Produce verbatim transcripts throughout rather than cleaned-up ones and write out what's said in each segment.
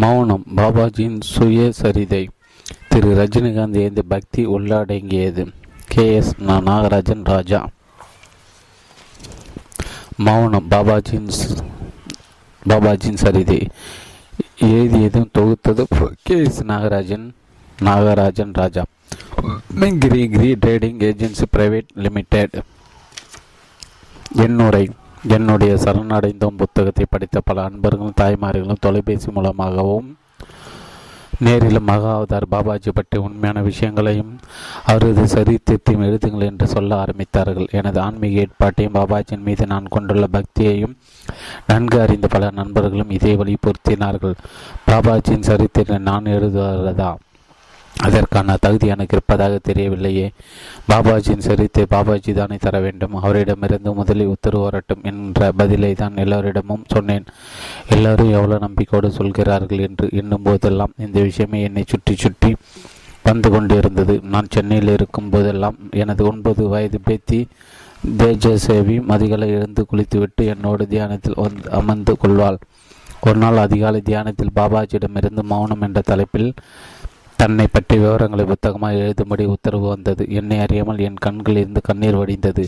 மௌனம் பாபாஜியின் சுயசரிதை. திரு ரஜினிகாந்த் ஏந்தி பக்தி உள்ளடங்கியது. K S Nagarajan Raja. மௌனம் பாபாஜியின் பாபாஜியின் சரிதை எழுதியதும் தொகுத்தது K S Nagarajan Nagarajan Raja Giri Giri trading agency private limited. என்னுரை என்னுடைய சரணடைந்தோம் புத்தகத்தை படித்த பல அன்பர்களும் தாய்மார்களும் தொலைபேசி மூலமாகவும் நேரிலும் மகாவதார் பாபாஜி பற்றி உண்மையான விஷயங்களையும் அவரது சரித்திரத்தையும் எழுதுங்கள் என்று சொல்ல ஆரம்பித்தார்கள். எனது ஆன்மீக ஏற்பாட்டையும் பாபாஜியின் மீது நான் கொண்டுள்ள பக்தியையும் நன்கு அறிந்த பல நண்பர்களும் இதை வலியுறுத்தினார்கள். பாபாஜியின் சரித்திரம் நான் எழுதுகிறதா? அதற்கான தகுதி எனக்கு இருப்பதாக தெரியவில்லையே. பாபாஜியின் சரித்தை பாபாஜி தானே தர வேண்டும். அவரிடமிருந்து முதலில் உத்தரவு வரட்டும் என்ற பதிலை தான் எல்லோரிடமும் சொன்னேன். எல்லாரும் எவ்வளோ நம்பிக்கையோடு சொல்கிறார்கள் என்று எண்ணும் போதெல்லாம் இந்த விஷயமே என்னை சுற்றி சுற்றி வந்து கொண்டிருந்தது. நான் சென்னையில் இருக்கும் போதெல்லாம் எனது ஒன்பது வயது பேத்தி தேஜசேவி மதிகளை எழுந்து குளித்துவிட்டு என்னோட தியானத்தில் அமர்ந்து கொள்வாள். ஒரு நாள் அதிகாலை தியானத்தில் பாபாஜியிடமிருந்து மௌனம் என்ற தலைப்பில் தன்னை பற்றி விவரங்களை புத்தகமாக எழுதும்படி உத்தரவு வந்தது. என்னை அறியாமல் என் கண்களில் இருந்து கண்ணீர் வடிந்தது.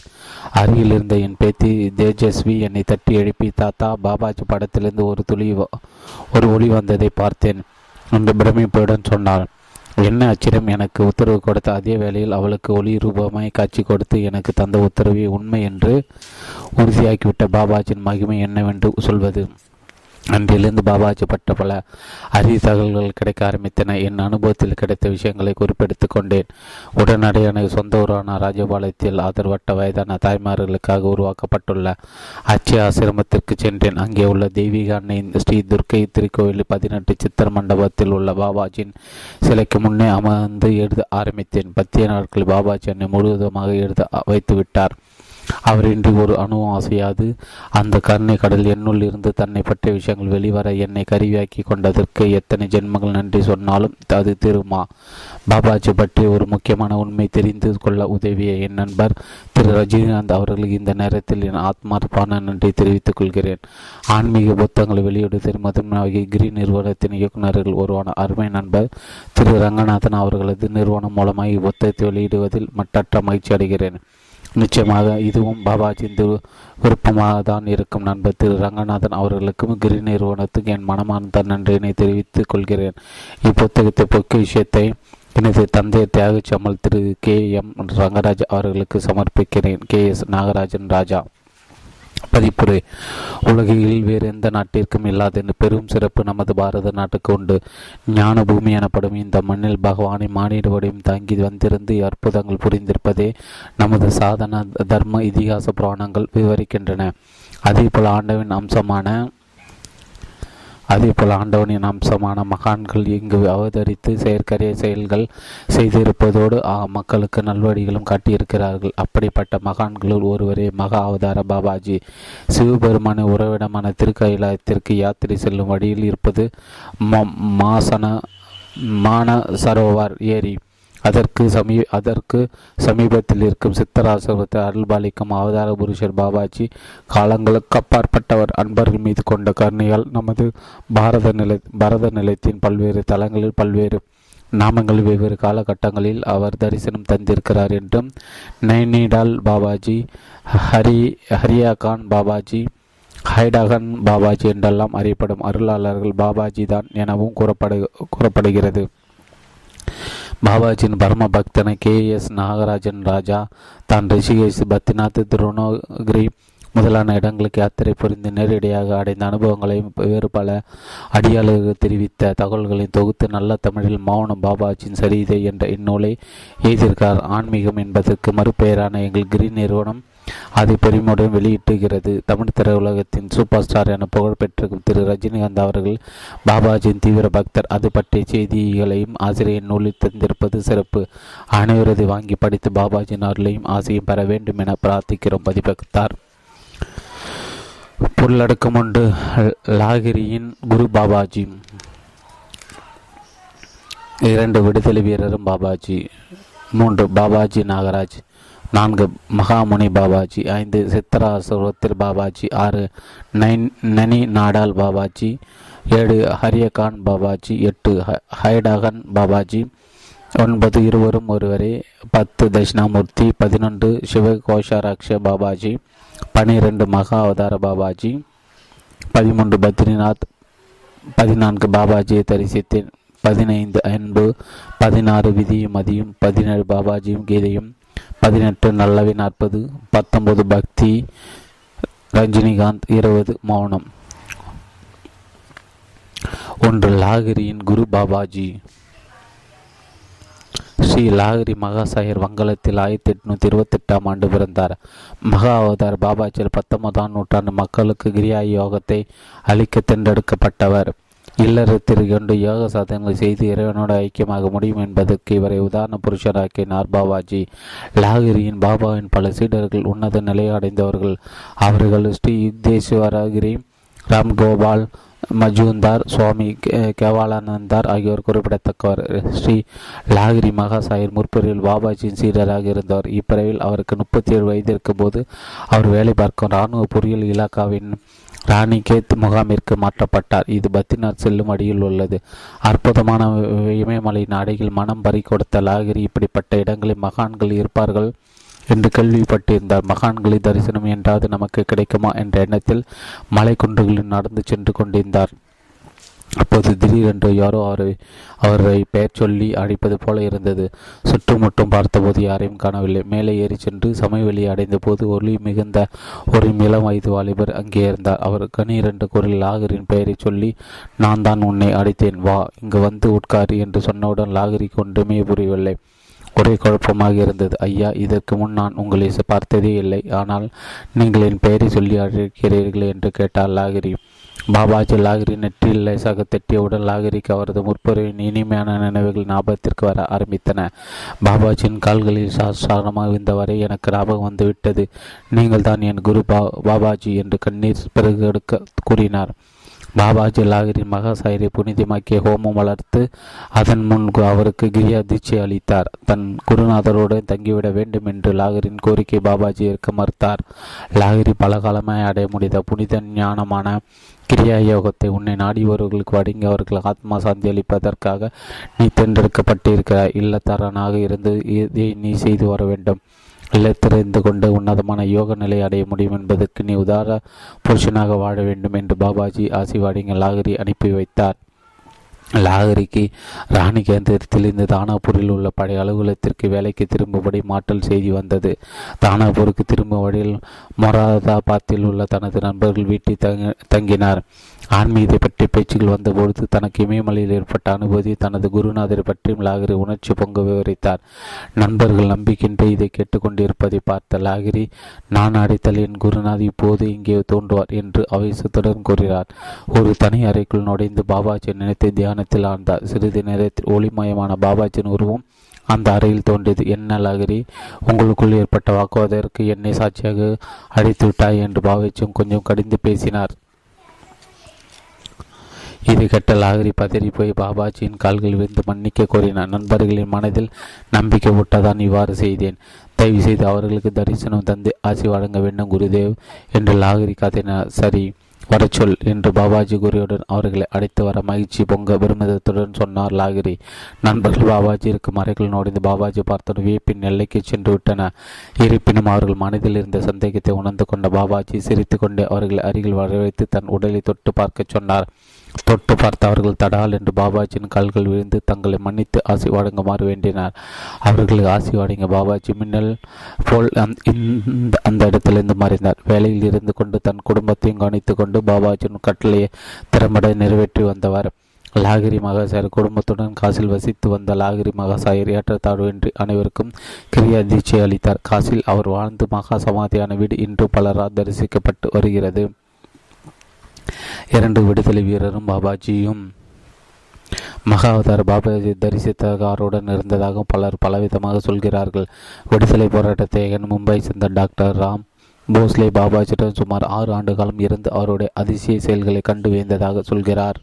அருகில் இருந்த என் பேத்தி தேஜஸ்வி என்னை தட்டி எழுப்பி, தாத்தா பாபாஜி படத்திலிருந்து ஒரு துளி ஒரு ஒளி வந்ததை பார்த்தேன் என்று பிரமிப்புடன் சொன்னாள். என்ன ஆச்சரியம்! எனக்கு உத்தரவு கொடுத்த அதே வேளையில் அவளுக்கு ஒளி ரூபமாய் காட்சி கொடுத்து எனக்கு தந்த உத்தரவை உண்மை என்று உறுதியாக்கிவிட்ட பாபாஜியின் மகிமை என்னவென்று சொல்வது? அன்றிலிருந்து பாபாஜி பட்ட பல அரிய தகவல்கள் கிடைக்க ஆரம்பித்தன. என் அனுபவத்தில் கிடைத்த விஷயங்களை குறிப்பெடுத்து கொண்டேன். உடனடியான சொந்த ஊரான ராஜபாளையத்தில் ஆதரவட்ட வயதான தாய்மார்களுக்காக உருவாக்கப்பட்டுள்ள அச்சய ஆசிரமத்திற்கு சென்றேன். அங்கே உள்ள தெய்வீக அன்னையின் ஸ்ரீ துர்க்கை திருக்கோயில் பதினெட்டு சித்திர மண்டபத்தில் உள்ள பாபாஜியின் சிலைக்கு முன்னே அமர்ந்து எழுத ஆரம்பித்தேன். பத்திய நாட்களில் பாபாஜி என்னை முழுவதுமாக எழுத வைத்து விட்டார். அவரின்றி ஒரு அணுவும் அசையாது. அந்த கருணை கடல் என்னுள் இருந்து தன்னை பற்றிய விஷயங்கள் வெளிவர என்னை கருவியாக்கி கொண்டதற்கு எத்தனை ஜென்மங்கள் நன்றி சொன்னாலும் அது திருமா. பாபாஜி பற்றி ஒரு முக்கியமான உண்மை தெரிந்து கொள்ள உதவிய என் நண்பர் திரு ரஜினிகாந்த் அவர்களுக்கு இந்த நேரத்தில் என் ஆத்மார்ப்பான நன்றி தெரிவித்துக் கொள்கிறேன். ஆன்மீக புத்தகங்களை வெளியிட திரு மதுமாவகி கிரி நிறுவனத்தின் இயக்குநர்கள் ஒருவான அருமை நண்பர் திரு ரங்கநாதன் அவர்களது நிறுவனம் மூலமாக இப்புத்தகத்தை வெளியிடுவதில் மட்டற்ற மகிழ்ச்சி அடைகிறேன். நிச்சயமாக இதுவும் பாபாஜியின் திரு விருப்பமாக தான் இருக்கும். நண்பர் திரு ரங்கநாதன் அவர்களுக்கும் கிரி நிறுவனத்துக்கு என் மனமார்ந்த நன்றியினை தெரிவித்துக் கொள்கிறேன். இப்புத்தகத்தை பொக்கு விஷயத்தை எனது தந்தை தியாக செம்மல் திரு கே எம் ரங்கராஜ் அவர்களுக்கு சமர்ப்பிக்கிறேன். K S Nagarajan Raja. பதிப்புரை. உலகில் வேறு எந்த நாட்டிற்கும் இல்லாத பெரும் சிறப்பு நமது பாரத நாட்டுக்கு உண்டு. ஞான பூமி எனப்படும் இந்த மண்ணில் பகவானை மானிட வடிவம் தாங்கி வந்திருந்து அற்புதங்கள் புரிந்திருப்பதே நமது சாதன தர்ம இதிகாச புராணங்கள் விவரிக்கின்றன. அதே போல் ஆண்டவனின் அம்சமான அதே போல் ஆண்டவனின் அம்சமான மகான்கள் இங்கு அவதரித்து செயற்கரிய செயல்கள் செய்திருப்பதோடு மக்களுக்கு நல்வழிகளும் காட்டியிருக்கிறார்கள். அப்படிப்பட்ட மகான்களுள் ஒருவரே மகா அவதார பாபாஜி. சிவபெருமான உறவிடமான திருக்கயிலாயத்திற்கு யாத்திரை செல்லும் வழியில் இருப்பது மாசன மான சரோவர் ஏரி. அதற்கு சமீ அதற்கு சமீபத்தில் இருக்கும் சித்தராசிரமத்தை அருள்பாலிக்கும் அவதார புருஷர் பாபாஜி காலங்களுக்கு அப்பாற்பட்டவர். அன்பர்கள் மீது கொண்ட கருணையால் நமது பாரத நிலை பாரத நிலையத்தின் பல்வேறு தலங்களில் பல்வேறு நாமங்கள் வெவ்வேறு காலகட்டங்களில் அவர் தரிசனம் தந்திருக்கிறார் என்றும் நைனிடால் பாபாஜி, ஹரி ஹரியாகான் பாபாஜி, ஹைடகான் பாபாஜி என்றெல்லாம் அறியப்படும் அருளாளர்கள் பாபாஜி தான் எனவும் கூறப்படு கூறப்படுகிறது பாபாஜியின் பரம பக்தன கே எஸ் நாகராஜன் ராஜா தான் ரிஷிகேஷ், பத்ரிநாத், திருவனகிரி முதலான இடங்களுக்கு யாத்திரை புரிந்து நேரடியாக அடைந்த அனுபவங்களையும் வேறு பல அடியாளர்கள் தெரிவித்த தகவல்களையும் தொகுத்து நல்ல தமிழில் மௌனம் பாபாஜியின் சரிதை என்ற இந்நூலை எழுதியிருக்கார். ஆன்மீகம் என்பதற்கு மறுபெயரான எங்கள் கிரி நிறுவனம் அதை பெருமையுடன் வெளியிட்டுகிறது. தமிழ் திரையுலகத்தின் சூப்பர் ஸ்டார் என புகழ்பெற்றிருக்கும் திரு ரஜினிகாந்த் அவர்கள் பாபாஜியின் தீவிர பக்தர். அது பற்றிய செய்திகளையும் ஆசிரியர் நூலில் தந்திருப்பது சிறப்பு. அனைவரது வாங்கி படித்து பாபாஜியின் அருளையும் ஆசையும் பெற வேண்டும் என பிரார்த்திக்கிறோம். பதிபக்தார். பொருளடக்கம் ஒன்று. லாகிரியின் குரு பாபாஜி. இரண்டு. விடுதலை வீரரும் பாபாஜி. மூன்று. பாபாஜி நாகராஜ். நான்கு. மகாமுனி பாபாஜி. ஐந்து. சித்தராசுரத்தில் பாபாஜி. ஆறு. நைன் நனி நாடால் பாபாஜி. ஏழு ஹரியாகான் பாபாஜி, எட்டு ஹைடகான் பாபாஜி, ஒன்பது இருவரும் ஒருவரே, பத்து தட்சிணாமூர்த்தி, பதினொன்று சிவ கோரக்ஷ பாபாஜி, பனிரெண்டு மகா அவதார பாபாஜி, பதிமூன்று பத்ரிநாத், பதினான்கு பாபாஜியை தரிசித்தேன், பதினைந்து அன்பு, பதினாறு விதியும் மதியும், பதினேழு பாபாஜியும் கீதையும், பதினெட்டு நல்லவை நாற்பது, பத்தொன்பது பக்தி ரஜினிகாந்த், இருபது மௌனம். ஒன்று லாகிரியின் குரு பாபாஜி. ஸ்ரீ லாகிரி மகாசாயர் வங்காளத்தில் ஆயிரத்தி எட்நூத்தி இருபத்தி எட்டாம் ஆண்டு பிறந்தார். மகா அவதார் பாபாஜி பத்தொன்பதாம் நூற்றாண்டு மக்களுக்கு கிரியாய யோகத்தை அளிக்க தேர்ந்தெடுக்கப்பட்டவர். இல்லறத்தில் கொண்டு யோக சாதனைகள் செய்து இறைவனோடு ஐக்கியமாக முடியும் என்பதற்கு இவரை உதாரண புருஷராக்கினார் பாபாஜி. லாகிரியின் பாபாவின் பல சீடர்கள் உன்னத நிலையடைந்தவர்கள். அவர்கள் ஸ்ரீ யுக்தேஸ்வரகிரி, ராம்கோபால் மஜூம்தார், சுவாமி கேவலானந்தர் ஆகியோர் குறிப்பிடத்தக்கவர். ஸ்ரீ லாகிரி மகாசாயர் முற்பிரிவில் பாபாஜியின் சீடராக இருந்தார். இப்பிரிவில் அவருக்கு முப்பத்தி ஏழு வயது இருக்கும்போது அவர் வேலை பார்க்கும் இராணுவ பொறியியல் இலாக்காவின் ராணிகேத் முகாமிற்கு மாற்றப்பட்டார். இது பத்ரிநாத் செல்லும் அடியில் உள்ளது. அற்புதமான இமயமலையின் அடையில் மனம் பறி கொடுத்த லாகிரி இப்படிப்பட்ட இடங்களில் மகான்கள் இருப்பார்கள் என்று கேள்விப்பட்டிருந்தார். மகான்களை தரிசனம் என்றாவது நமக்கு கிடைக்குமா என்ற எண்ணத்தில் மலை குன்றுகளில் நடந்து சென்று கொண்டிருந்தார். அப்போது திடீரென்று யாரோ அவரை அவரை பெயர் சொல்லி அடிப்பது போல இருந்தது. சுற்றுமுற்றும் பார்த்தபோது யாரையும் காணவில்லை. மேலே ஏறி சென்று சமவெளியை அடைந்த போது ஒளி மிகுந்த ஒரு இளம் வயது வாலிபர் அங்கே இருந்தார். அவர் கணீரென்று குரலில் லாகிரியின் பெயரை சொல்லி, நான் தான் உன்னை அடித்தேன், வா இங்கு வந்து உட்காரு என்று சொன்னவுடன் லாகிரிக்கு ஒன்றுமே புரியவில்லை. ஒரே குழப்பமாக இருந்தது. ஐயா, இதற்கு முன் நான் உங்களை பார்த்ததே இல்லை, ஆனால் நீங்கள் என் பெயரை சொல்லி அழைக்கிறீர்கள் என்று கேட்டார் லாகிரி. பாபாஜி லாகிரி நெற்றியில் லேசாக தட்டியவுடன் லாகிரிக்கு அவரது முற்பொருவின் இனிமையான நினைவுகள் ஞாபகத்திற்கு வர ஆரம்பித்தன. பாபாஜியின் கால்களில் சாஸ்தாரமாக விழுந்தவரை எனக்கு ஞாபகம் வந்துவிட்டது. நீங்கள் தான் என் குரு பா பாபாஜி என்று கண்ணீர் பிறகு எடுக்க கூறினார். பாபாஜி லாகிரின் மகாசாயரை புனிதமாக்கிய ஹோமம் வளர்த்து அதன் முன்பு அவருக்கு கிரியா தீட்சை அளித்தார். தன் குருநாதரோடு தங்கிவிட வேண்டும் என்று லாகிரின் கோரிக்கை பாபாஜி ஏற்க மறுத்தார். லாகிரி பலகாலமாய் அடைய முடிந்த புனித ஞானமான கிரியா யோகத்தை உன்னை நாடியவர்களுக்கு வழங்கி அவர்கள் ஆத்மா சாந்தி அளிப்பதற்காக நீ தேர்ந்தெடுக்கப்பட்டிருக்கிறாய். இல்லத்தரனாக இருந்து இதை நீ செய்து வர வேண்டும். இல்லத்திருந்து கொண்டு உன்னதமான யோக நிலை அடைய முடியும் என்பதற்கு நீ உதார புருஷனாக வாழ வேண்டும் என்று பாபாஜி ஆசிர்வாதங்கள் லாகிரி அனுப்பி வைத்தார். லாகிரிக்கு ராணி கேந்திரத்தில் இருந்து தானாப்பூரில் உள்ள பழைய அலுவலகத்திற்கு வேலைக்கு திரும்பும்படி மாற்றல் செய்தி வந்தது. தானாப்பூருக்கு திரும்பும் வழியில் மொராதாபாத்தில் உள்ள தனது நண்பர்கள் வீட்டில் தங்கி தங்கினார் ஆன்மீகத்தை பற்றி பேச்சுகள் வந்தபொழுது தனக்கு இமயமலையில் ஏற்பட்ட அனுபூதி, தனது குருநாதரை பற்றியும் லாகிரி உணர்ச்சி பொங்க விவரித்தார். நண்பர்கள் நம்பிக்கின்றே இதை கேட்டுக்கொண்டிருப்பதை பார்த்த லாகிரி, நான் அடித்தல் என் குருநாத் இப்போது இங்கே தோன்றுவார் என்று ஆவேசத்துடன் கூறினார். ஒரு தனி அறைக்குள் நுழைந்து பாபாஜி நினைத்து தியானத்தில் ஆழ்ந்தார். சிறிது நேரத்தில் ஒளிமயமான பாபாஜியின் உருவம் அந்த அறையில் தோன்றியது. என்ன லாகிரி, உங்களுக்குள் ஏற்பட்ட வாக்குவாதத்திற்கு என்னை சாட்சியாக அடித்துவிட்டாய் என்று பாபாஜியும் கொஞ்சம் கடிந்து பேசினார். இதை கட்ட லாகிரி பதறி போய் பாபாஜியின் கால்கள் விழுந்து மன்னிக்க கோரினார். நண்பர்களின் மனதில் நம்பிக்கை விட்டதான் இவ்வாறு செய்தேன், தயவு செய்து அவர்களுக்கு தரிசனம் தந்து ஆசி வழங்க வேண்டும் குருதேவ் என்று லாகிரி காத்தினார். சரி வரச்சொல் என்று பாபாஜி குருவுடன் அவர்களை அழைத்து வர மகிழ்ச்சி பொங்க பெருமிதத்துடன் சொன்னார் லாகிரி. நண்பர்கள் பாபாஜி இருக்கும் அறைகள் நோடிந்து பாபாஜி பார்த்தோடு வியப்பின் எல்லைக்கு சென்று விட்டனர். இருப்பினும் அவர்கள் மனதில் இருந்த சந்தேகத்தை உணர்ந்து கொண்ட பாபாஜி சிரித்து கொண்டே அவர்களை அருகில் வரவைத்து தன் உடலை தொட்டு பார்க்க சொன்னார். தொட்டு பார்த்தவர்கள் தடால் என்று பாபாஜியின் கால்கள் விழுந்து தங்களை மன்னித்து ஆசி வழங்குமாறு வேண்டினார். அவர்களுக்கு ஆசி வழங்கிய பாபாஜி மின்னல் போல் அந்த இடத்திலிருந்து மறைந்தார். வேலையில் இருந்து கொண்டு தன் குடும்பத்தையும் கவனித்து கொண்டு பாபாஜியின் கட்டளையை திறம்பட நிறைவேற்றி வந்தவர் லாகிரி மகாசாயர். குடும்பத்துடன் காசில் வசித்து வந்த லாகிரி மகாசாயர் ஏற்றத்தாழ்வின்றி அனைவருக்கும் கிரியா தீட்சை அளித்தார். காசில் அவர் வாழ்ந்து மகா சமாதியான வீடு இன்று பலரால் தரிசிக்கப்பட்டு வருகிறது. இரண்டு விடுதலை வீரரும் பாபாஜியும் மகாவதார் பாபாஜி தரிசித்தகாருடன் இருந்ததாக பலர் பலவிதமாக சொல்கிறார்கள். விடுதலை போராட்டத்தையகன் மும்பை சேர்ந்த டாக்டர் ராம் போஸ்லே பாபாஜியுடன் சுமார் ஆறு ஆண்டு காலம் இருந்து அவருடைய அதிசய செயல்களை கண்டு வியந்ததாக சொல்கிறார்.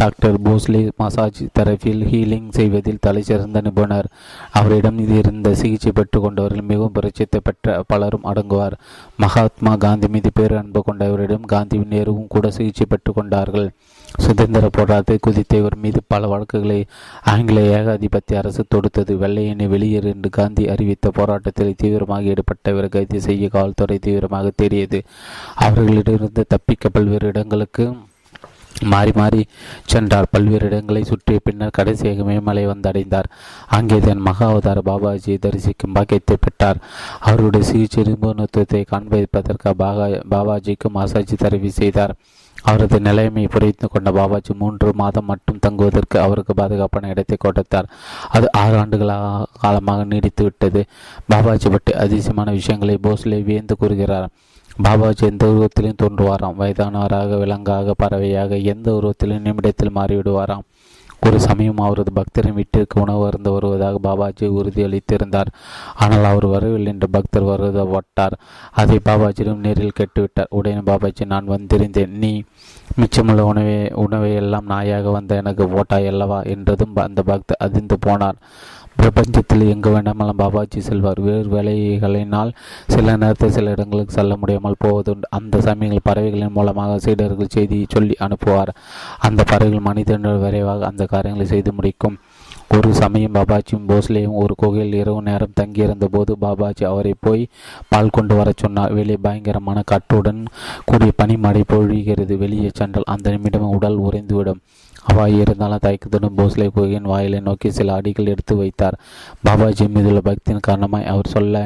டாக்டர் போஸ்லே மசாஜ் தெரபியில் ஹீலிங் செய்வதில் தலை சிறந்த நிபுணர். அவரிடம் இது இருந்த சிகிச்சை பெற்றுக் கொண்டவர்கள் மிகவும் பிரச்சத்தை பெற்ற பலரும் அடங்குவார். மகாத்மா காந்தி மீது பேர் அன்பு கொண்டவரிடம் காந்தியின் நேருவும் கூட சிகிச்சை பெற்றுக் கொண்டார்கள். சுதந்திர போராட்டத்தை குதித்த இவர் மீது பல வழக்குகளை ஆங்கில ஏகாதிபத்திய அரசு தொடுத்தது. வெள்ளையனை வெளியேறு என்று காந்தி அறிவித்த போராட்டத்தில் தீவிரமாக ஈடுபட்ட இவர் கைது செய்ய காவல்துறை தீவிரமாக தேடியது. அவர்களிடமிருந்து தப்பிக்க பல்வேறு இடங்களுக்கு மாறி மாறி சென்றார். பல்வேறு இடங்களை சுற்றிய பின்னர் கடைசியாக மேமலை வந்தடைந்தார். அங்கே தன் மகாவதார பாபாஜியை தரிசிக்கும் பாக்கியத்தை பெற்றார். அவருடைய சிகிச்சை நிபுணத்துவத்தை காண்பிப்பதற்கு பாபா பாபாஜிக்கு மசாஜ் தரவி செய்தார். அவரது நிலைமையை புரிந்து கொண்ட பாபாஜி மூன்று மாதம் மட்டும் தங்குவதற்கு அவருக்கு பாதுகாப்பான இடத்தை கொடுத்தார். அது ஆறு ஆண்டுகளாக காலமாக நீடித்துவிட்டது. பாபாஜி பற்றி அதிசயமான விஷயங்களை போஸ்லே வியந்து கூறுகிறார். பாபாஜி எந்த உருவத்திலும் தோன்றுவாராம். வயதானவராக, விலங்காக, பறவையாக எந்த உருவத்திலும் நிமிடத்தில் மாறிவிடுவாராம். ஒரு சமயம் அவரது பக்தரின் வீட்டிற்கு உணவு அருந்து வருவதாக பாபாஜி உறுதியளித்திருந்தார். ஆனால் அவர் வரவில்லை என்று பக்தர் வருதப்பட்டார். அதை பாபாஜியிடம் நேரில் கேட்டுவிட்டார். உடனே பாபாஜி, நான் வந்திருந்தேன், நீ மிச்சமுள்ள உணவை உணவை எல்லாம் நாயாக வந்த எனக்கு ஓட்டாய் அல்லவா என்றதும் அந்த பக்தர் அதிர்ந்து போனார். பிரபஞ்சத்தில் எங்கு வேண்டாமெல்லாம் பாபாஜி செல்வார். வேறு வேலைகளினால் சில நேரத்தில் சில இடங்களுக்கு செல்ல முடியாமல் போவதுண்டு. அந்த சமயங்கள் பறவைகளின் மூலமாக சீடர்கள் செய்தியை சொல்லி அனுப்புவார். அந்த பறவைகள் மனிதர்கள் விரைவாக அந்த காரியங்களை செய்து முடிக்கும். ஒரு சமயம் பாபாஜியும் போஸ்லேயும் ஒரு கோகையில் இரவு நேரம் தங்கியிருந்த போது பாபாஜி அவரை போய் பால் கொண்டு வர சொன்னார். வெளியே பயங்கரமான காற்றுடன் கூடிய பனிமடை பொழிகிறது. வெளியே சென்றால் அந்த நிமிடம் உடல் உறைந்துவிடும். அவ்வாய் இருந்தாலும் தயக்கத்துடன் போஸ்லே கோகையின் வாயிலை நோக்கி சில அடிகள் எடுத்து வைத்தார். பாபாஜி மீதுள்ள பக்தியின் காரணமாய் அவர் சொல்ல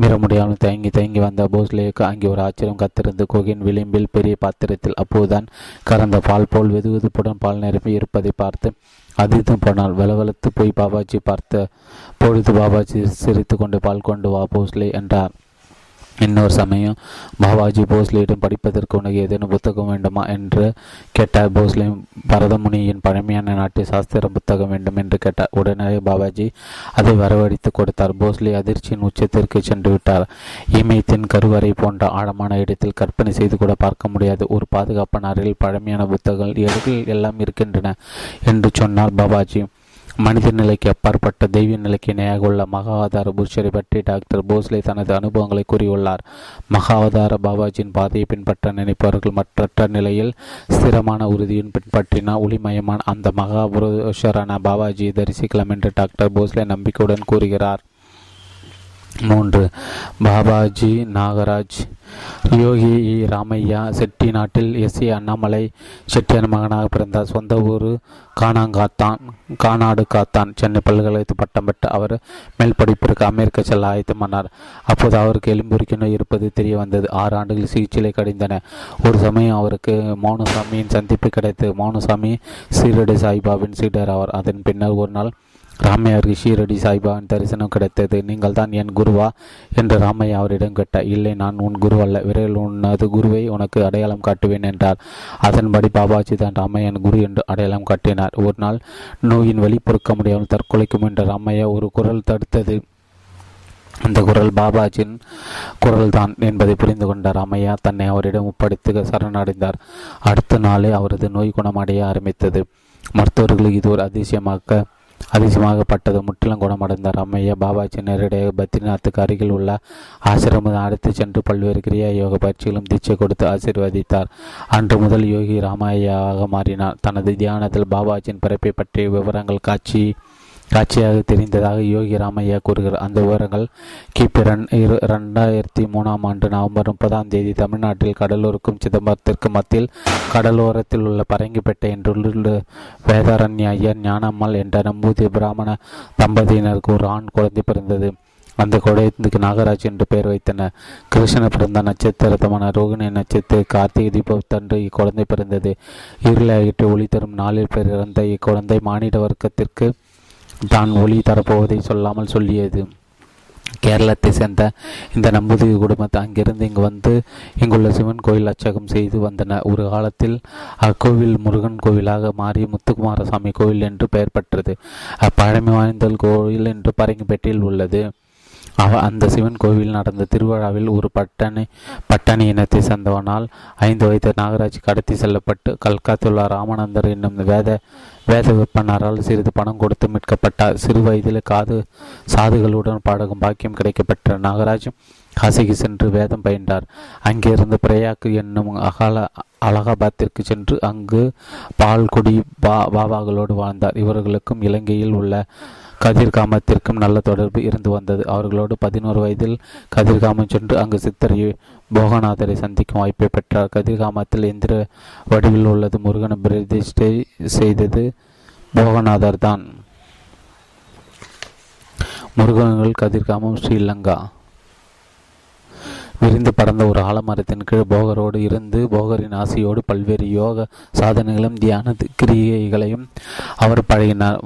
மீற முடியாமல் தயங்கி தயங்கி வந்த போஸ்லேக்கு அங்கே ஒரு ஆச்சரியம் கத்திருந்து. கோகையின் விளிம்பில் பெரிய பாத்திரத்தில் அப்போதுதான் கறந்த பால் போல் வெது வெதுப்புடன் பால் நிரப்பி இருப்பதை பார்த்து அதிர்ந்தும் போனால் வளவளத்து போய் பாபாஜி பார்த்த பொழுது பாபாஜி சிரித்து கொண்டு பால் கொண்டு வா போஸ்லே என்றார். இன்னொரு சமயம் பாபாஜி போஸ்லேயிடம் படிப்பதற்கு உனக்கு ஏதேனும் புத்தகம் வேண்டுமா என்று கேட்டார். போஸ்லே பரதமுனியின் பழமையான நாட்டிய சாஸ்திர புத்தகம் வேண்டும் என்று கேட்டார். உடனே பாபாஜி அதை வரவழைத்து கொடுத்தார். போஸ்லே அதிர்ச்சியின் உச்சத்திற்கு சென்று விட்டார். இமயத்தின் கருவறை போன்ற ஆழமான இடத்தில் கற்பனை செய்து கூட பார்க்க முடியாது ஒரு பாதுகாப்பான அறையில் பழமையான புத்தகங்கள் எடைகள் எல்லாம் இருக்கின்றன என்று சொன்னார் பாபாஜி. மனித நிலைக்கு அப்பாற்பட்ட தெய்வ நிலைக்கு இணையாக உள்ள மகாவதார புருஷரை பற்றி டாக்டர் போஸ்லே தனது அனுபவங்களை கூறியுள்ளார். மகாவதார பாபாஜியின் பாதையை பின்பற்ற நினைப்பவர்கள் மற்ற நிலையில் ஸ்திரமான உறுதியின் பின்பற்றினால் ஒளிமயமான அந்த மகா புருஷரான பாபாஜியை தரிசிக்கலாம் என்று டாக்டர் போஸ்லே நம்பிக்கையுடன் கூறுகிறார். மூன்று. பாபாஜி நாகராஜ். யோகி ராமையா செட்டி நாட்டில் எஸ் ஏ அண்ணாமலை செட்டியார் மகனாக பிறந்தார். சொந்த ஊர் கானாங்காத்தான் கானாடு காத்தான். சென்னை பல்கலைக்கழகத்தில் பட்டம் பெற்ற அவர் மேல் படிப்பிற்கு அமெரிக்க செல்ல ஆயத்தமானார். அப்போது அவருக்கு எலும்புரிக்கு நோய் இருப்பது தெரிய வந்தது. ஆறு ஆண்டுகள் சிகிச்சையிலே கடிந்தன. ஒரு சமயம் அவருக்கு மௌனசாமியின் சந்திப்பு கிடைத்தது. மௌனசாமி சீரடி சாய்பாவின் சீடர் ஆவார். அதன் பின்னர் ஒரு நாள் ராமையாருக்கு ஷீரடி சாய்பாவின் தரிசனம் கிடைத்தது. நீங்கள் தான் என் குருவா என்று ராமையா அவரிடம் கேட்டார். இல்லை, நான் உன் குரு அல்ல, விரைவில் உனது குருவை உனக்கு அடையாளம் காட்டுவேன் என்றார். அதன்படி பாபாஜி தான் ராமையன் குரு என்று அடையாளம் காட்டினார். ஒரு நாள் நோயின் வலி பொறுக்க முடியாமல் தற்கொலைக்கும் என்ற ராமையா ஒரு குரல் தடுத்தது. அந்த குரல் பாபாஜியின் குரல் தான் என்பதை புரிந்து கொண்ட ராமையா தன்னை அவரிடம் ஒப்படைத்து சரணடைந்தார். அடுத்த நாளே அவரது நோய் குணமடைய ஆரம்பித்தது. மருத்துவர்களுக்கு இது ஒரு அதிசயமாக்க அதிசயமாகப்பட்டது. முற்றிலும் குணமடைந்தார். அம்மையா பாபாஜி நேரடியாக பத்ரிநாத்துக்கு அருகில் உள்ள ஆசிரமம் அழைத்து சென்று பல்வேறு கிரியா யோக பயிற்சிகளும் தீட்சை கொடுத்து ஆசீர்வதித்தார். அன்று முதல் யோகி ராமையாவாக மாறினார். தனது தியானத்தில் பாபாஜியின் பிறப்பை பற்றிய விவரங்கள் காட்சி காட்சியாக தெரிந்ததாக யோகி ராமையா கூறுகிறார். அந்த விவரங்கள் கிபி இரண்டாயிரத்தி மூணாம் ஆண்டு நவம்பர் முப்பதாம் தேதி தமிழ்நாட்டில் கடலூருக்கும் சிதம்பரத்திற்கும் மத்தியில் கடலோரத்தில் உள்ள பரங்கிப்பேட்டை என்றுள்ள வேதாரண்ய ஐயர் ஞானம்மாள் என்ற நம்பூதிய பிராமண தம்பதியினருக்கு ஒரு ஆண் குழந்தை பிறந்தது. அந்த குழந்தைக்கு நாகராஜ் என்று பெயர் வைத்தனர். கிருஷ்ண பிறந்த நட்சத்திரத்தமான ரோகிணி நட்சத்திர கார்த்திகை தீபத்தன்று இக்குழந்தை பிறந்தது. இருளாகிட்டு ஒளி தரும் நாளில் பிறந்த இக்குழந்தை மானிட வர்க்கத்திற்கு தான் ஒளி தரப்போவதை சொல்லாமல் சொல்லியது. கேரளத்தை சேர்ந்த இந்த நம்பூதிரி குடும்பத்தை அங்கிருந்து இங்கு வந்து இங்குள்ள சிவன் கோயில் அச்சகம் செய்து வந்தனர். ஒரு காலத்தில் அக்கோவில் முருகன் கோவிலாக மாறி முத்துக்குமாரசாமி கோவில் என்று பெயர் பெற்றது. அப்பழமை வாய்ந்த கோயில் என்று பரங்கிப்பேட்டையில் உள்ளது. அவ அந்த சிவன் கோவில் நடந்த திருவிழாவில் ஒரு பட்டணி பட்டாணி இனத்தை சேர்ந்தவனால் ஐந்து வயது நாகராஜ் கடத்தி செல்லப்பட்டு கல்கத்தாவில் ராமானந்தர் என்னும் வேத வேத விற்பனரால் சிறிது பணம் கொடுத்து மீட்கப்பட்டார். சிறு வயதில் காது சாதுகளுடன் பாடகும் பாக்கியம் கிடைக்கப்பட்ட நாகராஜ் காசிக்கு சென்று வேதம் பயின்றார். அங்கிருந்து பிரயாக்கு என்னும் அகால அலகாபாத்திற்கு சென்று அங்கு பால்குடி பா பாபாக்களோடு வாழ்ந்தார். இவர்களுக்கும் இலங்கையில் உள்ள கதிர்காமத்திற்கும் நல்ல தொடர்பு இருந்து வந்தது. அவர்களோடு பதினோரு வயதில் கதிர்காமம் சென்று அங்கு சித்தர் போகநாதரை சந்திக்கும் வாய்ப்பை பெற்றார். கதிர்காமத்தில் எந்திர வடிவில் உள்ளது முருகன் பிரதிஷ்டை செய்தது போகநாதர் தான். முருகன்கள் கதிர்காமம் ஸ்ரீலங்கா. விரிந்து பறந்த ஒரு ஆலமரத்தின் கீழ் போகரோடு இருந்து போகரின் ஆசையோடு பல்வேறு யோக சாதனைகளும் தியான கிரியைகளையும் அவர் பழகினார்.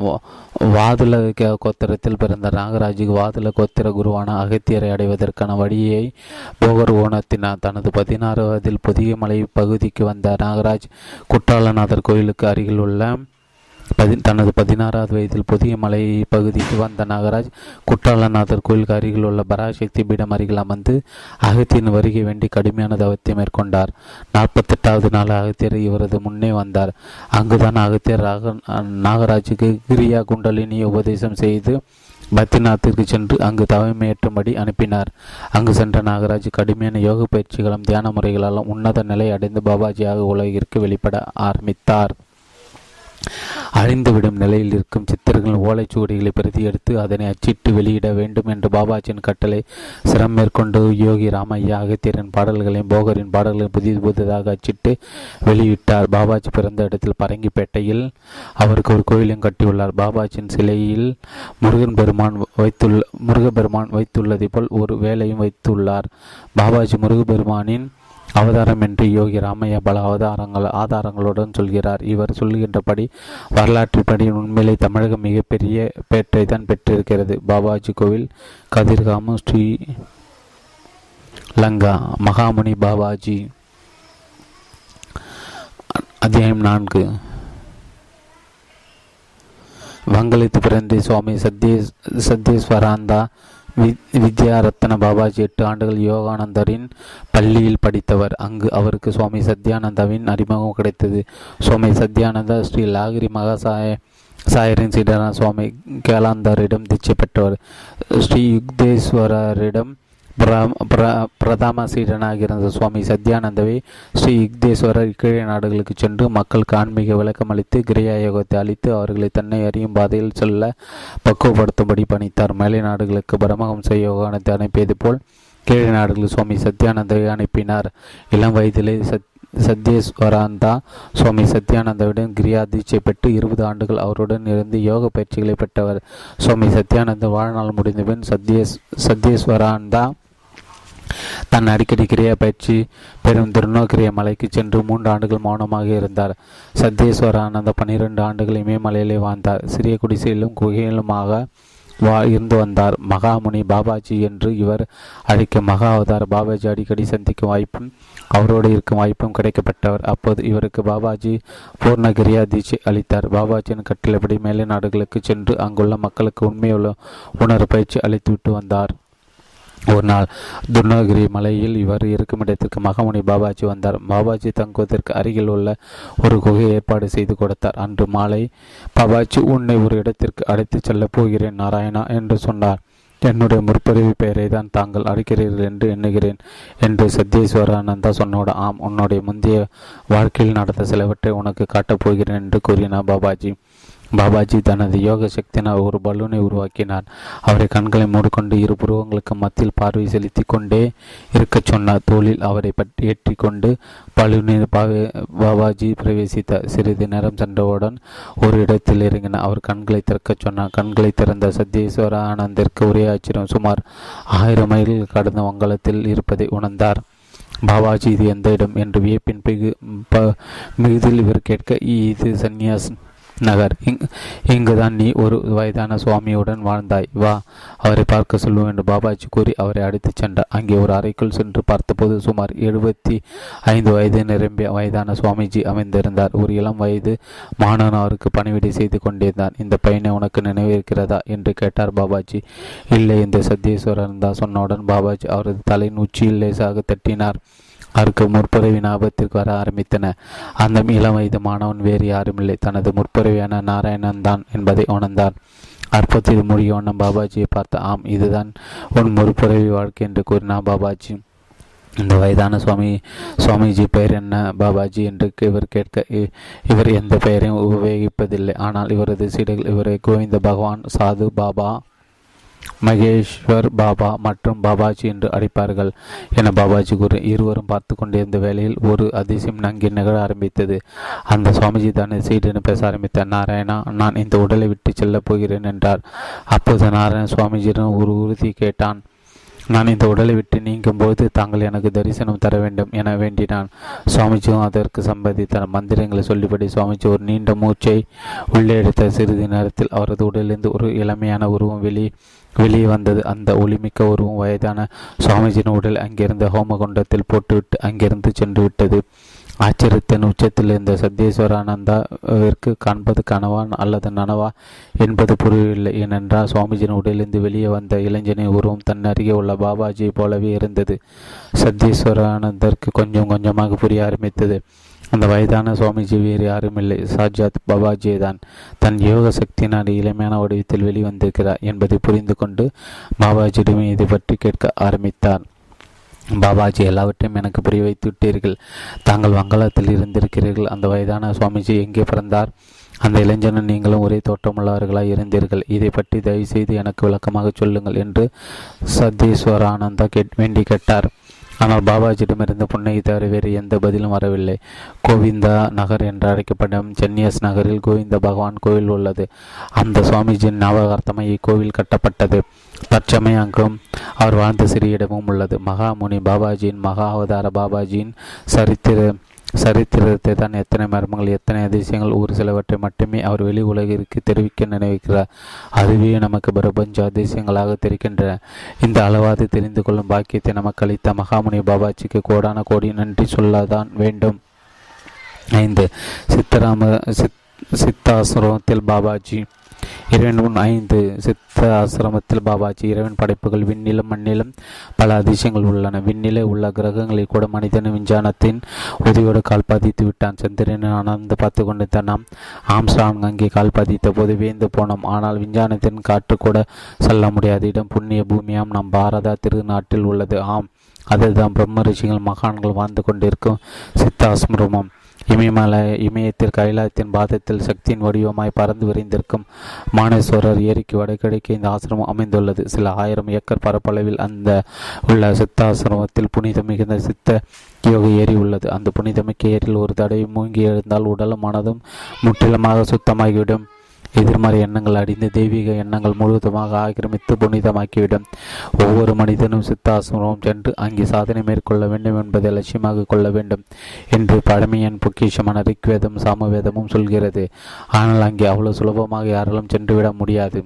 வாதுல கோத்திரத்தில் பிறந்த நாகராஜுக்கு வாதுல கோத்திர குருவான அகத்தியரை அடைவதற்கான வழியை போகர் ஓனத்தினார். தனது பதினாறு வயதில் புதிய மலை பகுதிக்கு வந்த நாகராஜ் குற்றாலநாதர் கோயிலுக்கு அருகில் உள்ள பதி தனது பதினாறாவது வயதில் புதிய மலை பகுதிக்கு வந்த நாகராஜ் குற்றாலநாதர் கோயிலுக்கு அருகில் உள்ள பராசக்தி பீடம் அருகில் அமர்ந்து அகத்தியின் வருகை வேண்டி கடுமையான தவத்தை மேற்கொண்டார். நாற்பத்தெட்டாவது நாள் அகத்தியர் இவரது முன்னே வந்தார். அங்குதான் அகத்தியர் ராக நாகராஜுக்கு கிரியா குண்டலினியை உபதேசம் செய்து பத்ரிநாத்திற்கு சென்று அங்கு தவமையேற்றும்படி அனுப்பினார். அங்கு சென்ற நாகராஜ் கடுமையான யோக பயிற்சிகளும் தியான முறைகளாலும் உன்னத நிலை அடைந்து பாபாஜியாக உலகிற்கு வெளிப்பட ஆரம்பித்தார். அழிந்துவிடும் நிலையில் இருக்கும் சித்திரங்கள் ஓலைச்சுவடிகளை பிரதி எடுத்து அதனை அச்சிட்டு வெளியிட வேண்டும் என்று பாபாஜியின் கட்டளை சிரம் மேற்கொண்டு யோகி ராமையா அகத்தியரின் பாடல்களையும் போகரின் பாடல்களையும் புதிய புதிதாக அச்சிட்டு வெளியிட்டார். பாபாஜி பிறந்த இடத்தில் பரங்கிப்பேட்டையில் அவருக்கு ஒரு கோயிலையும் கட்டியுள்ளார். பாபாஜியின் சிலையில் முருகன் பெருமான் வைத்துள்ள முருகப்பெருமான் வைத்துள்ளதை போல் ஒரு வேலையும் வைத்துள்ளார். பாபாஜி முருகப்பெருமானின் அவதாரம் என்று யோகி ராமையா பல அவதாரங்கள் ஆதாரங்களுடன் சொல்கிறார். இவர் சொல்கின்றபடி வரலாற்றுப்படி உண்மையிலே தமிழகம் மிகப்பெரிய பேற்றை தான் பெற்றிருக்கிறது. பாபாஜி கோவில் கதிர்காமம் ஸ்ரீ லங்கா. மகாமுனி பாபாஜி. அத்தியாயம் நான்கு. வங்கலித்து பிறந்த சுவாமி சத்யே சத்யேஸ்வரானந்தா வித்யாரத்ன பாபாஜி எட்டு ஆண்டுகள் யோகானந்தரின் பள்ளியில் படித்தவர். அங்கு அவருக்கு சுவாமி சத்யானந்தாவின் அறிமுகம் கிடைத்தது. சுவாமி சத்யானந்தா ஸ்ரீ லாகிரி மகாசாய சாயரின் சீடரான சுவாமி கேவலானந்தரிடம் தீட்சை பெற்றவர். ஸ்ரீ யுக்தேஸ்வரரிடம் பிரதம சீடனாக இருந்த சுவாமி சத்யானந்தாவை ஸ்ரீ யுக்தேஸ்வரர் கீழே நாடுகளுக்கு சென்று மக்களுக்கு ஆன்மீக விளக்கம் அளித்து கிரியா யோகத்தை அளித்து அவர்களை தன்னை அறியும் பாதையில் செல்ல பக்குவப்படுத்தும்படி பணித்தார். மேலை நாடுகளுக்கு பரமஹம்ச யோகானந்தர் அனுப்பியது போல் கீழே நாடுகளில் சுவாமி சத்யானந்தாவை அனுப்பினார். இளம் வயதிலே சத் சத்யேஸ்வரானந்தா சுவாமி சத்யானந்தாவிடம் கிரியா தீட்சை பெற்று இருபது ஆண்டுகள் அவருடன் இருந்து யோக பயிற்சிகளை பெற்றவர். சுவாமி சத்யானந்தா வாழ்நாள் முடிந்தபின் சத்யேஸ் சத்யேஸ்வரானந்தா தன் அடிக்கடி கிரியா பயிற்சி பெரும் திருநோக்கிரிய மலைக்கு சென்று மூன்று ஆண்டுகள் மௌனமாக இருந்தார். சத்யேஸ்வரானந்தா பன்னிரண்டு ஆண்டுகள் இமயமலையிலே வாழ்ந்தார். சிறிய குடிசையிலும் குகையிலுமாக வா இருந்து வந்தார். மகாமுனி பாபாஜி என்று இவர் அழைக்க மகா அவதார் பாபாஜி அடிக்கடி சந்திக்கும் வாய்ப்பும் அவரோடு இருக்கும் வாய்ப்பும் கிடைக்கப்பட்டவர். அப்போது இவருக்கு பாபாஜி பூர்ணகிரியா தீட்சை அளித்தார். பாபாஜியின் கட்டளைப்படி மேலை நாடுகளுக்கு சென்று அங்குள்ள மக்களுக்கு உண்மையுள்ள உணர்வு பயிற்சி அளித்துவிட்டு வந்தார். ஒரு நாள் துர்ணகிரி மலையில் இவர் இருக்கும் இடத்திற்கு மகாமுனி பாபாஜி வந்தார். பாபாஜி தங்குவதற்கு அருகில் உள்ள ஒரு குகை ஏற்பாடு செய்து கொடுத்தார். அன்று மாலை பாபாஜி, உன்னை ஒரு இடத்திற்கு அழைத்து செல்லப் போகிறேன் நாராயணா என்று சொன்னார். என்னுடைய முற்பதிவு பெயரை தான் தாங்கள் அழைக்கிறீர்கள் என்று எண்ணுகிறேன் என்று சத்யேஸ்வரானந்தா சொன்னோட. ஆம், உன்னுடைய முந்தைய வாழ்க்கையில் நடந்த சிலவற்றை உனக்கு காட்டப் போகிறேன் என்று கூறினார் பாபாஜி. பாபாஜி தனது யோக சக்தியினால் ஒரு பலூனை உருவாக்கினார். அவரை கண்களை மூடிக்கொண்டு இரு புருவங்களுக்கு மத்தியில் பார்வை செலுத்தி கொண்டே இருக்கச் சொன்னார். தோளில் அவரை பற்றி ஏற்றி கொண்டு பலூனை பாபாஜி பிரவேசித்தார். சிறிது நேரம் சென்றவுடன் ஒரு இடத்தில் இறங்கினார். அவர் கண்களை திறக்கச் சொன்னார். கண்களை திறந்த சத்யேஸ்வரானந்திற்கு ஒரே ஆச்சரியம். சுமார் ஆயிரம் மைல்கள் கடந்த வங்கலத்தில் இருப்பதை உணர்ந்தார். பாபாஜி, இது எந்த இடம் என்று வியப்பின் மிகுதியில் இவர் கேட்க, இது சன்னியாஸ் நகர். இங்குதான் நீ ஒரு வயதான சுவாமியுடன் வாழ்ந்தாய். வா, அவரை பார்க்க சொல்வோம் என்று பாபாஜி கூறி அவரை அழைத்துச் சென்றார். அங்கே ஒரு அறைக்குள் சென்று பார்த்தபோது சுமார் எழுபத்தி ஐந்து வயது நிரம்பிய வயதான சுவாமிஜி அமைந்திருந்தார். ஒரு இளம் வயது மாணவன் அவருக்கு பணிவிடை செய்து கொண்டிருந்தான். இந்த பையனை உனக்கு நினைவிருக்கிறதா என்று கேட்டார் பாபாஜி. இல்லை என்று சத்யேஸ்வரானந்தா சொன்னவுடன் பாபாஜி அவரது தலையின் உச்சியில் லேசாக தட்டினார். அவருக்கு முற்புறவி ஞாபகத்திற்கு வர ஆரம்பித்தன. அந்த இளம் வயது மாணவன் வேறு யாருமில்லை, தனது முற்புறவியான நாராயணன் தான் என்பதை உணர்ந்தான். அற்பத்தில் முடியவண்ணம் பாபாஜியை பார்த்த, ஆம், இதுதான் உன் முற்புறவி வாழ்க்கை என்று கூறினார் பாபாஜி. இந்த வயதான சுவாமி சுவாமிஜி பெயர் என்ன பாபாஜி என்று இவர் கேட்க, இவர் எந்த பெயரையும் உபயோகிப்பதில்லை. ஆனால் இவரது சீடர்கள் இவரை கோவிந்த பகவான், சாது பாபா, மகேஸ்வர் பாபா மற்றும் பாபாஜி என்று அழைப்பார்கள் என பாபாஜி கூறி இருவரும் பார்த்து கொண்டிருந்த வேளையில் ஒரு அதிசயம் நங்கி நிகழ ஆரம்பித்தது. அந்த சுவாமிஜி தான் சீடனை பேச ஆரம்பித்தார். நாராயணா, நான் இந்த உடலை விட்டு செல்லப் போகிறேன் என்றார். அப்போது நாராயண சுவாமிஜியிடம் ஒரு உறுதி கேட்டான். நான் இந்த உடலை விட்டு நீங்கும்போது தாங்கள் எனக்கு தரிசனம் தர வேண்டும் என வேண்டினான். சுவாமிஜியும் அதற்கு சம்பந்தித்தார். மந்திரங்களை சொல்லிபடி சுவாமிஜி ஒரு நீண்ட மூச்சை உள்ளே எடுத்த சிறிது நேரத்தில் அவரது உடலிலிருந்து ஒரு இளமையான உருவம் வெளி வெளியே வந்தது. அந்த ஒளிமிக்க உருவம் வயதான சுவாமிஜியின் உடல் அங்கிருந்த ஹோமகுண்டத்தில் போட்டுவிட்டு அங்கிருந்து சென்று விட்டது. ஆச்சரியத்தின் உச்சத்தில் இருந்த சத்யேஸ்வரானந்தாவிற்கு காண்பது கனவான் அல்லது நனவா என்பது புரியவில்லை. ஏனென்றால் சுவாமிஜியின் உடலிருந்து வெளியே வந்த இளைஞனின் உருவம் தன் அருகே உள்ள பாபாஜியை போலவே இருந்தது. சத்யேஸ்வரானந்தருக்கு கொஞ்சம் கொஞ்சமாக புரிய ஆரம்பித்தது. அந்த வயதான சுவாமிஜி வேறு யாருமில்லை, சாட்சாத் பாபாஜியை தான் தன் யோக சக்தியினால் இளமையான வடிவத்தில் வெளிவந்திருக்கிறார் என்பதை புரிந்து கொண்டு பாபாஜியிடமே இதை பற்றி கேட்க ஆரம்பித்தார். பாபாஜி, எல்லாவற்றையும் எனக்கு புரிய வைத்து விட்டீர்கள். தாங்கள் வங்காளத்தில் இருந்திருக்கிறீர்கள். அந்த வயதான சுவாமிஜி எங்கே பிறந்தார்? அந்த இளைஞனும் நீங்களும் ஒரே தோற்றமுள்ளவர்களாக இருந்தீர்கள். இதை பற்றி தயவுசெய்து எனக்கு விளக்கமாக சொல்லுங்கள் என்று சத்யேஸ்வரானந்தா கேட் வேண்டி கேட்டார். ஆனால் பாபாஜியிடமிருந்து புன்னை தவிர வேறு எந்த பதிலும் வரவில்லை. கோவிந்தா நகர் என்று அழைக்கப்படும் சென்னியஸ் நகரில் கோவிந்த பகவான் கோவில் உள்ளது. அந்த சுவாமிஜியின் ஞாபகார்த்தமாக இக்கோவில் கட்டப்பட்டது. தற்சமயம் அங்கும் அவர் வாழ்ந்த சிறிய இடமும் உள்ளது. மகாமுனி பாபாஜியின் மகா அவதார பாபாஜியின் சரித்திர சரித்திரத்தை தான் எத்தனை மர்மங்கள், எத்தனை அதிசயங்கள், ஒரு சிலவற்றை மட்டுமே அவர் வெளி உலகிற்கு தெரிவிக்க நினைவிக்கிறார். அதுவே நமக்கு பிரபஞ்ச அதிசயங்களாக தெரிகின்றன. இந்த அளவாது தெரிந்து கொள்ளும் பாக்கியத்தை நமக்கு அளித்த மகாமுனி பாபாஜிக்கு கோடான கோடி நன்றி சொல்லதான் வேண்டும். ஐந்து சித்தராம சித் சித்தாசிரமத்தில் பாபாஜி இறைவன் முன் ஐந்து சித்த ஆசிரமத்தில் பாபாஜி இறைவன் படைப்புகள் விண்ணிலும் மண்ணிலும் பல அதிசயங்கள் உள்ளன. விண்ணிலே உள்ள கிரகங்களில் கூட மனிதனின் விஞ்ஞானத்தின் உதவியோடு கால் பாதித்து விட்டான். சந்திரனை அனர்ந்து பார்த்து கொண்டு தன்னாம் ஆம்ஸ்டாங் அங்கே கால் பாதித்த போது வேந்து போனோம். ஆனால் விஞ்ஞானத்தின் காற்று கூட செல்ல முடியாத இடம் புண்ணிய பூமியாம் நம் பாரதா திருநாட்டில் உள்ளது. ஆம், அதுதான் பிரம்ம ரிஷிகள் மகான்கள் வாழ்ந்து கொண்டிருக்கும் சித்தாசிரமம். இமயமலை இமயத்தில் கைலாயத்தின் பாதத்தில் சக்தியின் வடிவமாய் பறந்து விரைந்திருக்கும் மானேஸ்வரர் ஏரிக்கு வடகிழக்கு இந்த ஆசிரமம் அமைந்துள்ளது. சில ஆயிரம் ஏக்கர் பரப்பளவில் அந்த உள்ள சித்தாசிரமத்தில் புனித மிகுந்த சித்த யோக ஏரி உள்ளது. அந்த புனிதமிக்க ஏரியில் ஒரு தடவை மூங்கி எழுந்தால் உடலும் மனதும் முற்றிலுமாக சுத்தமாகிவிடும். எதிர்மறை எண்ணங்கள் அடிந்து தெய்வீக எண்ணங்கள் முழுவதுமாக ஆக்கிரமித்து புனிதமாக்கிவிடும். ஒவ்வொரு மனிதனும் சித்தாசிரமம் சென்று அங்கே சாதனை மேற்கொள்ள வேண்டும் என்பதை லட்சியமாக கொள்ள வேண்டும் என்று பழமையின் பொக்கிஷமான ரிக்வேதம் சாமவேதமும் சொல்கிறது. ஆனால் அங்கே அவ்வளவு சுலபமாக யாராலும் சென்றுவிட முடியாது.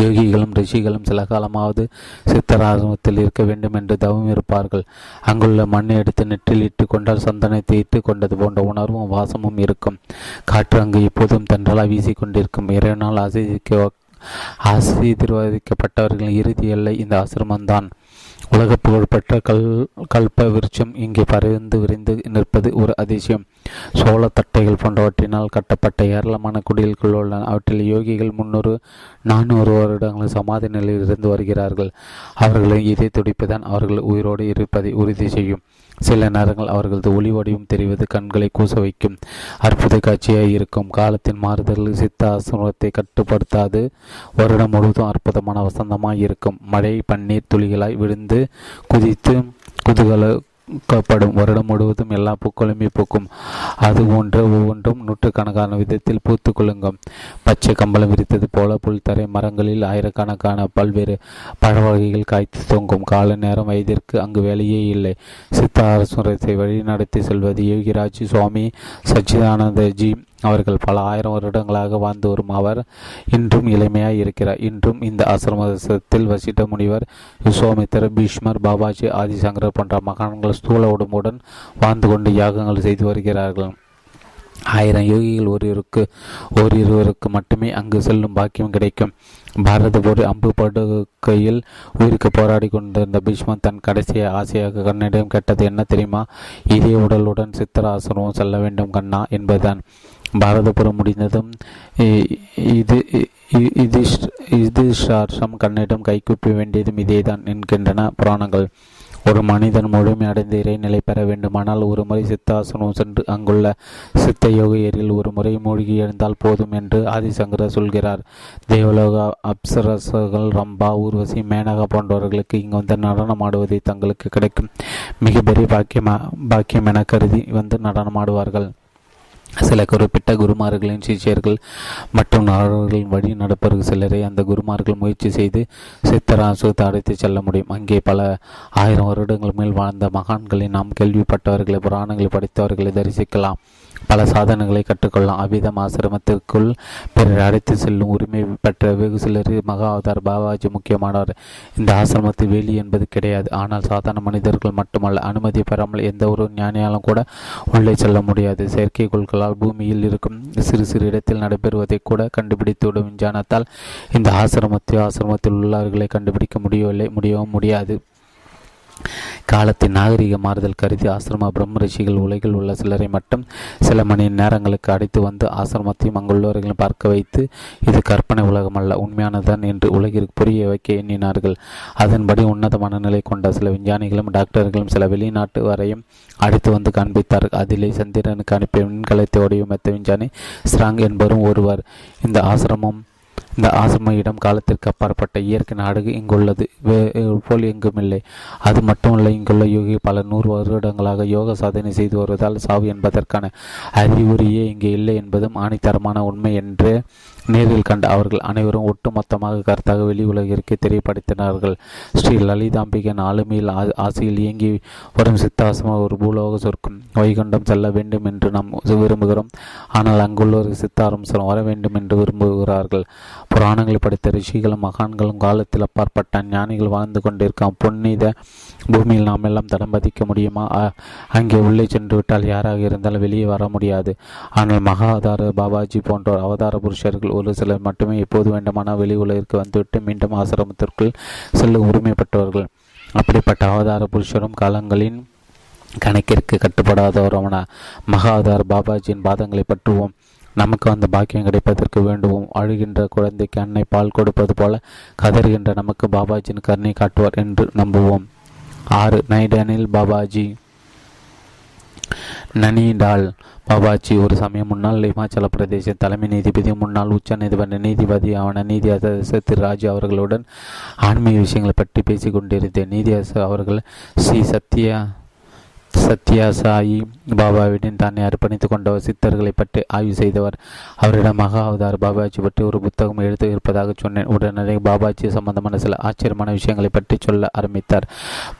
யோகிகளும் ரிஷிகளும் சில காலமாவது சித்தராசிரமத்தில் இருக்க வேண்டும் என்று தவம் இருப்பார்கள். அங்குள்ள மண்ணை எடுத்து நெற்றில் இட்டு கொண்டால் சந்தனை தேய்த்து கொண்டது போன்ற உணர்வும் வாசமும் இருக்கும். காற்று அங்கு இப்போதும் தென்றலாக வீசிக்கொண்டிருக்கும். இறைவனால் ஆசீர்வதிக்க ஆசீர்வதிக்கப்பட்டவர்களின் இறுதி எல்லை இந்த ஆசிரமம்தான். உலக புகழ்பெற்ற கல் கல்ப விருட்சம் இங்கே பறந்து விரிந்து நிற்பது ஒரு அதிசயம். சோள தட்டைகள் போன்றவற்றினால் கட்டப்பட்ட ஏராளமான குடில்கள் உள்ளன. அவற்றில் யோகிகள் முன்னூறு நானூறு வருடங்கள் சமாதி நிலையில் இருந்து வருகிறார்கள். அவர்களின் இதை துடிப்புதான் அவர்கள் உயிரோடு இருப்பதை உறுதி செய்யும். சில நேரங்கள் அவர்களது ஒளி வடிவம் தெரிவது கண்களை கூச வைக்கும். அற்புத காட்சியாக இருக்கும். காலத்தின் மாறுதல் சித்த ஆசிரமத்தை கட்டுப்படுத்தாது. வருடம் முழுவதும் அற்புதமான வசந்தமாக இருக்கும். மழை பன்னீர் துளிகளாய் விழுந்து குதித்து குதூகலக்கப்படும். வருடம் முழுவதும் எல்லா பூக்களுமே பூக்கும். அது ஒன்று ஒவ்வொன்றும் நூற்றுக்கணக்கான விதத்தில் பூத்து குலுங்கும். பச்சை கம்பளம் விரித்தது போல புல்தரை மரங்களில் ஆயிரக்கணக்கான பல்வேறு பழ வகைகள் காய்த்து தொங்கும். கால நேரம் வயதிற்கு அங்கு வேலையே இல்லை. சித்த ஆசிரமத்தை வழி நடத்தி செல்வது யோகிராஜ் சுவாமி சச்சிதானந்தஜி அவர்கள் பல ஆயிரம் வருடங்களாக வாழ்ந்து வரும் அவர் இன்றும் இளமையாய் இருக்கிறார். இன்றும் இந்த ஆசிரமத்தில் வசிட்ட முனிவர், விஸ்வாமித்திரர், பீஷ்மர், பாபாஜி, ஆதிசங்கரர் போன்ற மகான்கள் ஸ்தூல உடம்புடன் வாழ்ந்து கொண்டு யாகங்கள் செய்து வருகிறார்கள். ஆயிரம் யோகிகள் ஒருவருக்கு ஓரிருவருக்கு மட்டுமே அங்கு செல்லும் பாக்கியம் கிடைக்கும். பாரத போர் அம்பு படுக்கையில் உயிருக்கு போராடி கொண்டிருந்த பீஷ்மன் தன் கடைசியை ஆசையாக கண்ணிடம் கேட்டது என்ன தெரியுமா? இதே உடலுடன் சித்திராசிரமம் செல்ல வேண்டும் கண்ணா என்பதுதான். பாரதபுரம் முடிந்ததும் இது இது இது சார்ஷம் கண்ணிடம் கைக்குப்ப வேண்டியதும் இதேதான் என்கின்றன புராணங்கள். ஒரு மனிதன் முழுமையடைந்த இறைநிலை பெற வேண்டுமானால் ஒரு முறை சித்தாசனம் சென்று அங்குள்ள சித்த யோகையரில் ஒரு முறை மூழ்கி எழுந்தால் போதும் என்று ஆதிசங்கரர் சொல்கிறார். தேவலோக அப்சரசுகள், ரம்பா, ஊர்வசி, மேனகா போன்றவர்களுக்கு இங்கு வந்து நடனமாடுவதை தங்களுக்கு கிடைக்கும் மிகப்பெரிய பாக்கியமா பாக்கியம் என கருதி வந்து நடனமாடுவார்கள். சில குறிப்பிட்ட குருமார்களின் சிஷியர்கள் மற்றும் நாடர்களின் வழி நடப்பவர்கள் சிலரை அந்த குருமார்கள் முயற்சி செய்து சித்தராசுரத்தை அடைத்து செல்ல முடியும். அங்கே பல ஆயிரம் வருடங்கள் மேல் வாழ்ந்த மகான்களை நாம் கேள்விப்பட்டவர்களை, புராணங்களை படித்தவர்களை தரிசிக்கலாம், பல சாதனைகளை கற்றுக்கொள்ளலாம். அவ்விதம் ஆசிரமத்திற்குள் பிறர் அடைத்து செல்லும் உரிமை பெற்ற வெகு சிலர் மகா அவதார் பாபாஜி முக்கியமானவர். இந்த ஆசிரமத்தில் வேலி என்பது கிடையாது. ஆனால் சாதாரண மனிதர்கள் மட்டுமல்ல, அனுமதி பெறாமல் எந்த ஒரு ஞானியாலும் கூட உள்ளே செல்ல முடியாது. செயற்கைக்கோள்களால் பூமியில் இருக்கும் சிறு சிறு இடத்தில் நடைபெறுவதை கூட கண்டுபிடித்துவிடும் விஞ்ஞானத்தால் இந்த ஆசிரமத்தை ஆசிரமத்தில் உள்ளவர்களை கண்டுபிடிக்க முடியவில்லை, முடியவும் முடியாது. காலத்தின் நாகரிக மாறுதல் கருதி ஆசிரம பிரம்ம ரிஷிகள் உலகில் உள்ள சிலரை மட்டும் சில மணி நேரங்களுக்கு அடைத்து வந்து ஆசிரமத்தையும் அங்குள்ளவர்களையும் பார்க்க வைத்து இது கற்பனை உலகம் அல்ல, உண்மையானதான் என்று உலகிற்கு புரிய வைக்க எண்ணினார்கள். அதன்படி உன்னத மனநிலை கொண்ட சில விஞ்ஞானிகளும் டாக்டர்களும் சில வெளிநாட்டு வரையும் அழைத்து வந்து காண்பித்தார்கள். அதிலே சந்திரனுக்கு அனுப்பிய விண்கலத்தை வடிவமைத்த விஞ்ஞானி ஸ்ராங் என்பவரும் ஒருவர். இந்த ஆசிரமம் இந்த ஆசிரம இடம் காலத்திற்கு அப்பாற்பட்ட இயற்கை நாடுகு இங்குள்ளது போல் எங்குமில்லை. அது மட்டுமல்ல, இங்குள்ள யோகி பல நூறு வருடங்களாக யோக சாதனை செய்து வருவதால் சாவு என்பதற்கான அறிகுறியே இங்கே இல்லை என்பதும் ஆணித்தரமான உண்மை என்று நேரில் கண்ட அவர்கள் அனைவரும் ஒட்டுமொத்தமாக கருத்தாக வெளி உலகிற்கு தெரியப்படுத்தினார்கள். ஸ்ரீ லலிதாம்பிகன் ஆளுமையில் ஆசையில் இயங்கி வரும் சித்தாசிரமம் ஒரு பூலோக சொர்க்கம். வைகுண்டம் செல்ல வேண்டும் என்று நாம் விரும்புகிறோம், ஆனால் அங்குள்ளோர் சித்தாசிரமம் வர வேண்டும் என்று விரும்புகிறார்கள். புராணங்களை படித்த ரிஷிகளும் மகான்களும் காலத்தில் அப்பாற்பட்ட ஞானிகள் வாழ்ந்து கொண்டிருக்கும் புன்னித பூமியில் நாம் எல்லாம் தடம் பதிக்க முடியுமா? அங்கே உள்ளே சென்று விட்டால் யாராக இருந்தாலும் வெளியே வர முடியாது. ஆனால் மகாதார பாபாஜி போன்றோர் அவதார புருஷர்கள் ஒரு சிலர் மட்டுமே எப்போது வேண்டுமானா வெளி உலகிற்கு வந்துவிட்டு மீண்டும் ஆசிரமத்திற்குள் செல்ல உரிமைப்பட்டவர்கள். அப்படிப்பட்ட அவதார புருஷரும் காலங்களின் கணக்கிற்கு கட்டுப்படாதவரவன மகாதார பாபாஜியின் பாதங்களை பற்றுவோம். நமக்கு அந்த பாக்கியம் கிடைப்பதற்கு வேண்டுவோம். அழுகின்ற குழந்தைக்கு அன்னை பால் கொடுப்பது போல கதறுகின்ற நமக்கு பாபாஜியின் கருணை காட்டுவார் என்று நம்புவோம். ஆறு. நைனிடால் பாபாஜி. நனிடால் பாபாஜி ஒரு சமயம் முன்னாள் இமாச்சல பிரதேச தலைமை நீதிபதி, முன்னாள் உச்ச நீதிமன்ற நீதிபதி ஆவன நீதி அரசர் திரு ராஜு அவர்களுடன் ஆன்மீக விஷயங்களை பற்றி பேசிக் கொண்டிருந்தேன். நீதியரசர் அவர்கள் ஸ்ரீ சத்யா சத்யாசாயி பாபாவிடன் தன்னை அர்ப்பணித்துக் கொண்டவர், சித்தர்களை பற்றி ஆய்வு செய்தவர். அவரிடம் மகா அவதார் பாபாஜி பற்றி ஒரு புத்தகம் எழுத இருப்பதாக சொன்னேன். உடனே பாபாஜி சம்பந்தமான சில ஆச்சரியமான விஷயங்களை பற்றி சொல்ல ஆரம்பித்தார்.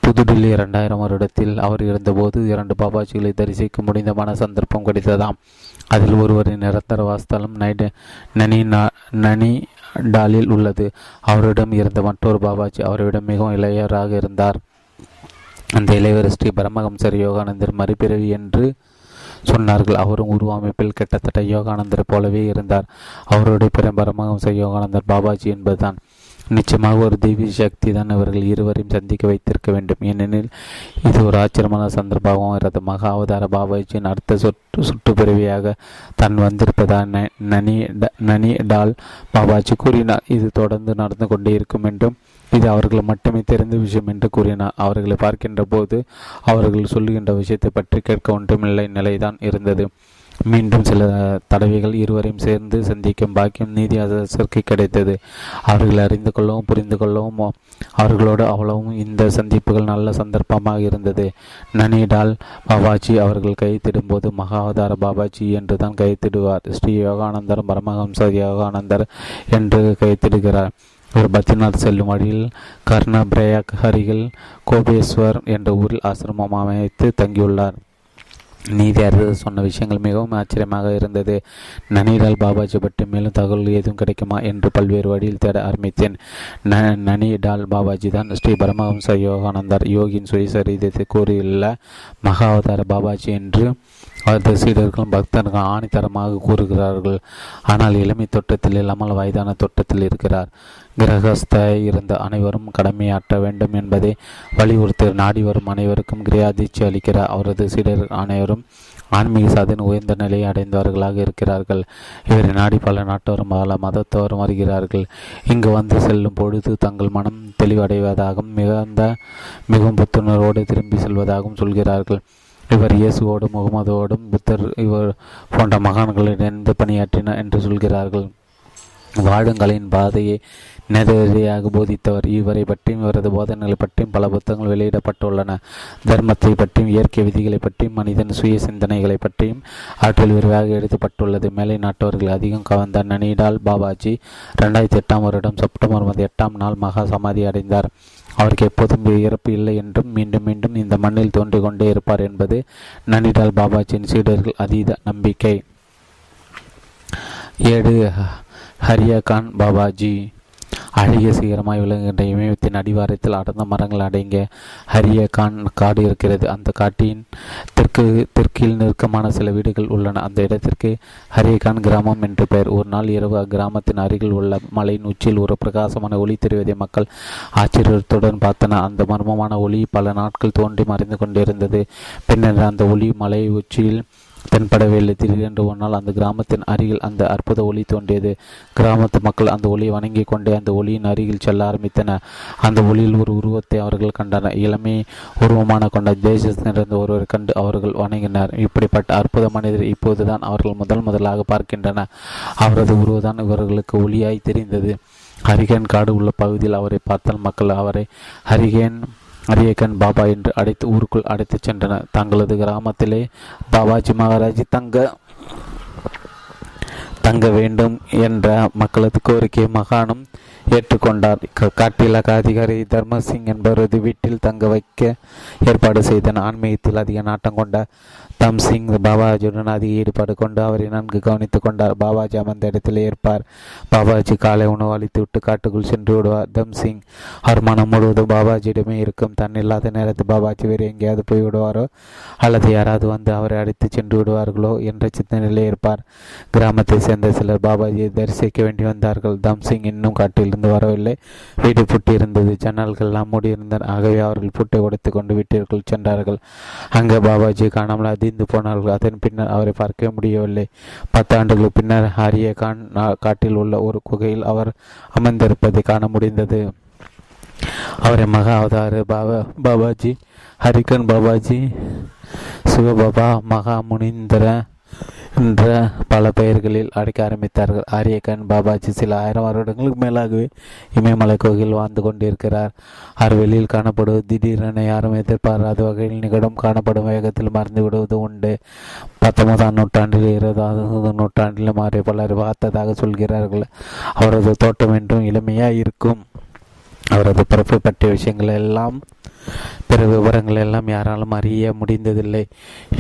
புதுடில்லி இரண்டாயிரம் வருடத்தில் அவர் இருந்தபோது இரண்டு பாபாஜிகளை தரிசிக்க முடிந்தமான சந்தர்ப்பம் கிடைத்ததாம். அதில் ஒருவரின் நிரந்தர வாஸ்தலம் நைட நனி நனி டாலில் உள்ளது. அவரிடம் இருந்த மற்றொரு பாபாஜி அவரிடம் மிகவும் இளையராக இருந்தார். அந்த இளைவர் ஸ்ரீ பரமஹம்ச யோகானந்தர் மறுபிறவி என்று சொன்னார்கள். அவரும் உருவமைப்பில் கிட்டத்தட்ட யோகானந்தர் போலவே இருந்தார். அவருடைய பிற பரமஹம்ச யோகானந்தர் பாபாஜி என்பதுதான். நிச்சயமாக ஒரு தெய்வீக சக்தி தான் இவர்கள் இருவரையும் சந்திக்க வைத்திருக்க வேண்டும். ஏனெனில் இது ஒரு ஆச்சரியமான சந்தர்ப்பமாகவும் இருந்தது. மகா அவதார பாபாஜியின் அடுத்த சுற்று சுற்றுப்பிறவியாக தான் வந்திருப்பதாக நனி நனிடால் பாபாஜி கூறினார். இது தொடர்ந்து நடந்து கொண்டே இருக்கும் என்றும் இது அவர்கள் மட்டுமே தெரிந்த விஷயம் என்று கூறினார். அவர்களை பார்க்கின்ற போது அவர்கள் சொல்லுகின்ற விஷயத்தை பற்றி கேட்க ஒன்றுமில்லை நிலைதான் இருந்தது. மீண்டும் சில தடவைகள் இருவரையும் சேர்ந்து சந்திக்கும் பாக்கியம் நீதியரசருக்கு கிடைத்தது. அவர்களை அறிந்து கொள்ளவும் புரிந்து கொள்ளவும் அவர்களோடு அவ்வளவும் இந்த சந்திப்புகள் நல்ல சந்தர்ப்பமாக இருந்தது. நனிடால் பாபாஜி அவர்கள் கைத்திடும்போது மகாவதார பாபாஜி என்று தான் கைத்திடுவார். ஸ்ரீ யோகானந்தரும் பரமஹம்ச யோகானந்தர் என்று கைத்திடுகிறார். ஒரு பத்ரிநாத் செல்லும் வழியில் கர்ணபிரயாக் ஹரிகள் கோபேஸ்வர் என்ற ஊரில் ஆசிரமம் அமைத்து தங்கியுள்ளார். நீதி அரசர் சொன்ன விஷயங்கள் மிகவும் ஆச்சரியமாக இருந்தது. நனிடால் பாபாஜி பற்றி மேலும் தகவல் எதுவும் கிடைக்குமா என்று பல்வேறு வழியில் தேட ஆரம்பித்தேன். ந நனிடால் பாபாஜி தான் ஸ்ரீ பரமஹம்ச யோகானந்தர் யோகியின் சுயசரிதத்தை கூறியுள்ள மகாவதார பாபாஜி என்று அவரது சீடர்களும் பக்தர்கள் ஆணித்தரமாக கூறுகிறார்கள். ஆனால் இளமை தோட்டத்தில் இல்லாமல் வயதான தோட்டத்தில் இருக்கிறார். கிரகஸ்தாய் இருந்த அனைவரும் கடமையாற்ற வேண்டும் என்பதை வலியுறுத்தி நாடி வரும் அனைவருக்கும் கிரியாதிர்ச்சி அளிக்கிறார். அவரது சீடர் அனைவரும் ஆன்மீக சாதனை உயர்ந்த நிலையை அடைந்தவர்களாக இருக்கிறார்கள். இவரை நாடி பல நாட்டோரும் பல மதத்தோரும் வருகிறார்கள். இங்கு வந்து செல்லும் பொழுது தங்கள் மனம் தெளிவடைவதாகவும் மிகுந்த மிகவும் புத்துணர்வோடு திரும்பி செல்வதாகவும் சொல்கிறார்கள். இவர் இயேசுவோடும் முகமதோடும் புத்தர் இவர் போன்ற மகான்களிடம் எந்த பணியாற்றினார் என்று சொல்கிறார்கள். வாழுங்களின் பாதையை நேரடியாக போதித்தவர். இவரை பற்றியும் இவரது போதனைகளை பற்றியும் பல புத்தகங்கள் வெளியிடப்பட்டுள்ளன. தர்மத்தை பற்றியும் இயற்கை விதிகளை பற்றியும் மனிதன் சுய சிந்தனைகளை பற்றியும் ஆற்றல் விரிவாக எழுதப்பட்டுள்ளது. மேலை நாட்டவர்கள் அதிகம் கவர்ந்த நனிடால் பாபாஜி ரெண்டாயிரத்தி எட்டாம் வருடம் செப்டம்பர் மாதம் எட்டாம் நாள் மகா சமாதி அடைந்தார். அவருக்கு எப்போதும் இறப்பு இல்லை என்றும் மீண்டும் மீண்டும் இந்த மண்ணில் தோன்றிக் கொண்டே இருப்பார் என்பது நனிடால் பாபாஜியின் சீடர்கள் அதீத நம்பிக்கை. ஏழு ஹரியாகான் பாபாஜி. அழகிய சிகரமாய் விளங்குகின்ற இமயத்தின் அடிவாரத்தில் அடர்ந்த மரங்கள் அடங்கிய ஹரியாகான் காடு இருக்கிறது. அந்த காட்டின் தெற்கு தெற்கில் நெருக்கமான சில வீடுகள் உள்ளன. அந்த இடத்திற்கு ஹரியாகான் கிராமம் என்று பெயர். ஒரு நாள் இரவு அக்கிராமத்தின் அருகில் உள்ள மலையின் உச்சியில் ஒரு பிரகாசமான ஒளி தெரிவதை மக்கள் ஆச்சரியத்துடன் பார்த்தனர். அந்த மர்மமான ஒளி பல நாட்கள் தோன்றி மறைந்து கொண்டிருந்தது. பின்னர் அந்த ஒளி மலை உச்சியில் தென்படவில்லை. திடீரென்று ஒரு நாள் அந்த கிராமத்தின் அருகில் அந்த அற்புத ஒளி தோன்றியது. கிராமத்து மக்கள் அந்த ஒளியை வணங்கி கொண்டே அந்த ஒளியின் அருகில் செல்ல ஆரம்பித்தனர். அந்த ஒளியில் ஒரு உருவத்தை அவர்கள் கண்டனர். இளமை உருவமான கொண்ட தேசத்திலிருந்து ஒருவரை கண்டு அவர்கள் வணங்கினர். இப்படிப்பட்ட அற்புத மனிதர் இப்போதுதான் அவர்கள் முதல் முதலாக பார்க்கின்றனர். அவரது உருவதான் இவர்களுக்கு ஒளியாய் தெரிந்தது. ஹரிகேன் காடு உள்ள பகுதியில் அவரை பார்த்தால் மக்கள் அவரை ஹரிகேன் ஹரியாகான் பாபா என்று அடைத்து ஊருக்குள் அடைத்துச் சென்றனர். தங்களது கிராமத்திலே பாபாஜி மகாராஜ் தங்க தங்க வேண்டும் என்ற மக்களது கோரிக்கையை மகானும் ஏற்றுக்கொண்டார். காட்டிலக அதிகாரி தர்மசிங் என்பவரது வீட்டில் தங்க வைக்க ஏற்பாடு செய்தனர். ஆன்மீகத்தில் அதிக நாட்டம் கொண்ட தம்சிங் பாபாஜியுடன் அதிக ஈடுபாடு கொண்டு அவரை நன்கு கவனித்துக் கொண்டார். பாபாஜி அமர்ந்த இடத்திலே ஏற்பார். பாபாஜி காலை உணவு அளித்து விட்டு காட்டுக்குள் சென்று விடுவார். தம்சிங் அவர் மனம் முழுவதும் பாபாஜியிடமே இருக்கும். தன் இல்லாத நேரத்தில் பாபாஜி வேறு எங்கேயாவது போய்விடுவாரோ அல்லது யாராவது வந்து அவரை அடித்து சென்று விடுவார்களோ என்ற சிந்தனையிலே இருப்பார். கிராமத்தை சேர்ந்த சிலர் பாபாஜியை தரிசிக்க வேண்டி வந்தார்கள். தம்சிங் இன்னும் காட்டிலிருந்து வரவில்லை. வீடு பூட்டி இருந்தது. ஜன்னல்கள் எல்லாம் மூடியிருந்தன. ஆகவே அவர்கள் பூட்டை உடைத்து கொண்டு வீட்டிற்குள் சென்றார்கள். அங்கே பாபாஜியை காணாமல் அதிர்ந்து போனார்கள். அதன் பின்னர் அவரை பார்க்க முடியவில்லை. பத்தாண்டுகளுக்கு பின்னர் ஹரியாகான் காட்டில் உள்ள ஒரு குகையில் அவர் அமர்ந்திருப்பதை காண முடிந்தது. அவரை மகா அவதார பாபா பாபாஜி ஹரிகான் பாபாஜி சிவபாபா மகா முனிந்தர என்ற பல பெயர்களில் அழைக்க ஆரம்பித்தார்கள். ஹரியாகான் பாபாஜி சில ஆயிரம் வருடங்களுக்கு மேலாகவே இமயமலை கோயில் வாழ்ந்து கொண்டிருக்கிறார். அவர் வெளியில் காணப்படுவது திடீரென யாரும் எதிர்பாராத வகையில் நிகழும். காணப்படும் வேகத்தில் மறைந்து விடுவது உண்டு. பத்தொன்பதாம் நூற்றாண்டில் இருபதாவது நூற்றாண்டிலும் அவரை பலர் பார்த்ததாக சொல்கிறார்கள். அவரது தோட்டம் என்றும் இளமையாக இருக்கும். அவரது பிறப்பு பற்றிய விஷயங்கள் எல்லாம் பிற விவரங்கள் எல்லாம் யாராலும் அறிய முடிந்ததில்லை.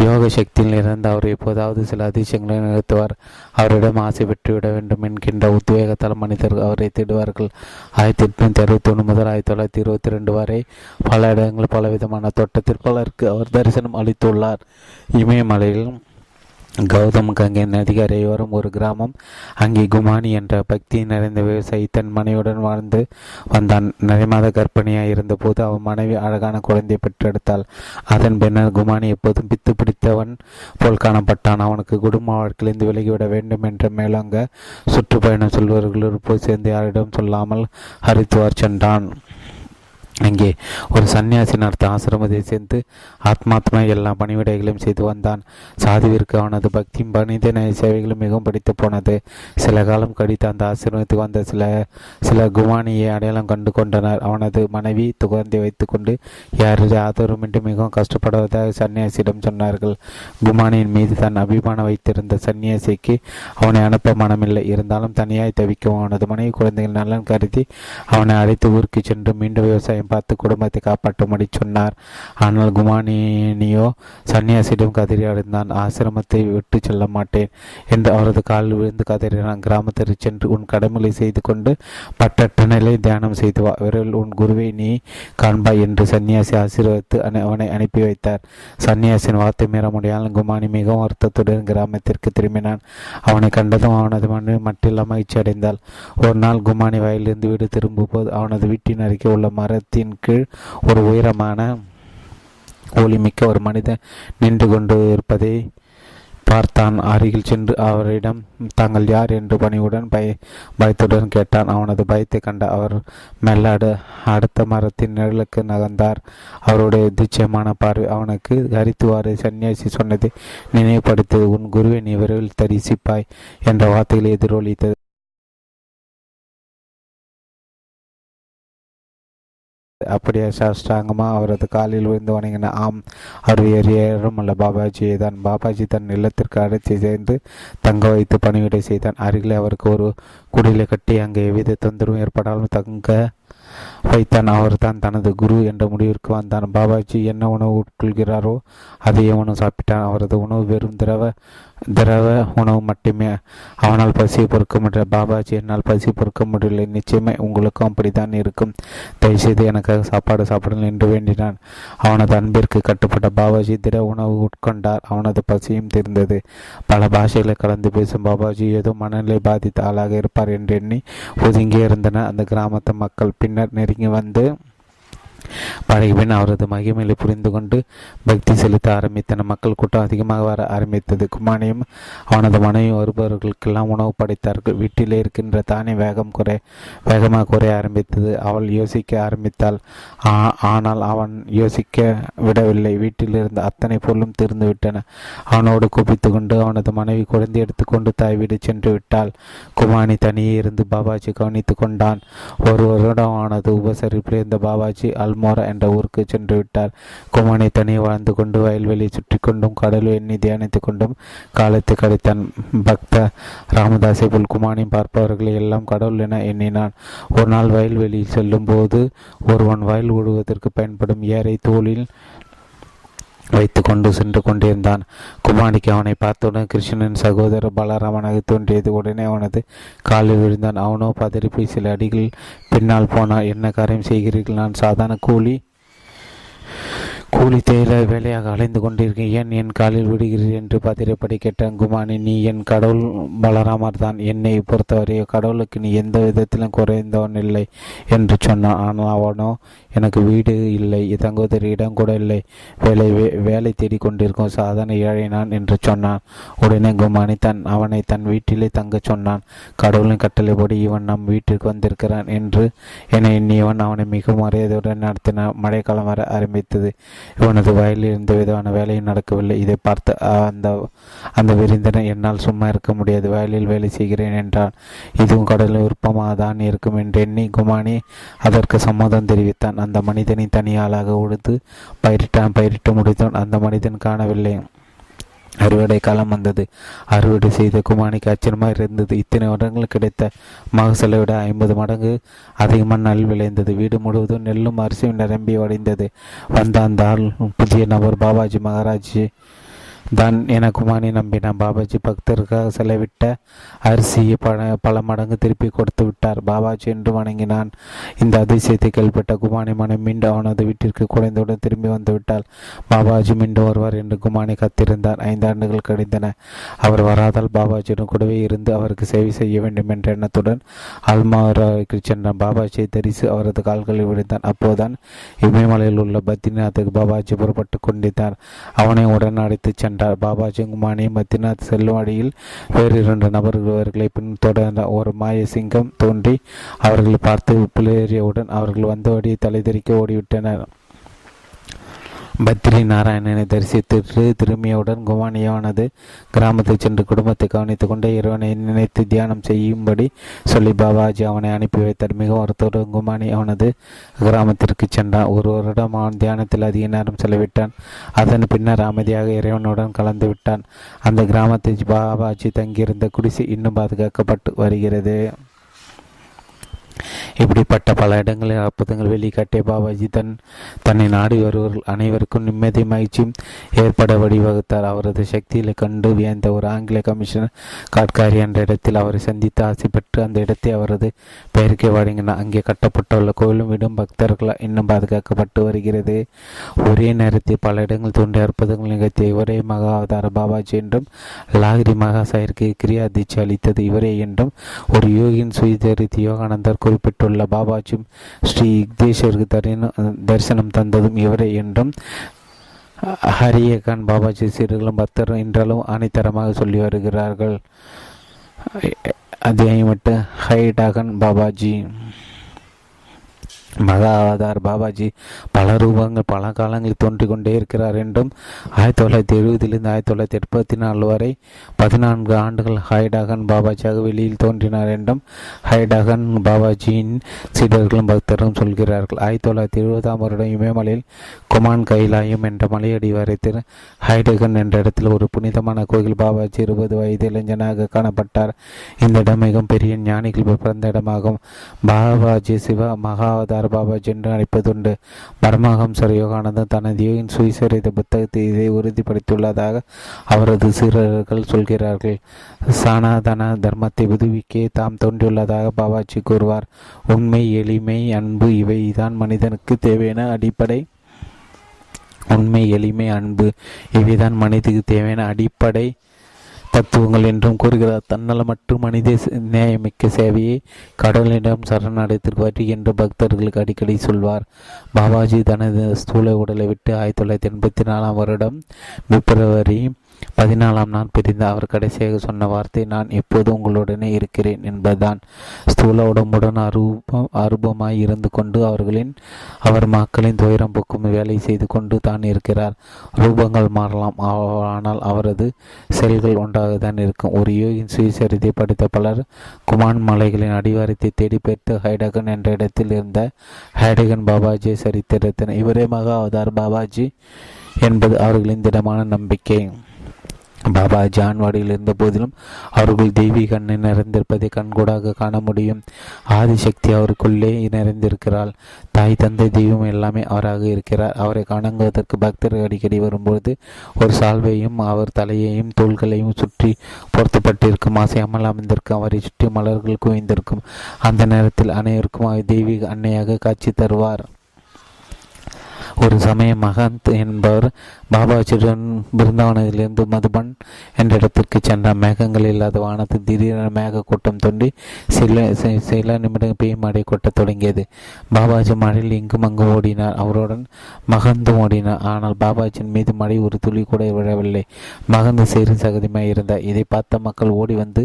யோக சக்தியில் இருந்து அவர் எப்போதாவது சில அதிசயங்களை நிகழ்த்துவார். அவரிடம் ஆசை பெற்றுவிட வேண்டும் என்கின்ற உத்வேகத்தால் மனிதர்கள் அவரை தேடுவார்கள். ஆயிரத்தி எட்நூற்றி அறுபத்தி ஒன்று முதல் ஆயிரத்தி தொள்ளாயிரத்தி இருபத்தி ரெண்டு வரை பல இடங்களில் பலவிதமான தோட்டத்தில் பலருக்கு அவர் தரிசனம் அளித்துள்ளார். இமயமலையில் கௌதம் கங்கை நதிகரை வரும் ஒரு கிராமம். அங்கே குமானி என்ற பக்தி நிறைந்த விவசாயி தன் மனைவியுடன் வாழ்ந்து வந்தான். நிறைமாத கர்ப்பிணியாக இருந்தபோது அவன் மனைவி அழகான குழந்தையை பெற்றெடுத்தாள். அதன் பின்னர் குமானி எப்போதும் பித்து பிடித்தவன் போல் காணப்பட்டான். அவனுக்கு குடும்ப வாழ்க்கையிலிருந்து விலகிவிட வேண்டும் என்ற மேலோங்க சுற்றுப்பயணம் செல்வர்களோடு போய் சேர்ந்து யாரிடம் சொல்லாமல் ஹரித்துவார் சென்றான். அங்கே ஒரு சன்னியாசி நடத்த ஆசிரமத்தை சேர்ந்து ஆத்மாத்மா எல்லா பணிவிடைகளையும் செய்து வந்தான். சாதுவிற்கு அவனது பக்தியும் பணித சேவைகளும் மிகவும் பிடித்து போனது. சில காலம் கழித்து அந்த ஆசிரமத்துக்கு வந்த சில சில குமானியை அடையாளம் கண்டு கொண்டனர். அவனது மனைவி குழந்தை வைத்துக்கொண்டு யாருடைய ஆதரவுமின்றி மிகவும் கஷ்டப்படுவதாக சன்னியாசியிடம் சொன்னார்கள். குமானியின் மீது தன் அபிமானம் வைத்திருந்த சன்னியாசிக்கு அவனை அனுப்ப மனமில்லை. இருந்தாலும் தனியாய் தவிக்கும் அவனது மனைவி குழந்தைகள் நலன் கருதி அவனை அழைத்து ஊருக்கு சென்று மீண்டும் விவசாயம் பார்த்து குடும்பத்தை காப்பாற்றும்படி சொன்னார். ஆனால் குமானினியோ சன்னியாசியிடம் கதறி அடைந்தான். ஆசிரமத்தை விட்டு செல்ல மாட்டேன் என்று அவரது கால் விழுந்து கதறினான். கிராமத்திற்கு சென்று உன் கடமைகளை செய்து கொண்டு பட்டற்ற நிலை தியானம் செய்து வா. விரைவில் உன் குருவை நீ காண்பாய் என்று சன்னியாசி ஆசீர்வதித்து அவனை அனுப்பி வைத்தார். சன்னியாசின் வார்த்தை மீற முடியாமல் குமானி மிகவும் வருத்தத்துடன் கிராமத்திற்கு திரும்பினான். அவனை கண்டதும் அவனது மனைவி மட்டில்லாமல் மகிழ்ச்சியடைந்தாள். ஒரு நாள் குமானி வயலிலிருந்து வீடு திரும்பும் போது அவனது வீட்டின் அருகே உள்ள மரத்தின் கீழ் ஒரு உயரமான ஒளிமிக்க ஒரு மனிதன் நின்று கொண்டு இருப்பதை பார்த்தான். அருகில் சென்று அவரிடம் தாங்கள் யார் என்று பணியுடன் பய பயத்துடன் கேட்டான். அவனது பயத்தை கண்ட அவர் மெல்ல அடு அடுத்த மரத்தின் நிழலுக்கு நகர்ந்தார். அவருடைய அதிசயமான பார்வை அவனுக்கு ஹரித்துவாரை சன்னியாசி சொன்னதை நினைவுபடுத்தது. உன் குருவை நீ விரைவில் தரிசிப்பாய் என்ற வார்த்தைகளை எதிரொலித்தது. அப்படியே சாஷ்டாங்கமாக அவரது காலில் விழுந்து வணங்கின. ஆம், அருவியரும் அல்ல, பாபாஜியை தான். பாபாஜி தன் இல்லத்திற்கு அடைச்சி சேர்ந்து தங்க வைத்து பணிவிடை செய்தான். அருகிலே அவருக்கு ஒரு குடிலை கட்டி அங்கே எவ்வித தொந்தரவும் ஏற்படாமல் தங்க வைத்தான். அவர் தான் தனது குரு என்ற முடிவிற்கு வந்தான். பாபாஜி என்ன உணவு உட்கொள்கிறாரோ அதையே உணவு சாப்பிட்டான். அவரது உணவு வெறும் திரவ திரவ உணவு மட்டுமே. அவனால் பசியை பொறுக்க முடியல. பாபாஜி, என்னால் பசி பொறுக்க முடியலை. நிச்சயமே உங்களுக்கும் அப்படித்தான் இருக்கும். தயவுசெய்து எனக்காக சாப்பாடு சாப்பிடலாம் என்று வேண்டினான். அவனது அன்பிற்கு கட்டுப்பட்ட பாபாஜி திட உணவு உட்கொண்டார். அவனது பசியும் தீர்ந்தது. பல பாஷைகளை கலந்து பேசும் பாபாஜி ஏதோ மனநிலை பாதித்த ஆளாக இருப்பார் என்று எண்ணி ஒதுங்கியே இருந்தனர் அந்த கிராமத்து மக்கள். பின்னர் நெருங்கி வந்து பழகிபின் அவரது மகிமையை புரிந்து கொண்டு பக்தி செலுத்த ஆரம்பித்தன. மக்கள் கூட்டம் அதிகமாக வர ஆரம்பித்தது. குமானியும் அவனது மனைவியும் வருபவர்களுக்கெல்லாம் உணவு படைத்தார்கள். வீட்டிலே இருக்கின்ற தானே வேகம் குறை வேகமாக குறைய ஆரம்பித்தது. அவள் யோசிக்க ஆரம்பித்தாள். ஆனால் அவன் யோசிக்க விடவில்லை. வீட்டில் இருந்த அத்தனை பொருளும் தீர்ந்து விட்டன. அவனோடு குபித்து கொண்டு அவனது மனைவி குழந்தை எடுத்துக்கொண்டு தாய் வீடு சென்று விட்டாள். குமானி தனியே இருந்து பாபாஜி கவனித்து கொண்டான். ஒரு வருடம் அவனது உபசரிப்பில் இருந்த பாபாஜி அல்மோரா என்ற ஊருக்கு சென்று விட்டார். குமானி தனியே வாழ்ந்து கொண்டு வயல்வெளியை சுற்றி கொண்டும் கடல் எண்ணி தியானித்து கொண்டும் காலத்தை கழித்தான். பக்த ராமதாஸை போல் குமானி பார்ப்பவர்களை எல்லாம் கடவுள் என எண்ணினான். ஒரு நாள் வயல்வெளியில் செல்லும் போது ஒருவன் வயல் ஓடுவதற்கு பயன்படும் ஏரை தோளில் வைத்து கொண்டு சென்று கொண்டிருந்தான். குமானிக்கு அவனை பார்த்தவுடன் கிருஷ்ணனின் சகோதரர் பலராமனாக தோன்றியது. உடனே அவனது காலில் விழுந்தான். அவனோ பதறிப்பி சில அடிகள் பின்னால் போனான். என்ன காரியம் செய்கிறீர்கள்? நான் சாதாரண கூலி கூலி தேயிலை வேலையாக அலைந்து கொண்டிருக்கேன். ஏன் என் காலில் விடுகிறீர் என்று பதிரப்படி கேட்டான். குமானி, நீ என் கடவுள் பலராமர் தான். என்னை பொறுத்தவரையோ கடவுளுக்கு நீ எந்த விதத்திலும் குறைந்தவன் இல்லை என்று சொன்னான். ஆனால் அவனோ எனக்கு வீடு இல்லை, தங்குவதற்கு இடம் கூட இல்லை, வேலை வேலை தேடி கொண்டிருக்கும் சாதாரண ஏழைனான் என்று சொன்னான். உடனே குமானி தன் அவனை தன் வீட்டிலே தங்க சொன்னான். கடவுளின் கட்டளைப்படி இவன் நம் வீட்டிற்கு வந்திருக்கிறான் என்று என்னை எண்ணியவன் அவனை மிக மரியாதையுடன் நடத்தினான். மழைக்காலம் வர ஆரம்பித்தது. இவனது வயலில் எந்த விதமான வேலையும் நடக்கவில்லை. இதை பார்த்து அந்த அந்த விருந்தினர் என்னால் சும்மா இருக்க முடியாது, வயலில் வேலை செய்கிறேன் என்றான். இதுவும் கடலில் விருப்பமாக தான் இருக்கும் என்று எண்ணி குமானி அதற்கு சம்மதம் தெரிவித்தான். அந்த மனிதனை தனியாளாக உடுத்து பயிரிட்டான். பயிரிட்டு முடித்தான். அந்த மனிதன் காணவில்லை. அறுவடை காலம் வந்தது. அறுவடை செய்த குமானிக்கு ஆச்சரியமாக இருந்தது. இத்தனை வருடங்கள் கிடைத்த மகசூலை விட ஐம்பது மடங்கு அதிகமான நெல் விளைந்தது. வீடு முழுவதும் நெல்லும் அரிசியும் நிரம்பி வடிந்தது. வந்த அந்த ஆள் புதிய நபர் பாபாஜி மகாராஜி தான் என குமானி நம்பினான். பாபாஜி பக்தருக்காக செலவிட்ட அரிசியை பல பல மடங்கு திருப்பி கொடுத்து விட்டார். பாபாஜி என்று வணங்கினான். இந்த அதிசயத்தை கேள்விப்பட்ட குமானி மனம் மீண்டும் அவனது வீட்டிற்கு குழந்தையுடன் திரும்பி வந்து விட்டாள். பாபாஜி மீண்டும் வருவார் என்று குமானி காத்திருந்தார். ஐந்தாண்டுகள் கழிந்தன. அவர் வராதால் பாபாஜியுடன் கூடவே இருந்து அவருக்கு சேவை செய்ய வேண்டும் என்ற எண்ணத்துடன் அல்மாராவுக்கு சென்றான். பாபாஜியை தரிசி அவரது கால்களில் விழுந்தான். அப்போதான் இமயமலையில் உள்ள பத்ரிநாத்துக்கு பாபாஜி புறப்பட்டு கொண்டிருந்தார். அவனை உடன் அழைத்து சென்றார். பாபாஜி குமானியும் பத்ரிநாத் செல்லும் அடியில் வேறு இரண்டு நபர்கள் அவர்களை பின் தொடர்ந்த ஒரு மாய சிங்கம் தோன்றி அவர்களை பார்த்து புலேறியவுடன் அவர்கள் வந்த வழியை தலைதறிக்க ஓடிவிட்டனர். பத்ரி நாராயணனை தரிசித்து திரும்பியவுடன் குமானியானது கிராமத்துக்கு சென்று குடும்பத்தை கவனித்துக் கொண்டே இறைவனை நினைத்து தியானம் செய்யும்படி சொல்லி பாபாஜி அவனை அனுப்பி வைத்தார். மிக ஒருத்தருடன் குமானி அவனது கிராமத்திற்கு சென்றான். ஒரு வருடம் அவன் தியானத்தில் அதிக நேரம் செலவிட்டான். அதன் பின்னர் அமைதியாக இறைவனுடன் கலந்து விட்டான். அந்த கிராமத்தில் பாபாஜி தங்கியிருந்த குடிசை இன்னும் பாதுகாக்கப்பட்டு வருகிறது இப்படிப்பட்ட பல இடங்களில் அற்புதங்கள் வெளிக்காட்டிய பாபாஜி தன் தன்னை நாடி வருவர்கள் அனைவருக்கும் நிம்மதி மகிழ்ச்சியும் ஏற்பட வழிவகுத்தார். அவரது சக்தியில கண்டு வியந்த ஒரு ஆங்கில கமிஷனர் காட்காரி என்ற இடத்தில் அவரை சந்தித்து ஆசை பெற்று அந்த இடத்தை அவரது பெயருக்கே வழங்கினார். அங்கே கட்டப்பட்டுள்ள கோயிலும் விடும் பக்தர்களால் இன்னும் பாதுகாக்கப்பட்டு வருகிறது. ஒரே நேரத்தில் பல இடங்கள் தோன்றிய அற்புதங்கள் நிகழ்த்திய இவரே மகா அவதார பாபாஜி என்றும் லாகிரி மகாசாயருக்கு கிரியா தீட்சி அளித்தது இவரே என்றும் ஒரு யோகியின் சுயதரித்து யோகானந்தர் குறிப்பிட்டுள்ள பாபாஜியும் ஸ்ரீ யுக்தேஸ்வரருக்கு தரின தரிசனம் தந்ததும் இவரே என்றும் ஹரியாகான் பாபாஜி சீர்களும் பக்தரும் இன்றாலும் அனைத்தரமாக சொல்லி வருகிறார்கள். அத்தியாயமிட்டு ஹைடகான் பாபாஜி. மகா அவதார் பாபாஜி பல ரூபங்கள் பல காலங்களில் தோன்றிக் கொண்டே இருக்கிறார் என்றும் ஆயிரத்தி தொள்ளாயிரத்தி எழுபதிலிருந்து ஆயிரத்தி தொள்ளாயிரத்தி எண்பத்தி நாலு வரை பதினான்கு ஆண்டுகள் ஹைடகான் பாபாஜியாக வெளியில் தோன்றினார் என்றும் ஹைடகான் பாபாஜியின் சீடர்களும் பக்தரும் சொல்கிறார்கள். ஆயிரத்தி தொள்ளாயிரத்தி எழுபதாம் வருடம் இமயமலையில் குமான் கைலாயம் என்ற மலையடி வரைத்திரு ஹைடகன் என்ற இடத்தில் ஒரு புனிதமான கோயில் பாபாஜி இருபது வயது இளைஞனாக காணப்பட்டார். இந்த இடம் மிகவும் பெரிய ஞானிகள் பிறந்த இடமாகும். பாபாஜி சிவ மகா பாபாஜி என்று அழைப்பதுண்டு. பரமஹம்ச யோகானந்தர் தனது யோகின் சுயசரித புத்தகத்தை இதை உறுதிப்படுத்தியுள்ளதாக அவரது சீரர்கள் சொல்கிறார்கள். சனாதன தர்மத்தை புதுவிக்கே தாம் தோன்றியுள்ளதாக பாபாஜி கூறுவார். உண்மை, எளிமை, அன்பு இவைதான் மனிதனுக்கு தேவையான அடிப்படை உண்மை எளிமை அன்பு இவைதான் மனிதனுக்கு தேவையான அடிப்படை தத்துவங்கள் என்றும் கூறுகிறார். தன்னலமற்ற மனித நியாயமிக்க சேவையை கடலிடம் சரணடைத்திற்கு வரி என்று பக்தர்களுக்கு அடிக்கடி சொல்வார். பாபாஜி தனது ஸ்தூல உடலை விட்டு ஆயிரத்தி தொள்ளாயிரத்தி எண்பத்தி நாலாம் வருடம் பிப்ரவரி பதினாலாம் நாள் பிரிந்த அவர் கடைசியாக சொன்ன வார்த்தை நான் எப்போது உங்களுடனே இருக்கிறேன் என்பதுதான். ஸ்தூல உடம்புடன் அரூபம் அரூபமாய் இருந்து கொண்டு அவர்களின் அவர் மக்களின் துயரம் போக்கும் வேலை செய்து கொண்டு தான் இருக்கிறார். ரூபங்கள் மாறலாம், ஆனால் அவரது செயல்கள் ஒன்றாக தான் இருக்கும். ஒரு யோகின் சுயசரிதை படித்த பலர் குமான் மலைகளின் அடிவாரத்தை தேடி பெற்று ஹைடகன் என்ற இடத்தில் இருந்த ஹைடகன் பாபாஜியை சரித்திருத்தனர். இவரே மகா அவதார் பாபாஜி என்பது அவர்களின் திடமான நம்பிக்கை. பாபாஜி ஆண்வாடியில் இருந்த போதிலும் அவர்கள் தெய்வீக கண்ணை நிறைந்திருப்பதை கண்கூடாக காண முடியும். ஆதிசக்தி அவருக்குள்ளே நிறைந்திருக்கிறாள். தாய் தந்தை தெய்வம் எல்லாமே அவராக இருக்கிறார். அவரை காணுவதற்கு பக்தர்கள் அடிக்கடி வரும்போது ஒரு சால்வையும் அவர் தலையையும் தோள்களையும் சுற்றி பொருத்தப்பட்டிருக்கும். ஆசையாமல் அமைந்திருக்கும். அவரை சுற்றி மலர்கள் குவிந்திருக்கும். அந்த நேரத்தில் அனைவருக்கும் அவர் தெய்வீக அன்னையாக காட்சி தருவார். ஒரு சமய மகந்த் என்பவர் பாபாஜியுடன் பிருந்தாவனத்திலிருந்து மதுபன் என்ற இடத்திற்கு சென்றார். மேகங்கள் இல்லாத வானத்தில் திடீரென மேக கூட்டம் தோன்றி சில சில நிமிடம் பெய்யும் மழை கொட்டத் தொடங்கியது. பாபாஜி மழையில் இங்கும் அங்கும் ஓடினார். அவருடன் மகந்தும் ஓடினார். ஆனால் பாபாஜியின் மீது மழை ஒரு துளி கூட விழவில்லை. மகந்து சேறு சகதியுமாய் இருந்தார். இதை பார்த்த மக்கள் ஓடி வந்து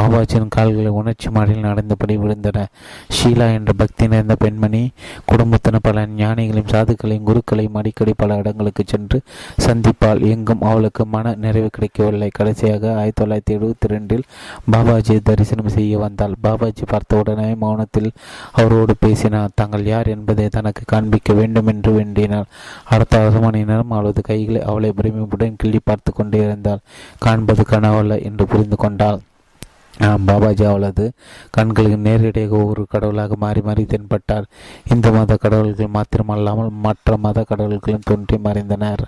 பாபாஜியின் கால்களை உணர்ச்சி மழையில் நடந்தபடி விழுந்தனர். ஷீலா என்ற பக்தி நிறைந்த பெண்மணி குடும்பத்தின பல ஞானிகளையும் சாதுக்களையும் குருக்களையும் அடிக்கடி பல இடங்களுக்கு சென்று சந்திப்பால் எங்கும் அவளுக்கு மன நிறைவு கிடைக்கவில்லை. கடைசியாக ஆயிரத்தி தொள்ளாயிரத்தி எழுபத்தி ரெண்டில் பாபாஜி தரிசனம் செய்ய வந்தாள். பாபாஜி பார்த்தவுடனே மௌனத்தில் அவரோடு பேசினார். தாங்கள் யார் என்பதை தனக்கு காண்பிக்க வேண்டும் என்று வேண்டினார். அடுத்த அரை மணி நேரம் அவளது கைகளை அவளை பிரமிப்புடன் கிள்ளி பார்த்து கொண்டே இருந்தாள். காண்பது கனவல்ல என்று புரிந்து கொண்டாள். பாபாஜி அவளது கண்களுக்கு நேரடியாக ஒவ்வொரு கடவுளாக மாறி மாறி தென்பட்டார். இந்து மத கடவுள்கள் மாத்திரமல்லாமல் மற்ற மத கடவுள்களும் தோன்றி மறைந்தனர்.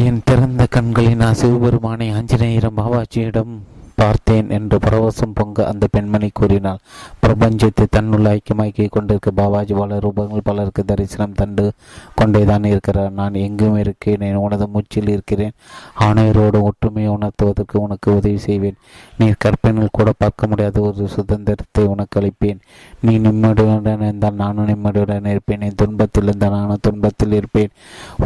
என் திறந்த கண்களினால் சிவபெருமானை ஆஞ்சநேயரும் பாபாஜியிடம் பார்த்தேன் என்று பரவசம் பொங்க அந்த பெண்மணி கூறினாள். பிரபஞ்சத்தை தன்னுள்ள ஐக்கியமாக்கி கொண்டிருக்க பாபாஜி பல ரூபங்கள் பலருக்கு தரிசனம் தண்டு கொண்டேதான் இருக்கிறார். நான் எங்கும் இருக்கிறேன், உனது மூச்சில் இருக்கிறேன், ஆணையரோடு ஒற்றுமையை உணர்த்துவதற்கு உனக்கு உதவி செய்வேன். நீ கற்பனையில் கூட பார்க்க முடியாத ஒரு சுதந்திரத்தை உனக்கு அளிப்பேன். நீ நிம்மதியுடன் இருந்தால் நானும் நிம்மதியுடன் இருப்பேன். நீ துன்பத்தில் இருந்தால் நானும் துன்பத்தில் இருப்பேன்.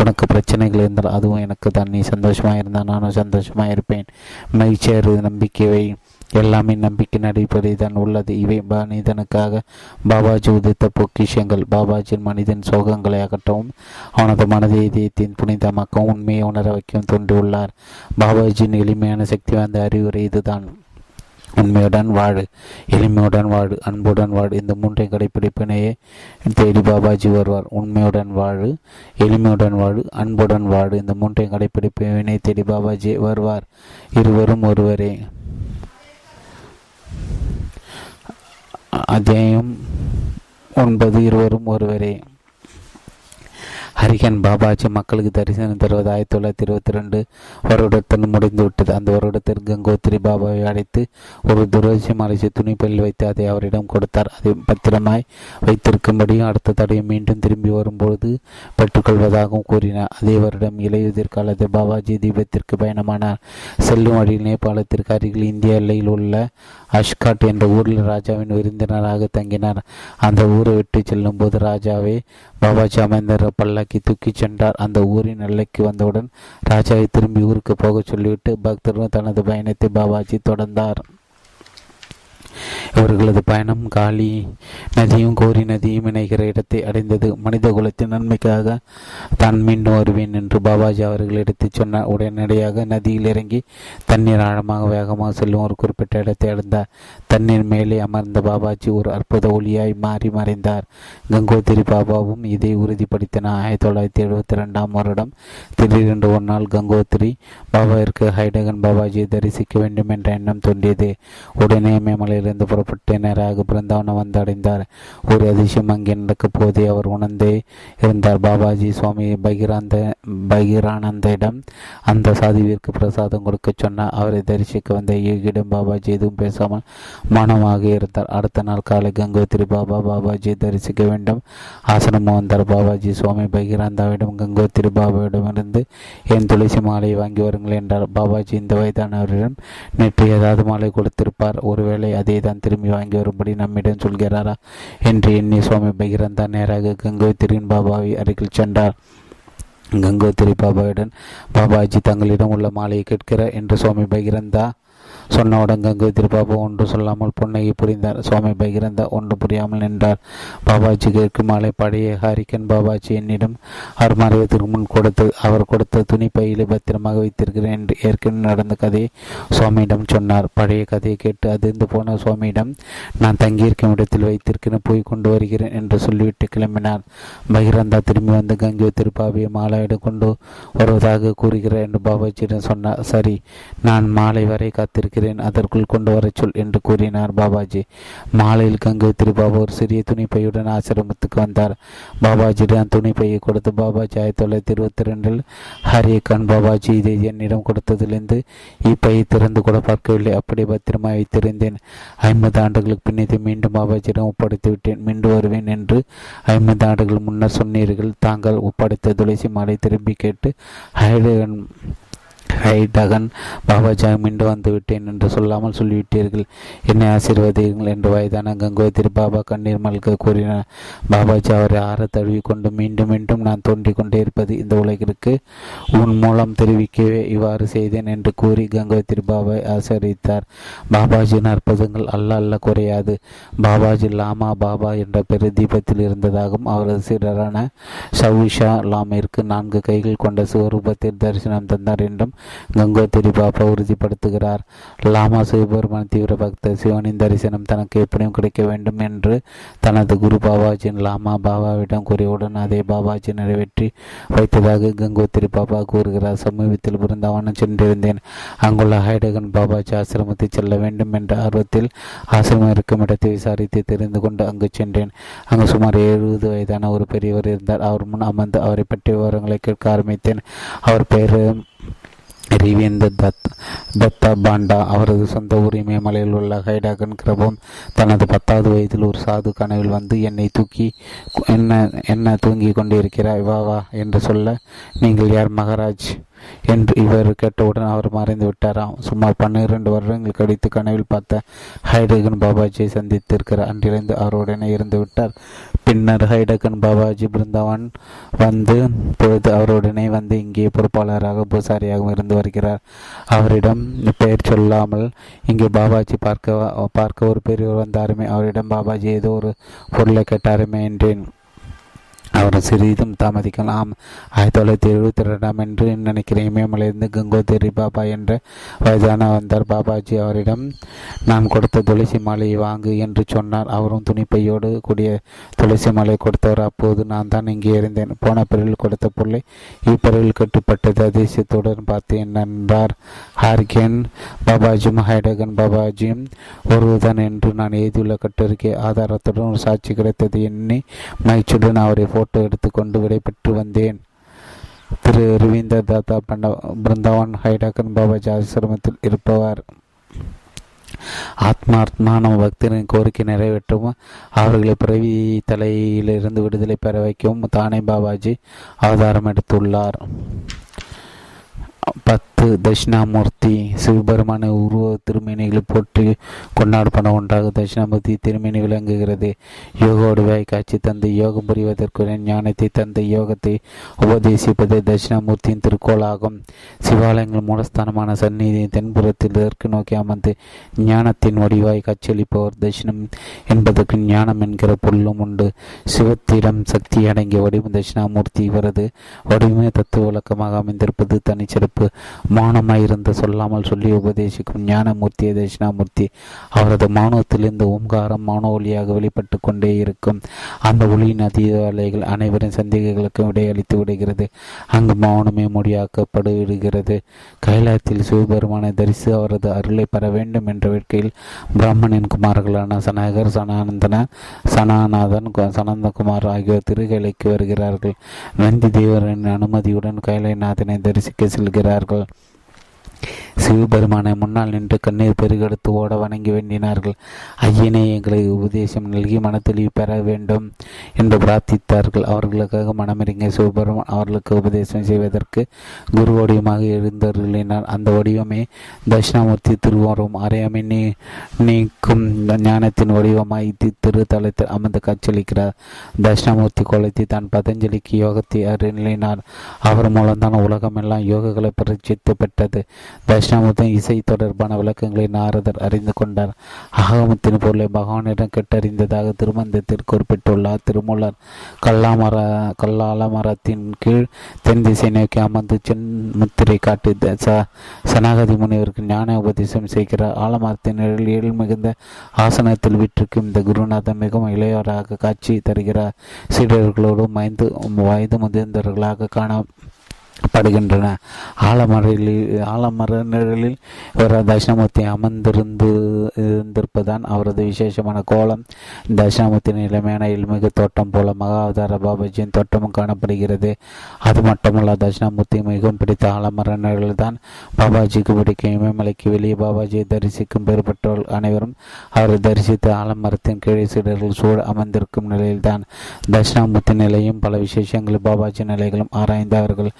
உனக்கு பிரச்சனைகள் இருந்தால் அதுவும் எனக்கு தான். நீ சந்தோஷமாக இருந்தால் நானும் சந்தோஷமாக இருப்பேன். மகிழ்ச்சியாக நம்பிக்கை இவை எல்லாமே நம்பிக்கை அடிப்படை தான் உள்ளது. இவை மனிதனுக்காக பாபாஜி உதித்த பொக்கிஷங்கள். பாபாஜியின் மனிதன் சோகங்களை அகற்றவும் அவனது மனதை இதயத்தின் புனிதமாக்கவும் உண்மையை உணர வைக்கவும் தோன்றியுள்ளார். பாபாஜியின் எளிமையான சக்தி வாய்ந்த அறிவுரை இதுதான். உண்மையுடன் வாழு, எளிமையுடன் வாழு, அன்புடன் வாழு. இந்த மூன்றை கடைப்பிடிப்பினையே தேடி பாபாஜி வருவார். உண்மையுடன் வாழு, எளிமையுடன் வாழு, அன்புடன் வாழு. இந்த மூன்றை கடைப்பிடிப்பினை தேடி பாபாஜி வருவார். இருவரும் ஒருவரே. அத்தியாயம் ஒன்பது. இருவரும் ஒருவரே. ஹரியாகான் பாபாஜி மக்களுக்கு தரிசனம் தருவது ஆயிரத்தி தொள்ளாயிரத்தி இருபத்தி ரெண்டு வருடத்தில் முடிந்துவிட்டது. அந்த வருடத்தில் கங்கோத்ரி பாபாவை அழைத்து ஒரு துரட்சியம் அரைச்சி துணிப்பையில் வைத்து அதை அவரிடம் கொடுத்தார். அதை பத்திரமாய் வைத்திருக்கும்படியும் அடுத்த தடையும் மீண்டும் திரும்பி வரும்போது பெற்றுக்கொள்வதாகவும் கூறினார். அதே வருடம் இளையுதிர் காலத்தில் பாபாஜி தீபத்திற்கு பயணமானார். செல்லும் வழியில் நேபாளத்திற்கு அருகில் இந்திய எல்லையில் உள்ள அஷ்காட் என்ற ஊரில் ராஜாவின் விருந்தினராக தங்கினார். அந்த ஊரை விட்டு செல்லும் போது ராஜாவே பாபாஜி அமைந்த பல்லாக்கி தூக்கி சென்றார். அந்த ஊரின் எல்லைக்கு வந்தவுடன் ராஜாவை திரும்பி ஊருக்கு போக சொல்லிவிட்டு பக்தரும் தனது பயணத்தை பாபாஜி தொடர்ந்தார். இவர்களது பயணம் காளி நதியும் கோரி நதியும் இணைகிற இடத்தை அடைந்தது. மனித குலத்தின் நன்மைக்காக தான் மீண்டும் வருவேன் என்று பாபாஜி அவர்கள் எடுத்துச் சொன்னார். உடனடியாக நதியில் இறங்கி தண்ணீர் ஆழமாக வேகமாக செல்லும் ஒரு குறிப்பிட்ட இடத்தை அடைந்தார். தண்ணீர் மேலே அமர்ந்த பாபாஜி ஒரு அற்புத ஒளியாய் மாறி மறைந்தார். கங்கோத்ரி பாபாவும் இதை உறுதிப்படுத்தினார். ஆயிரத்தி தொள்ளாயிரத்தி எழுபத்தி ரெண்டாம் வருடம் திடீரென்று ஒரு நாள் கங்கோத்ரி பாபாவிற்கு ஹைடகான் பாபாஜியை தரிசிக்க வேண்டும் என்ற எண்ணம் தோன்றியது. உடனே மேமலையில் புறப்பட்டு நேராக பிருந்தாவனம் வந்தடைந்தார். ஒரு அதிசயம் அங்கே நடக்க போதே அவர் உணர்ந்தே இருந்தார். பாபாஜி சுவாமி பகிராந்த பகிரானந்திடம் அந்த சாதிவிற்கு பிரசாதம் கொடுக்க சொன்னார். அவரை தரிசிக்க வந்த யோகியிடம் பாபாஜி எதுவும் பேசாமல் மௌனமாக இருந்தார். அடுத்த நாள் காலை கங்கோத்ரி பாபா பாபாஜியை தரிசிக்க வேண்டும் ஆசனமாக வந்தார். பாபாஜி சுவாமி பகிராந்தாவிடம் கங்கோத்ரி பாபாவிடமிருந்து என் துளசி மாலை வாங்கி வருங்கள் என்றார். பாபாஜி இந்த வயதானவரிடம் நேற்று ஏதாவது மாலை கொடுத்திருப்பார். ஒருவேளை அதே தான் திரும்பி வாங்கி வரும்படி நம்மிடம் சொல்கிறாரா என்று எண்ணி சுவாமி பகிரந்தா நேராக கங்கோத்ரியின் பாபாவை அருகில் சென்றார். கங்கோத்ரி பாபாவிடன் பாபாஜி தங்களிடம் உள்ள மாலையை கேட்கிறார் என்று சுவாமி பகிரந்தா சொன்னவுடன் கங்கோத்ரி பாபா ஒன்று சொல்லாமல் புன்னகை புரிந்தார். சுவாமி பகிரந்தா ஒன்று புரியாமல் நின்றார். பாபாஜி கேட்கும் மாலை பழைய ஹரியாகான் பாபாஜி என்னிடம் அவர் மறைவதற்கு முன் கொடுத்து அவர் கொடுத்த துணி பையிலே பத்திரமாக வைத்திருக்கிறேன் என்று ஏற்கனவே நடந்த கதையை சுவாமியிடம் சொன்னார். பழைய கதையை கேட்டு அதிர்ந்து போன சுவாமியிடம் நான் தங்கியிருக்கும் இடத்தில் வைத்திருக்கிறேன், போய் கொண்டு வருகிறேன் என்று சொல்லிவிட்டு கிளம்பினார். பகிரந்தா திரும்பி வந்து கங்கோத்ரி பாபாவை மாலையிடம் கொண்டு வருவதாக கூறுகிறார் என்று பாபாஜியிடம் சொன்னார். சரி, நான் மாலை வரை காத்திருக்கிறேன், அதற்குள் கொண்டு வர சொல் என்று கூறினார் பாபாஜி. மாலையில் கங்கோத்ரி பாபா ஒரு சிறிய துணிப்பையுடன் ஆசிரமத்துக்கு வந்தார். பாபாஜியிடம் துணிப்பையை கொடுத்து பாபாஜி ஆயிரத்தி தொள்ளாயிரத்தி இருபத்தி ரெண்டில் ஹரியாகான் பாபாஜி இதை என்னிடம் கொடுத்ததிலிருந்து இப்பையை திறந்து கூட பார்க்கவில்லை, அப்படி பத்திரமாய் வைத்திருந்தேன். ஐம்பது ஆண்டுகளுக்கு பின்னே மீண்டும் பாபாஜியிடம் ஒப்படைத்து விட்டேன். மீண்டும் வருவேன் என்று ஐம்பது ஆண்டுகள் முன்னர் சொன்னீர்கள். தாங்கள் ஒப்படைத்த துளசி மாலை திரும்பி கேட்டு ஹரியாகான் ஹைடகான் பாபாஜி மீண்டும் வந்துவிட்டேன் என்று சொல்லாமல் சொல்லிவிட்டீர்கள், என்னை ஆசீர்வதியுங்கள் என்று வயதான கங்கோத்ரி பாபா கண்ணீர் மல்க கூறினார். பாபாஜி அவரை ஆற தழுவி கொண்டு மீண்டும் மீண்டும் நான் தோன்றிக் கொண்டே இருப்பது இந்த உலகிற்கு உன் மூலம் தெரிவிக்கவே இவ்வாறு செய்தேன் என்று கூறி கங்கோத்ரி பாபாவை ஆசீர்வதித்தார். பாபாஜியின் அற்புதங்கள் அல்ல அல்ல குறையாது. பாபாஜி லாமா பாபா என்ற பெரு தீபத்தில் இருந்ததாகவும் அவரது சீடரான சவுஷா லாமிற்கு நான்கு கைகள் கொண்ட சிவரூபத்தில் தரிசனம் தந்தார் என்றும் கங்கோத்ரி பாபா உறுதிப்படுத்துகிறார். லாமா சிவபெருமான தீவிர பக்தர். சிவனின் தரிசனம் தனக்கு எப்படியும் கிடைக்க வேண்டும் என்று தனது குரு பாபாஜியின் லாமா பாபாவிடம் கூறியவுடன் அதை பாபாஜி நிறைவேற்றி வைத்ததாக கங்கோத்ரி பாபா கூறுகிறார். சமீபத்தில் பிருந்தாவனம் சென்றிருந்தேன். அங்குள்ள ஹைடகான் பாபாஜி ஆசிரமத்தை செல்ல வேண்டும் என்ற ஆர்வத்தில் ஆசிரமம் இருக்கும் இடத்தை விசாரித்து தெரிந்து கொண்டு அங்கு சென்றேன். அங்கு சுமார் எழுபது வயதான ஒரு பெரியவர் இருந்தார். அவர் முன் அமர்ந்து அவரை பற்றிய விவரங்களை கேட்க ஆரம்பித்தேன். அவர் பெயர் ரீவேந்தர் தத் தத்தா பாண்டா. அவரது சொந்த ஊர் இமயமலையில் உள்ள ஹைடகான் கிரபம். தனது பத்தாவது வயதில் ஒரு சாது கனவில் வந்து என்னை தூக்கி என்ன என்ன தூங்கி கொண்டு இருக்கிறாய், வா வா என்று சொல்ல நீங்கள் யார் மகாராஜ் என்று இவர் கேட்டவுடன் அவர் மறைந்து விட்டாராம். சுமார் பன்னிரண்டு வருடங்கள் கழித்து கனவில் பார்த்த ஹைடகான் பாபாஜியை சந்தித்திருக்கிறார். அன்றிலிருந்து அவருடனே இருந்து விட்டார். பின்னர் ஹைடகான் பாபாஜி பிருந்தாவன் வந்து பொழுது அவருடனே வந்து இங்கே பொறுப்பாளராக பூசாரியாகவும் இருந்து வருகிறார். அவரிடம் பெயர் சொல்லாமல் இங்கே பாபாஜி பார்க்க பார்க்க ஒரு பெரியவர் வந்தாருமே, அவரிடம் பாபாஜி ஏதோ ஒரு பொருளை கேட்டாருமே என்றேன். அவர் சிறிதும் தாமதிக்கலாம். ஆயிரத்தி தொள்ளாயிரத்தி எழுபத்தி இரண்டாம் என்று நினைக்கிறேன். இமயமலையிலிருந்து கங்கோத்ரி பாபா என்ற வயதான வந்தார். பாபாஜி அவரிடம் நான் கொடுத்த துளசி மாலை வாங்கு என்று சொன்னார். அவரும் துணிப்பையோடு கூடிய துளசி மாலை கொடுத்தவர். அப்போது நான் தான் இங்கே இருந்தேன். போன பிறவில் கொடுத்த பொருளை இப்பறவில் கட்டுப்பட்டது. அதிசயத்துடன் பார்த்து என்றார். ஹரியாகான் பாபாஜியும் ஹைடகான் பாபாஜியும் ஒருவர்தான் என்று நான் எழுதியுள்ள கட்டுரைக்கு ஆதாரத்துடன் ஒரு சாட்சி கிடைத்தது எண்ணி மகிழ்ச்சியுடன் அவரை போட்டோ எடுத்துக்கொண்டு விடை பெற்று வந்தேன். திரு ரவீந்தர் தாத்தா பண்ட பிருந்தாவன் ஹைடகான் பாபாஜி ஆசிரமத்தில் இருப்பவர். ஆத்மார்த்தமான பக்தரின் கோரிக்கை நிறைவேற்றவும் அவர்களை பிறவி தலையிலிருந்து விடுதலை பெற வைக்கவும் தானே பாபாஜி அவதாரம் எடுத்துள்ளார். பத்து தட்சிணாமூர்த்தி சிவபெருமான உருவ திருமேனிகளை போற்றி கொண்டாடப்பட ஒன்றாக தட்சிணாமூர்த்தி திருமேனி விளங்குகிறது. யோக உடவாய் காட்சி தந்தை யோகம் புரிவதற்குரிய ஞானத்தை தந்தை யோகத்தை உபதேசிப்பது தட்சிணாமூர்த்தியின் திருக்கோளாகும். சிவாலயங்கள் மூலஸ்தானமான சந்நிதி தென்புறத்தில் இதற்கு நோக்கி அமர்ந்து ஞானத்தின் வடிவாய் காட்சியளிப்பவர் தட்சிணம் என்பதற்கு ஞானம் என்கிற பொருளும் உண்டு. சிவத்திடம் சக்தி அடங்கிய வடிவம் தட்சிணாமூர்த்தி. இவரது வடிவமே தத்துவ விளக்கமாக அமைந்திருப்பது தனிச்சிறப்பு. மௌனமாயிருந்த சொல்லாமல் சொல்லி உபதேசிக்கும் ஞானமூர்த்தியை தட்சிணாமூர்த்தி. அவரது மௌனத்திலிருந்து ஓம்காரம் மௌன ஒளியாக வெளிப்பட்டு கொண்டே இருக்கும். அந்த ஒளியின் அதிகாலைகள் அனைவரின் சந்தேகங்களுக்கும் விடையளித்து விடுகிறது. அங்கு மௌனமே மொழியாக்கப்படு விடுகிறது. கைலாயத்தில் சிவபெருமானை தரிசி அவரது அருளை பெற வேண்டும் என்ற வேட்கையில் பிராமணின் குமார்களான சனகர் சனானந்தன சனாநாதன் சனந்தகுமார் ஆகியோர் திருகைலைக்கு வருகிறார்கள். நந்தி தேவரின் அனுமதியுடன் கைலாயநாதனை தரிசிக்க செல்கிறார். சிவபெருமானை முன்னால் நின்று கண்ணீர் பெருகெடுத்து ஓட வணங்கி வேண்டினார்கள். ஐயனை எங்களை உபதேசம் நல்கி மனத்தெளிவு பெற வேண்டும் என்று பிரார்த்தித்தார்கள். அவர்களுக்காக மனமிறங்கிய சிவபெருமான் அவர்களுக்கு உபதேசம் செய்வதற்கு குரு வடிவமாக எழுந்தருளினார். அந்த வடிவமே தட்சிணாமூர்த்தி திருவாரூம் அறையமை நீ நீக்கும் ஞானத்தின் வடிவமாய் திருத்தலத்தில் அமர்ந்து காட்சியளிக்கிறார். தட்சிணாமூர்த்தி கோலத்தை தான் பதஞ்சலிக்கு யோகத்தை அறிஞர். அவர் மூலம்தான் உலகமெல்லாம் யோகங்களை பரிச்சயத்தை பெற்றது. தட்சிணாமூர்த்தியின் இசை தொடர்பான விளக்கங்களை நாரதர் அறிந்து கொண்டார். அகமத்தின் பொருளை பகவானிடம் கெட்டறிந்ததாக திருமந்தத்தில் குறிப்பிட்டுள்ளார் திருமூலர். கல்லாமர கல்லால மரத்தின் கீழ் தென் திசை நோக்கி அமர்ந்து சென் முத்திரை காட்டி சனாகதி முனிவருக்கு ஞான உபதேசம் செய்கிறார். ஆலமரத்தின் ஏழு மிகுந்த ஆசனத்தில் வீட்டிற்கு இந்த குருநாதன் மிகவும் இளையவராக காட்சி தருகிறார். சீடர்களோடு மைந்து வயது முதிர்ந்தவர்களாக காண படுகின்றன. ஆலமரில் ஆலமர நிழலில் இவர் தட்சிணாமூர்த்தி அமர்ந்திருந்து இருந்திருப்பதான் அவரது விசேஷமான கோலம். தட்சிணாமூர்த்தியின் இளமையான எளிமிகு தோட்டம் போல மகாவதார பாபாஜியின் தோட்டமும் காணப்படுகிறது. அது மட்டுமல்ல, தட்சிணாமூர்த்தி மிகவும் பிடித்த ஆலமர நிழல் தான் பாபாஜிக்கு பிடிக்கும். இமயமலைக்கு வெளியே பாபாஜியை தரிசிக்கும் பெறப்பட்டோர் அனைவரும் அவரை தரிசித்து ஆலமரத்தின் கீழே சீடர்கள் சூழ அமர்ந்திருக்கும் நிலையில்தான் தட்சிணாமூர்த்தி நிலையும் பல விசேஷங்கள் பாபாஜி நிலைகளும் ஆராய்ந்தவர்கள்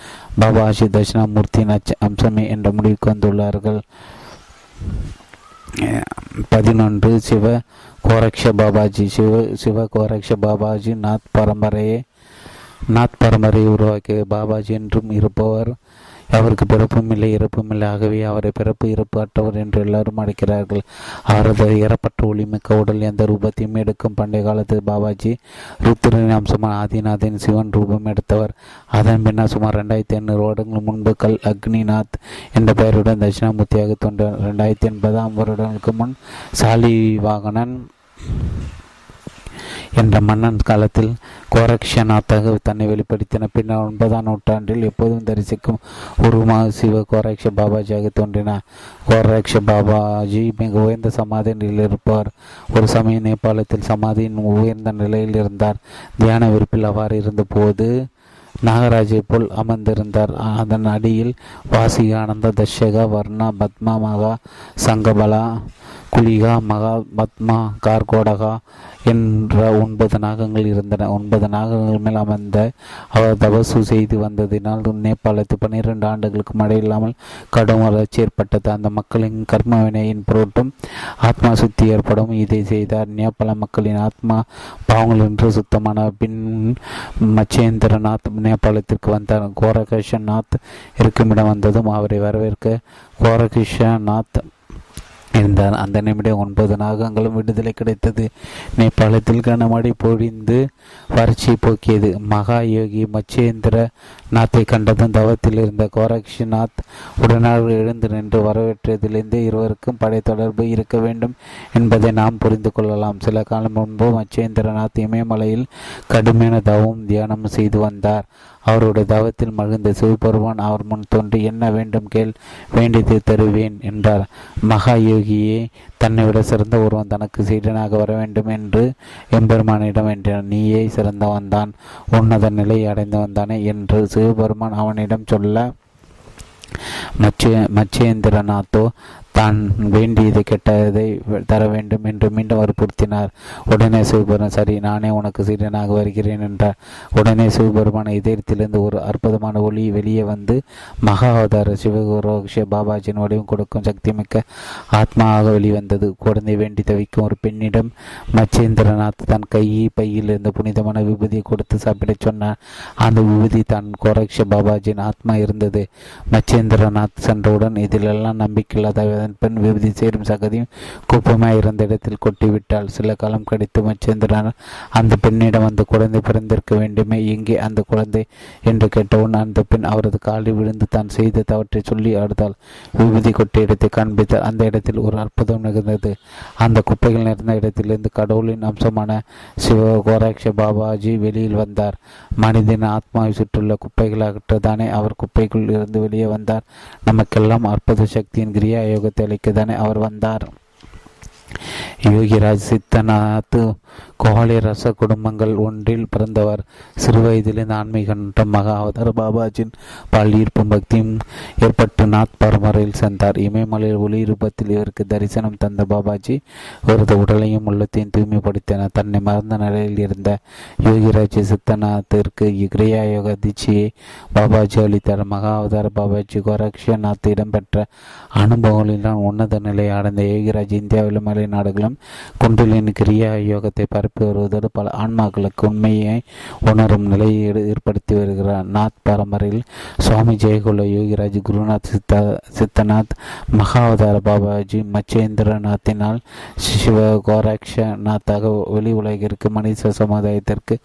பாபாஜி தட்சிணாமூர்த்தி நச்ச அம்சமே என்ற முடிவுக்கு வந்துள்ளார்கள். பதினொன்று சிவ கோரக்ஷ பாபாஜி. சிவ சிவ கோரக்ஷ பாபாஜி நாத் பரம்பரையை நாத் பரம்பரையை உருவாக்கிய பாபாஜி என்றும் இருப்பவர். அவருக்கு பிறப்பும் இல்லை இறப்பும் இல்லை. ஆகவே அவரை பிறப்பு இறப்பு அற்றவர் என்று எல்லாரும் அழைக்கிறார்கள். அவரது இறப்பற்ற ஒளிமிக்க உடல் எந்த ரூபத்தையும் எடுக்கும். பண்டைய காலத்தில் பாபாஜி ருத்ரன் அம்சமான ஆதிநாதன் சிவன் ரூபம் எடுத்தவர். அதன் பின்னர் சுமார் ரெண்டாயிரத்தி ஐநூறு வருடங்கள் முன்பு கல் அக்னிநாத் என்ற பெயருடன் தட்சிணாமூர்த்தியாக தோன்றினார். ரெண்டாயிரத்தி எண்பதாம் வருடங்களுக்கு முன் சாலிவாகனன் என்ற மன்னன் காலத்தில் கோரக்ஷநாத்தாக தன்னை வெளிப்படுத்தின. பின்னர் ஒன்பதாம் நூற்றாண்டில் எப்போதும் தரிசிக்கும் உருவமாக சிவ கோரக்ஷ பாபாஜியாக தோன்றினார். கோரக்ஷ பாபாஜி மிக உயர்ந்த சமாதி நிலையில் இருப்பார். ஒரு சமயம் நேபாளத்தில் சமாதியின் உயர்ந்த நிலையில் இருந்தார். தியான விருப்பில் அவ்வாறு இருந்தபோது நாகராஜை போல் அமர்ந்திருந்தார். அதன் அடியில் வாசிகானந்த தஷக வர்ணா பத்மா மகா சங்கபலா குலிகா மகா பத்மா கார்கோடகா என்ற ஒன்பது நாகங்கள் இருந்தன. ஒன்பது நாகங்கள் மேல் அமர்ந்த அவர் தபசு செய்து வந்ததினால் நேபாளத்து பன்னிரண்டு ஆண்டுகளுக்கு மழை இல்லாமல் கடும் வளர்ச்சி ஏற்பட்டது. அந்த மக்களின் கர்மவினையின் பொருட்டும் ஆத்மா சுத்தி ஏற்படும் இதை செய்தார். நேபாள மக்களின் ஆத்மா பாவங்கள் என்று சுத்தமான பின் மச்சேந்திரநாத் நேபாளத்திற்கு வந்தார். கோரகிருஷ்ணநாத் இருக்குமிடம் வந்ததும் அவரை வரவேற்க கோரகிருஷ்ணநாத் இருந்தார். அந்த நிமிடம் ஒன்பது நாகங்களும் விடுதலை கிடைத்தது. நேபாளத்தில் கனமழை பொழிந்து வறட்சி போக்கியது. மகா யோகி மச்சேந்திரநாத்தை கண்டதும் தவத்தில் இருந்த கோரக்ஷநாத் உடனாக எழுந்து நின்று வரவேற்றதிலிருந்து இருவருக்கும் படை தொடர்பு இருக்க வேண்டும் என்பதை நாம் புரிந்து கொள்ளலாம். சில காலம் முன்பு மச்சேந்திரநாத் இமயமலையில் கடுமையான தவம் தியானம் செய்து வந்தார். அவருடைய தவத்தில் மகிழ்ந்த சிவபெருமான் அவர் முன் தோன்றி, என்ன வேண்டும் கேள், வேண்டியது தருவேன் என்றார். மகா யோகியே, தன்னை விட சிறந்த ஒருவன் தனக்கு சீடனாக வர வேண்டும் என்று எம்பெருமானிடம் என்றான். நீயே சிறந்தவன்தான், உன்னத நிலை அடைந்து வந்தானே என்று சிவபெருமான் அவனிடம் சொல்ல, மச்சே மச்சேந்திரநாத்தோ தான் வேண்டியது கெட்டதை தர வேண்டும் என்று மீண்டும் வற்புறுத்தினார். உடனே சிவபெருமான், சரி, நானே உனக்கு சீடனாக வருகிறேன் என்றார். உடனே சிவபெருமான இதயத்திலிருந்து ஒரு அற்புதமான ஒளி வெளியே வந்து மகா அவதார சிவ கோரக்ஷ பாபாஜியின் வடிவம் கொடுக்கும் சக்திமிக்க ஆத்மாவாக வெளிவந்தது. குழந்தை வேண்டி தவிக்கும் ஒரு பெண்ணிடம் மச்சேந்திரநாத் தன் கையை பையில் இருந்த புனிதமான விபூதியை கொடுத்து சாப்பிட சொன்னார். அந்த விபூதி தான் கோரக்ஷ பாபாஜியின் ஆத்மா இருந்தது. மச்சேந்திரநாத் சென்றவுடன் இதிலெல்லாம் நம்பிக்கையில்லாத பெண் விபதி சேரும் சகதியும் குப்பமாய் இருந்த இடத்தில் கொட்டிவிட்டால் சில காலம் கடித்து மச்சேந்திரன் அந்த பெண்ணிடம், அந்த குழந்தை பிறந்திருக்க வேண்டுமே, எங்கே அந்த குழந்தை என்று கேட்டவுடன் அந்த பெண் அவரது காலில் விழுந்து தான் செய்த தவற்றை சொல்லி அடுத்தால் விபதி கொட்டிய இடத்தை காண்பித்தார். அந்த இடத்தில் ஒரு அற்புதம் நிகழ்ந்தது. அந்த குப்பைகள் நிறைந்த இடத்திலிருந்து கடவுளின் அம்சமான சிவ கோரக்ஷ பாபாஜி வெளியில் வந்தார். மனிதன் ஆத்மாவை சுற்றுள்ள குப்பைகள் அகற்றதானே அவர் குப்பைக்குள் இருந்து வெளியே வந்தார். நமக்கெல்லாம் அற்புத சக்தியின் கிரியா யோகத்தை தானே அவர் வந்தார். யோகிராஜ் சித்தநாத் கோவாலி ரச குடும்பங்கள் ஒன்றில் பிறந்தவர். சிறுவயதிலிருந்து ஆன்மீக மகா அவதார பாபாஜின் பால் ஈர்ப்பும் பக்தியும் ஏற்பட்டு நாத் பரம்பரையில் சென்றார். இமயமலையில் ஒளி ரூபத்தில் இவருக்கு தரிசனம் தந்த பாபாஜி இவரது உடலையும் உள்ளத்தையும் தூய்மைப்படுத்தினார். தன்னை மறந்த நிலையில் இருந்த யோகிராஜ் சித்தநாத்திற்கு கிரியா யோக தீட்சியை பாபாஜி அளித்தார். மகா அவதார பாபாஜி கோரக்ஷநாத் இடம்பெற்ற அனுபவங்களில்தான் உன்னத நிலையை அடைந்த யோகிராஜ் இந்தியாவிலும் மலை நாடுகளும் குண்டலின் கிரியா யோகத்தை பரப்பி வருவதோடு பல ஆன்மாக்களுக்கு உண்மையை உணரும் நிலையை ஏற்படுத்தி வருகிறார். நாத் பரம்பரையில் சுவாமி ஜெயகுல யோகிராஜ் குருநாத் சித்த சித்தநாத் மகாவதார பாபாஜி மச்சேந்திரநாத்தினால் சிவ கோரக்ஷநாத்தாக வெளி உலகிற்கு மனித சமுதாயத்திற்கு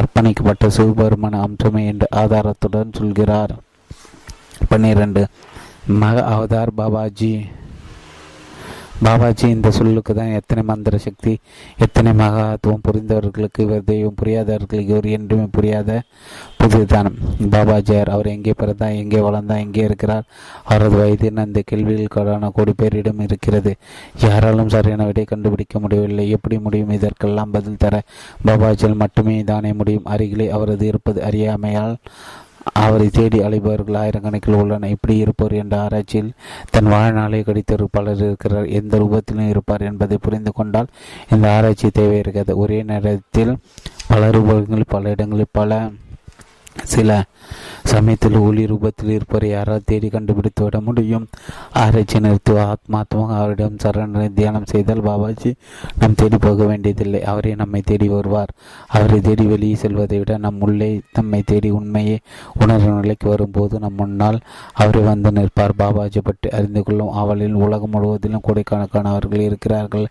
அர்ப்பணிக்கப்பட்ட சிவபெருமான அம்சமே என்று ஆதாரத்துடன் சொல்கிறார். பன்னிரண்டு மகா அவதார் பாபாஜி பாபாஜி இந்த சொல்லுக்கு தான் எத்தனை மந்திர சக்தி, எத்தனை மகாத்துவம். புரிந்தவர்களுக்கு இவர் தெய்வம், புரியாதவர்களுக்கு இவர் என்றுமே புரியாத புதுதான் பாபாஜியார். அவர் எங்கே பிறந்தா, எங்கே வளர்ந்தா, எங்கே இருக்கிறார், அவரது வயது அந்த கேள்விகளுக்கான கோடி பேரிடம் இருக்கிறது. யாராலும் சரியான விடை கண்டுபிடிக்க முடியவில்லை. எப்படி முடியும்? இதற்கெல்லாம் பதில் தர பாபாஜியால் மட்டுமே தானே முடியும். அருகிலே அவரது இருப்பது அறியாமையால் அவரை தேடி அழைப்பவர்கள் ஆயிரக்கணக்கில் உள்ளன. இப்படி இருப்பவர் என்ற ஆராய்ச்சியில் தன் வாழ்நாளை கடித்தவர் பலர் இருக்கிறார். எந்த ரூபத்திலும் இருப்பார் என்பதை புரிந்து கொண்டால் இந்த ஆராய்ச்சி தேவை இருக்கிறது. ஒரே நேரத்தில் பல ரூபங்கள் பல இடங்களில் பல சில சமயத்தில் ஒளி ரூபத்தில் இருப்பவரை யாரால் தேடி கண்டுபிடித்து விட முடியும்? ஆராய்ச்சி நிறுத்துவ ஆத்மாத்மாக அவரிடம் சரண தியானம் செய்தால் பாபாஜி நாம் தேடி போக வேண்டியதில்லை. அவரே நம்மை தேடி வருவார். அவரை தேடி வெளியே செல்வதை விட நம் உள்ளே நம்மை தேடி உண்மையை உணர்வு நிலைக்கு வரும்போது நம் முன்னால் அவரை வந்து நிற்பார். பாபாஜி பற்றி அறிந்து கொள்ளும் அவளில் உலகம் முழுவதிலும் கோடைக்கணக்கானவர்கள் இருக்கிறார்கள்.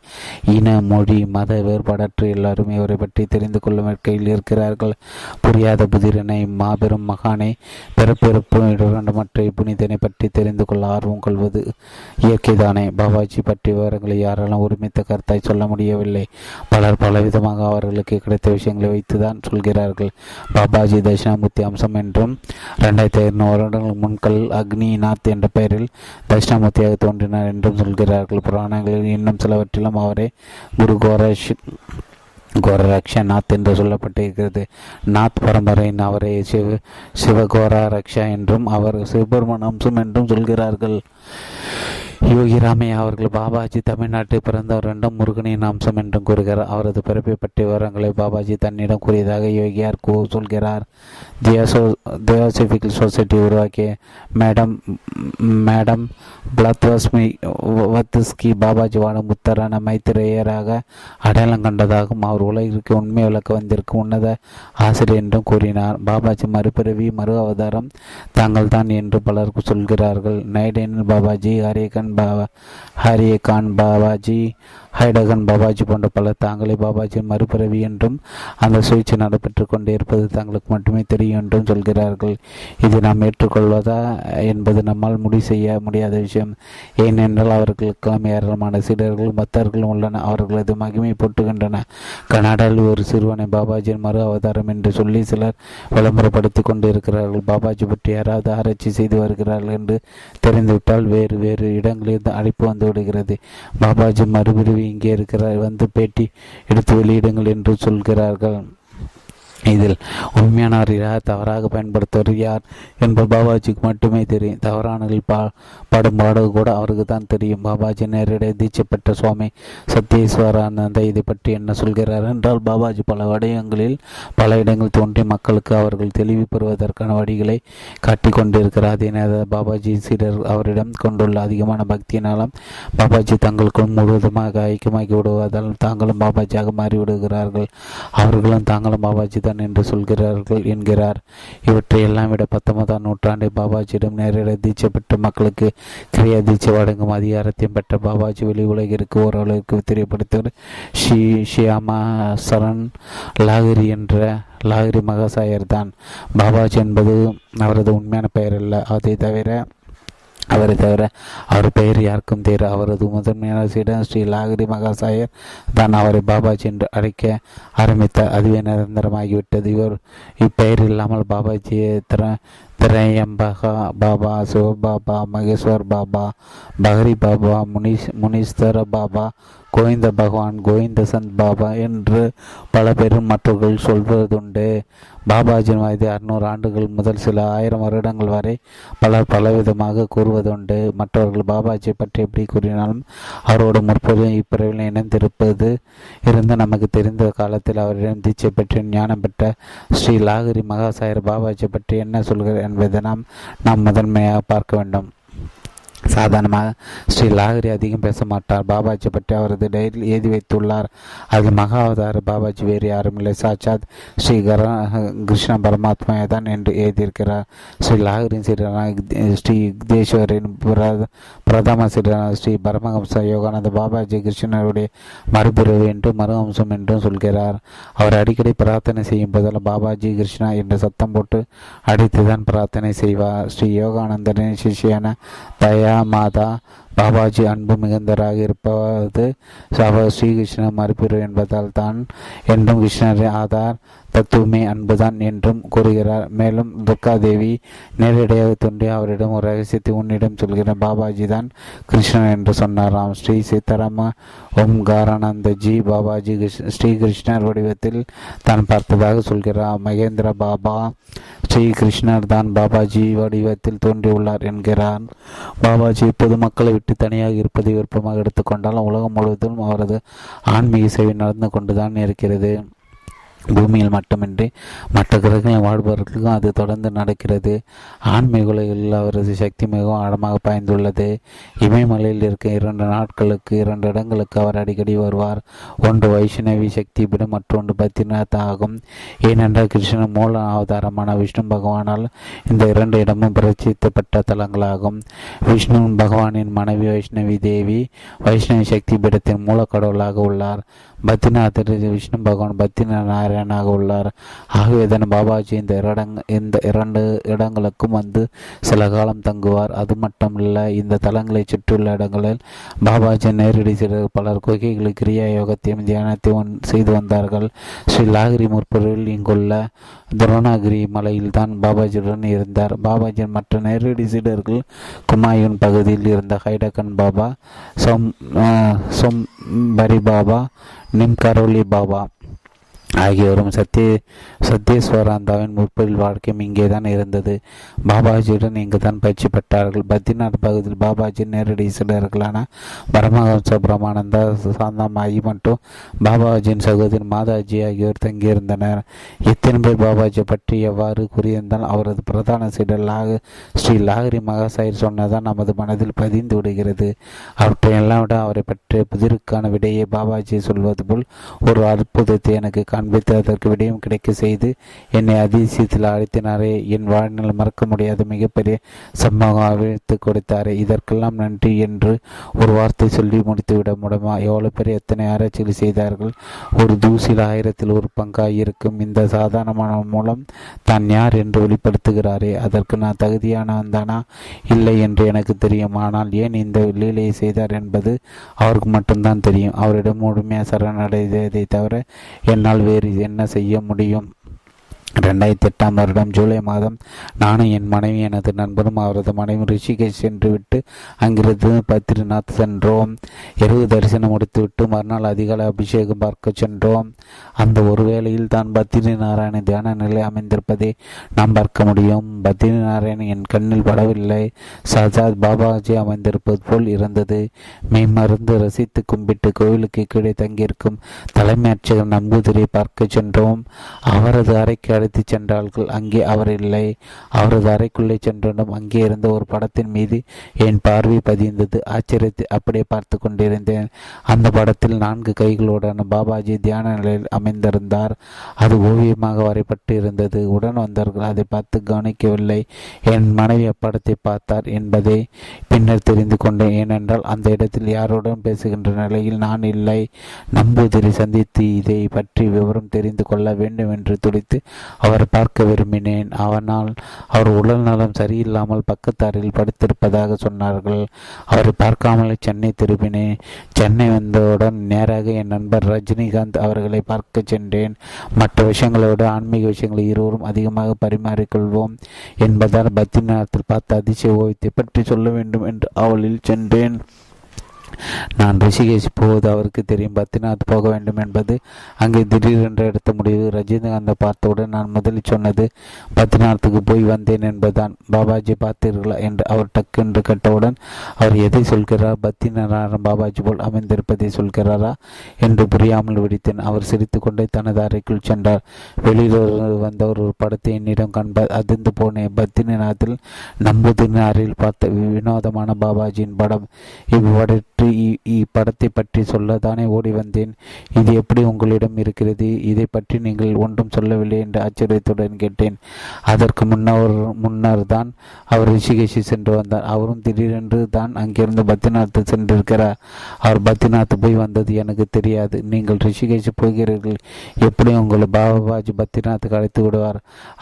இன, மொழி, மத வேறுபாடற்று எல்லாரும் இவரை பற்றி தெரிந்து கொள்ளும் கையில் இருக்கிறார்கள். புரியாத புதிரனை, மாபெரும் மகானை, பிறப்பிறப்புமற்ற புனிதனை பற்றி தெரிந்து கொள்ள ஆர்வம் கொள்வது இயற்கைதானே. பாபாஜி பற்றி விவரங்களை யாராலும் ஒருமித்த கருத்தாய் சொல்ல முடியவில்லை. பலர் பலவிதமாக அவர்களுக்கு கிடைத்த விஷயங்களை வைத்துதான் சொல்கிறார்கள். பாபாஜி தட்சிணாமூர்த்தி அம்சம் என்றும் இரண்டாயிரத்தி ஐநூறு வருடங்கள் முன்கல் அக்னிநாத் என்ற பெயரில் தட்சிணாமூர்த்தியாக தோன்றினார் என்றும் சொல்கிறார்கள். புராணங்களில் இன்னும் சிலவற்றிலும் அவரே குரு கோரஷ் கோரக்ஷநாத் என்று சொல்லப்பட்டிருக்கிறது. நாத் பரம்பரையின் அவரை சிவ சிவகோரக்ஷா என்றும் அவர் சிவபெருமான் அம்சம் என்றும் சொல்கிறார்கள். யோகி ராமையா அவர்கள் பாபாஜி தமிழ்நாட்டில் பிறந்தவர் என்றும் முருகனின் அம்சம் என்றும் கூறுகிறார். அவரது பிறப்பை பற்றிய விவரங்களை பாபாஜி தன்னிடம் கூறியதாக யோகியார் கூ சொல்கிறார். தியாசோ தியோசபிக்கல் சொசைட்டி உருவாக்கிய madam madam Blavatsky Babaji வாழும் புத்தரான மைத்திரேயராக அடையாளம் கண்டதாகவும் அவர் உலகிற்கு உண்மை விளக்க வந்திருக்கும் உன்னத ஆசிரியர் என்றும் கூறினார். பாபாஜி மறுபிறவி, மறு அவதாரம் தாங்கள் தான் என்று பலர் சொல்கிறார்கள். நைனிடால் பாபாஜி, ஹரியாகான் பாபா ஹரியாகான் பாபாஜி, ஹைடகான் பாபாஜி போன்ற பல தாங்களே பாபாஜியின் மறுபிறவி என்றும் அந்த சுயேட்சை நடைபெற்றுக் கொண்டே இருப்பது தங்களுக்கு மட்டுமே தெரியும் என்றும் சொல்கிறார்கள். இது நாம் ஏற்றுக்கொள்வதா என்பது நம்மால் முடிவு செய்ய முடியாத விஷயம். ஏனென்றால் அவர்களுக்கெல்லாம் ஏராளமான சீடர்கள் பக்தர்கள் உள்ளன. அவர்களது மகிமை போட்டுகின்றன. கர்நாடகாவில் ஒரு சிறுவனை பாபாஜியின் மறு அவதாரம் என்று சொல்லி சிலர் விளம்பரப்படுத்தி கொண்டு இருக்கிறார்கள். பாபாஜி பற்றி யாராவது ஆராய்ச்சி செய்து வருகிறார்கள் என்று தெரிந்துவிட்டால் வேறு வேறு இடங்களில் அழைப்பு வந்து விடுகிறது. பாபாஜி மறுபிறவி இங்கே இருக்கிறார், வந்து பேட்டி எடுத்து வெளியிடுங்கள் என்று சொல்கிறார்கள். இதில் உண்மையானவர் யார், தவறாக பயன்படுத்துவர் யார் என்பது பாபாஜிக்கு மட்டுமே தெரியும். தவறானதில் பா பாடும் பாடகு கூட அவருக்கு தான் தெரியும். பாபாஜி நேரடியாக தீட்சை பெற்ற சுவாமி சத்யேஸ்வரானந்தா இதை பற்றி என்ன சொல்கிறார் என்றால், பாபாஜி பல வடயங்களில் பல இடங்கள் தோன்றிய மக்களுக்கு அவர்கள் தெளிவு பெறுவதற்கான வழிகளை காட்டி கொண்டிருக்கிறார். அதே நேரம் பாபாஜி சீடர் அவரிடம் கொண்டுள்ள அதிகமான பக்தியினாலும் பாபாஜி தங்களுக்கும் முழுவதுமாக ஐக்கியமாகி விடுவதால் தாங்களும் பாபாஜியாக மாறிவிடுகிறார்கள். அவர்களும் தாங்களும் பாபாஜி தான் என்று சொல்கிறார்கள் என்கிறார். இவற்றை எல்லாம் விட பத்தொன்பதாம் நூற்றாண்டை பாபாஜியிடம் நேரடி தீட்சை பெற்ற மக்களுக்கு கிரியா தீட்சை வழங்கும் அதிகாரத்தையும் பெற்ற பாபாஜி வெளி உலகிற்கு ஓரளவிற்கு தெரியப்படுத்தவர். ஸ்ரீ ஷியாமா சரண் லாகிரி என்ற லாகிரி மகாசாயர் தான். பாபாஜி என்பது அவரது உண்மையான பெயர் அல்ல. அதை தவிர அவரை தவிர அவர் பெயர் யாருக்கும் தேர். அவரது முதன்மையான சீடன் ஸ்ரீ லாகிரி மகாசாயர் தான் அவரை பாபாஜி என்று அழைக்க ஆரம்பித்தார். அதுவே நிரந்தரமாகிவிட்டது. இவர் இப்பெயர் இல்லாமல் பாபாஜி திற திரையம்பகா பாபா, சிவபாபா, மகேஸ்வர் பாபா, பஹரி பாபா, முனிஷ் முனீஸ்வர பாபா, கோவிந்த பகவான், கோவிந்த சந்த் பாபா என்று பல பெரும் மற்றவர்கள் சொல்வதுண்டு. பாபாஜியின் வயது அறுநூறு ஆண்டுகள் முதல் சில ஆயிரம் வருடங்கள் வரை பலர் பலவிதமாக கூறுவதுண்டு. மற்றவர்கள் பாபாஜியை பற்றி எப்படி கூறினாலும் அவரோடு முற்போதும் இப்பிரிவில் இணைந்திருப்பது இருந்து நமக்கு தெரிந்த காலத்தில் அவரிடம் தீட்சை பெற்று ஞானம் பெற்ற ஸ்ரீ லாகிரி மகாசாயர் பாபாஜியை பற்றி என்ன சொல்கிறார் என்பதை நாம் நாம் முதன்மையாக பார்க்க வேண்டும். சாதாரணமாக ஸ்ரீ லாகிரி அதிகம் பேச மாட்டார். பாபாஜி பற்றி அவரது டைரியில் எழுதி வைத்துள்ளார். அது மகாவதார பாபாஜி வேறு யாரும் இல்லை, சாட்சாத் ஸ்ரீ கர கிருஷ்ண பரமாத்மாவை தான் என்று எழுதியிருக்கிறார். ஸ்ரீ லாகிரின் சீடரான ஸ்ரீ யுக்தேஸ்வரின் பிரதம சீடரான ஸ்ரீ பரமஹம்ச யோகானந்தர் பாபாஜி கிருஷ்ணருடைய மறுபிறவு என்றும் மறுஹம்சம் என்றும் சொல்கிறார். அவர் அடிக்கடி பிரார்த்தனை செய்யும் போதெல்லாம் பாபாஜி கிருஷ்ணா என்று சத்தம் போட்டு அடித்துதான் பிரார்த்தனை செய்வார். ஸ்ரீ யோகானந்தரின் சிஷியான தயா மாதா பாபாஜி அன்பு மிகுந்தராக இருப்பது சபா ஸ்ரீகிருஷ்ண மறுப்பிறு என்பதால் தான் என்றும் கிருஷ்ணரின் ஆதார் தத்துவமே அன்புதான் என்றும் கூறுகிறார். மேலும் துர்காதேவி நேரடியாக தோன்றி அவரிடம் ஒரு ரகசியத்தை உன்னிடம் சொல்கிறார், பாபாஜி தான் கிருஷ்ணன் என்று சொன்னாராம். ஸ்ரீ சீதாராம ஓம் காரானந்தஜி பாபாஜி ஸ்ரீகிருஷ்ணர் வடிவத்தில் தான் பார்த்ததாக சொல்கிறார். மகேந்திர பாபா ஸ்ரீ கிருஷ்ணர் தான் பாபாஜி வடிவத்தில் தோன்றியுள்ளார் என்கிறார். பாபாஜி பொதுமக்களை விட்டு தனியாக இருப்பதை விருப்பமாக எடுத்துக்கொண்டாலும் உலகம் முழுவதும் அவரது ஆன்மீக சேவை நடந்து கொண்டுதான் இருக்கிறது. பூமியில் மட்டுமின்றி மற்ற கிரகங்களில் வாழ்பவர்களுக்கும் அது தொடர்ந்து நடக்கிறது. ஆன்மீக உலகில் அவரது சக்தி மிகவும் ஆழமாக பாய்ந்துள்ளது. இமயமலையில் இருக்க இரண்டு நாட்களுக்கு இரண்டு இடங்களுக்கு அவர் அடிக்கடி வருவார். ஒன்று வைஷ்ணவி சக்தி பீடம், மற்றொன்று பத்ரிநாத் ஆகும். ஏனென்றால் கிருஷ்ண மூல அவதாரமான விஷ்ணு பகவானால் இந்த இரண்டு இடமும் பிரசித்தப்பட்ட தலங்களாகும். விஷ்ணு பகவானின் மனைவி வைஷ்ணவி தேவி வைஷ்ணவி சக்தி பீடத்தின் மூல கடவுளாக உள்ளார். பத்ரிநாத்தில் விஷ்ணு பகவான் பத்ரிநாராயண உள்ளார். ஆகவேதான் பாபாஜி இந்த இந்த இரண்டு இடங்களுக்கும் வந்து சில காலம் தங்குவார். அது மட்டுமல்ல, இந்த தலங்களை சுற்றியுள்ள இடங்களில் பாபாஜி நேரடி சிலர் பலர் குகைகளில் கிரியா யோகத்தையும் தியானத்தையும் செய்து வந்தார்கள். ஸ்ரீ லாகிரி முற்பொருள் இங்குள்ள துரோணகிரி மலையில் தான் பாபாஜியுடன் இருந்தார். பாபாஜியின் மற்ற நேரடி சீடர்கள் குமாயூன் பகுதியில் இருந்த ஹைடகான் பாபா, சொம் சொம் பரி பாபா, நிம்கரோலி பாபா ஆகியோரும் சத்ய சத்யேஸ்வரானந்தாவின் முற்பொழில் வாழ்க்கையும் இங்கே தான் இருந்தது. பாபாஜியுடன் இங்கு தான் பயிற்சி பெற்றார்கள். பத்ரிநாத் பகுதியில் பாபாஜி நேரடி சீடர்களான பரமஹம்ச பிரமானந்தா, சாந்தாமாயி மற்றும் பாபாஜியின் சகோதரி மாதாஜி ஆகியோர் தங்கியிருந்தனர். இத்தனை பேர் பாபாஜியை பற்றி எவ்வாறு கூறியிருந்தால் அவரது பிரதான சீடர் லாக ஸ்ரீ லாகிரி மகாசாயர் சொன்னதான் நமது மனதில் பதிந்து விடுகிறது. அவற்றை எல்லாம் விட அவரை பற்றிய புதிருக்கான விடையை பாபாஜி சொல்வது போல் ஒரு அற்புதத்தை எனக்கு காண்பித்து அதற்கு விடயம் கிடைக்க செய்து என்னை அதிசயத்தில் அழைத்தினாரே, என் வாழ்நாள் மறக்க முடியாத மிகப்பெரிய சம்பவம் அழைத்து கொடுத்தாரே, இதற்கெல்லாம் நன்றி என்று ஒரு வார்த்தை சொல்லி முடித்துவிட முடியுமா? எவ்வளோ பெரிய எத்தனை ஆராய்ச்சிகள் செய்தார்கள். ஒரு தூசில் ஆயிரத்தில் ஒரு பங்காயிருக்கும் இந்த சாதாரணமான மூலம் தான் யார் என்று வெளிப்படுத்துகிறாரே, அதற்கு நான் தகுதியானவன் தானா? இல்லை என்று எனக்கு தெரியும். ஆனால் ஏன் இந்த லீலையை செய்தார் என்பது அவருக்கு மட்டும்தான் தெரியும். அவரிடம் முழுமையாக சரணடைவதை தவிர என்னால் வேறு என்ன செய்ய முடியும்? ரெண்டாயிரத்தி எட்டாம் வருடம் ஜூலை மாதம் நானும் என் மனைவி எனது நண்பரும் அவரது மனைவி ரிஷிகேஷ் சென்று விட்டு அங்கிருந்து பத்ரிநாத் சென்றோம். இரவு தரிசனம் முடித்துவிட்டு மறுநாள் அதிகாலை அபிஷேகம் பார்க்க சென்றோம். அந்த ஒரு வேளையில் தான் பத்ரி நாராயண தியான நிலை அமைந்திருப்பதை நாம் பார்க்க முடியும். பத்ரி நாராயணன் என் கண்ணில் படவில்லை. சஜாத் பாபாஜி அமைந்திருப்பது போல் இருந்தது. மேம்மருந்து ரசித்து கும்பிட்டு கோவிலுக்கு கீழே தங்கியிருக்கும் தலைமை அர்ச்சகர் நம்பூதிரியை பார்க்க சென்றோம். அவரது அறைக்கு சென்றார்கள். அங்கே அவர் இல்லை. அவரது அறைக்குள்ளே சென்றோம். அங்கே இருந்த ஒரு படத்தின் மீது என் பார்வை பதிந்தது. ஆச்சரியத்தை அப்படியே பார்த்து கொண்டிருந்தேன். அந்த படத்தில் நான்கு கைகளுடன் பாபாஜி தியான நிலையில் அமைந்திருந்தார். அது ஓவியமாக வரைபட்டு இருந்தது. உடன் வந்தார்கள். அதை பார்த்து கவனிக்கவில்லை. என் மனைவி அப்படத்தை பார்த்தார் என்பதை பின்னர் தெரிந்து கொண்டேன். ஏனென்றால் அந்த இடத்தில் யாருடன் பேசுகின்ற நிலையில் நான் இல்லை. நம்பூதிரி சந்தித்து இதை பற்றி விவரம் தெரிந்து கொள்ள வேண்டும் என்று துடித்து அவர் பார்க்க விரும்பினேன். அவனால் அவர் உடல் நலம் சரியில்லாமல் பக்கத்தாரில் படுத்திருப்பதாக சொன்னார்கள். அவரை பார்க்காமலே சென்னை திரும்பினேன். சென்னை வந்தவுடன் நேராக என் நண்பர் ரஜினிகாந்த் அவர்களை பார்க்க சென்றேன். மற்ற விஷயங்களை விட ஆன்மீக விஷயங்களை இருவரும் அதிகமாக பரிமாறிக்கொள்வோம் என்பதால் பக்தி நேரத்தில் பார்த்த அதிசய ஓவியத்தை பற்றி சொல்ல வேண்டும் என்று அவளில் சென்றேன். நான் ரிஷிகேஷ் போவது அவருக்கு தெரியும். பத்ரிநாத் போக வேண்டும் என்பது அங்கே திடீரென்று எடுத்த முடிவு. ரஜினிகாந்தை பார்த்தவுடன் நான் முதலில் சொன்னது பத்ரிநாத்துக்கு போய் வந்தேன் என்பதுதான். பாபாஜி பார்த்தீர்களா என்று அவர் டக்கு என்று கேட்டவுடன் அவர் எதை சொல்கிறார்? பத்ரிநாராயணன் பாபாஜி போல் அமைந்திருப்பதை சொல்கிறாரா என்று புரியாமல் விடுத்தேன். அவர் சிரித்துக்கொண்டே தனது அறைக்குள் சென்றார். வெளியில் வந்த ஒரு படத்தை என்னிடம் காண்பார் அதிர்ந்து போனேன். பத்ரிநாத்தில் நம்பூதிரி அறையில் பார்த்த வினோதமான பாபாஜியின் படம். இவ்வடை இப்படத்தை பற்றி சொல்லத்தானே ஓடி வந்தேன். இது எப்படி உங்களிடம் இருக்கிறது? இதை பற்றி நீங்கள் ஒன்றும் சொல்லவில்லை என்று ஆச்சரியத்துடன் கேட்டேன். அதற்கு முன்னர் முன்னர் தான் அவர் ரிஷிகேஷி சென்று வந்தார். அவரும் திடீரென்று தான் அங்கிருந்து பத்ரிநாத் சென்றிருக்கிறார். அவர் பத்ரிநாத் போய் வந்தது எனக்கு தெரியாது. நீங்கள் ரிஷிகேஷி போகிறீர்கள். எப்படி உங்களை பாபாஜி பத்ரிநாத்துக்கு அழைத்து விடுவார்?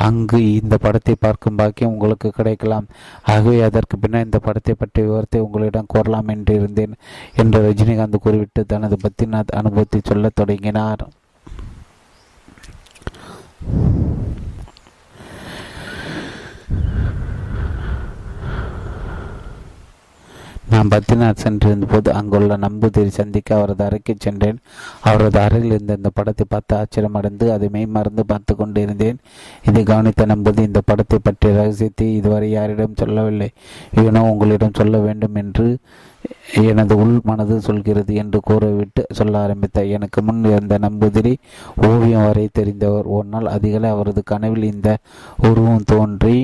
அங்கு இந்த படத்தை பார்க்கும் பாக்கியம் உங்களுக்கு கிடைக்கலாம். ஆகவே அதற்கு பின்னர் இந்த படத்தை பற்றிய விவரத்தை உங்களிடம் கோரலாம் என்று இருந்தேன் என்று ரஜினிகாந்த் கூறிவிட்டு தனது பத்ரிநாத் அனுபவத்தை சொல்லத் தொடங்கினார். நான் பத்ரிநாத் சென்றிருந்த போது அங்குள்ள நம்பூதிரி சந்திக்க அவரது அறைக்கு சென்றேன். அவரது அறையில் இருந்த இந்த படத்தை பார்த்து ஆச்சரியமடைந்து அதை மெய்மறந்து பார்த்து கொண்டு இருந்தேன். இதை கவனித்த நம்பூதிரி இந்த படத்தை பற்றிய ரகசியத்தை இதுவரை யாரிடம் சொல்லவில்லை, இவனோ உங்களிடம் சொல்ல வேண்டும் என்று எனது உள் மனது சொல்கிறது என்று கூறிவிட்டு சொல்ல ஆரம்பித்தார். எனக்கு முன் இருந்த நம்பூதிரி ஓவியம் வரை தெரிந்தவர். ஒரு நாள் அதிகாலை அவரது கனவில் இந்த உருவம் தோன்றி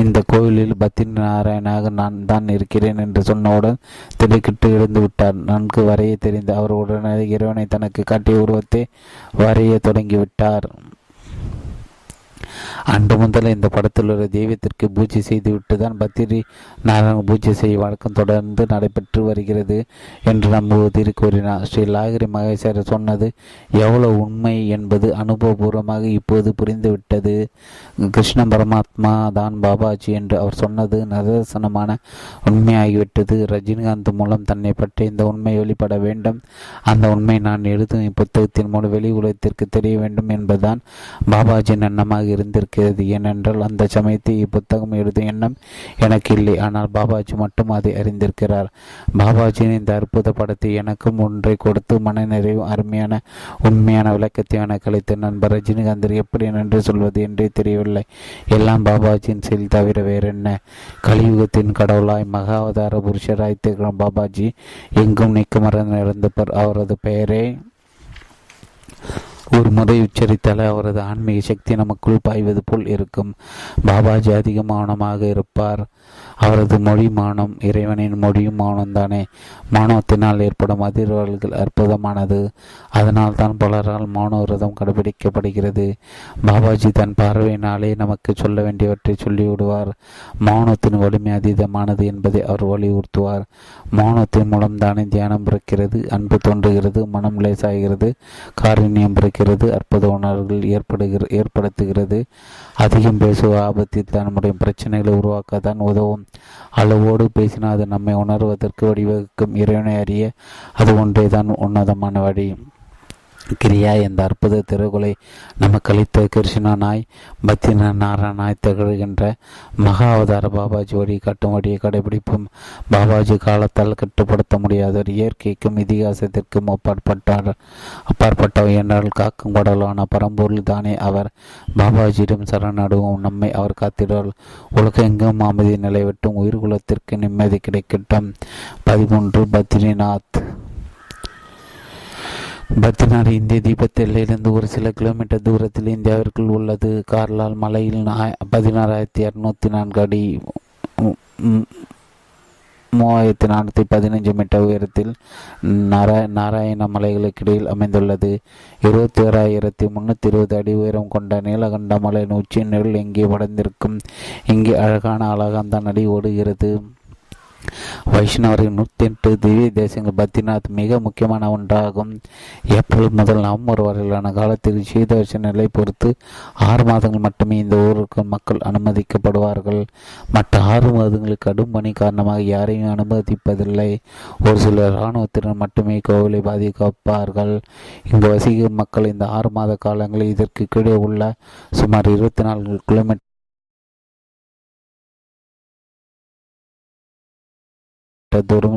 இந்த கோவிலில் பத்ரி நாராயணாக நான் தான் இருக்கிறேன் என்று சொன்னவுடன் திடுக்கிட்டு எழுந்து விட்டார். நன்கு வரைய தெரிந்த அவர் உடனே இறைவனை தனக்கு காட்டிய உருவத்தை வரைய தொடங்கிவிட்டார். அன்று முதல் இந்த படத்தில் ஒரு தெய்வத்திற்கு பூஜை செய்துவிட்டு தான் பத்ரி நாராயண பூஜை செய்யும் வழக்கம் தொடர்ந்து நடைபெற்று வருகிறது என்று நம்பூதிரி கூறினார். ஸ்ரீ லாகிரி மகாசாயர் சொன்னது எவ்வளவு உண்மை என்பது அனுபவபூர்வமாக இப்போது புரிந்துவிட்டது. கிருஷ்ண பரமாத்மா தான் பாபாஜி என்று அவர் சொன்னது நிதர்சனமான உண்மையாகிவிட்டது. ரஜினிகாந்த் மூலம் தன்னை பற்றி இந்த உண்மை வெளிப்பட வேண்டும். அந்த உண்மை நான் எழுதும் இப்புத்தகத்தின் மூலம் வெளி உலகத்திற்கு தெரிய வேண்டும் என்பதுதான் பாபாஜியின் எண்ணமாக இருந்திருக்கிறது. ஏனென்றால் அந்த சமயத்தை இப்புத்தகம் எழுதும் எண்ணம் எனக்கு இல்லை. ஆனால் பாபாஜி மட்டும் அதை அறிந்திருக்கிறார். பாபாஜியின் இந்த அற்புத படத்தை எனக்கும் ஒன்றை கொடுத்து மன நிறைவு அருமையான உண்மையான விளக்கத்தை எனக்கு அளித்த நண்பர் ரஜினிகாந்தர் எப்படி நன்றி சொல்வது என்றே தெரியவில்லை. எல்லாம் பாபாஜியின் செயல் தவிர வேறென்ன? கலியுகத்தின் கடவுளாய் மகாவதார புருஷராய் திகழும் பாபாஜி எங்கும் நீக்குமரம் இருந்தவர். அவரது பெயரே ஒரு முறை உச்சரித்தாலே அவரது ஆன்மீக சக்தி நமக்குள் பாய்வது போல் இருக்கும். பாபாஜி அதிக மௌனமாக இருப்பார். அவரது மொழி மானம். இறைவனின் மொழியும் மானம்தானே. மானத்தினால் ஏற்படும் அதிர்வல்கள் அற்புதமானது. அதனால் தான் பலரால் மௌன விரதம் கடைபிடிக்கப்படுகிறது. பாபாஜி தன் பார்வையினாலே நமக்கு சொல்ல வேண்டியவற்றை சொல்லிவிடுவார். மௌனத்தின் வலிமை அதீதமானது என்பதை அவர் வலியுறுத்துவார். மௌனத்தின் மூலம்தானே தியானம் பிறக்கிறது, அன்பு தோன்றுகிறது, மனம் லேசாகிறது, காரண்யம் பிறக்கிறது, அற்புத உணர்வுகள் ஏற்படுகிற ஏற்படுத்துகிறது. அதிகம் பேசுவ ஆபத்தில் நம்முடைய பிரச்சனைகளை உருவாக்கத்தான் உதவும். அளவோடு பேசினால் அது நம்மை உணர்வதற்கு வடிவகுக்கும். இறைவனை அறிய அது ஒன்றே தான் உன்னதமான வழி. கிரியா என்ற அற்புத திருகுலை நமக்கு அளித்த கிருஷ்ணனாய் பத்தின நாராயணாய் திகழ்கின்ற மகா அவதார பாபாஜி வழி கட்டும் வழியை கடைபிடிப்பும். பாபாஜி காலத்தால் கட்டுப்படுத்த முடியாதவர், இயற்கைக்கும் இதிகாசத்திற்கும் அப்பாற்பட்டார் அப்பாற்பட்டவர் என்றால் காக்கும் கடலான பரம்பொருள் தானே அவர். பாபாஜியிடம் சரணடைவோம், நம்மை அவர் காத்திடுவார். உலகெங்கும் அமைதி நிலைவிட்டும், உயிர்குலத்திற்கு நிம்மதி கிடைக்கட்டும். பதிமூன்று பத்ரிநாத். பத்ரிநாத் இந்திய தீபத் எல்லையிலிருந்து ஒரு சில கிலோமீட்டர் தூரத்தில் இந்தியாவிற்குள் உள்ளது. கார்லால் மலையில் பதினாறாயிரத்தி இரநூத்தி நான்கு அடி மூவாயிரத்தி நானூற்றி பதினைஞ்சு மீட்டர் உயரத்தில் நாராய நாராயண மலைகளுக்கிடையில் அமைந்துள்ளது. இருபத்தி ஓராயிரத்தி முன்னூற்றி இருபது அடி உயரம் கொண்ட நீலகண்ட மலையின் உச்சி நிழல் இங்கே வளர்ந்திருக்கும். இங்கே அழகான அழகாந்தான் அடி ஓடுகிறது. வைஷ்ணவரின் நூற்றி எட்டு திவ்ய தேசங்கள் பத்ரிநாத் மிக முக்கியமான ஒன்றாகும். ஏப்ரல் முதல் நவம்பர் வரையிலான காலத்தில் சீதோஷ நிலை பொறுத்து ஆறு மாதங்கள் மட்டுமே இந்த ஊருக்கு மக்கள் அனுமதிக்கப்படுவார்கள். மற்ற ஆறு மாதங்களுக்கு கடும் பணி காரணமாக யாரையும் அனுமதிப்பதில்லை. ஒரு சில இராணுவத்தினர் மட்டுமே கோவிலை பாதுகாப்பார்கள். இங்கு வசிக்கும் மக்கள் இந்த ஆறு மாத காலங்களில் இதற்கு கீழே உள்ள சுமார் இருபத்தி நான்கு கிலோமீட்டர் தூரம்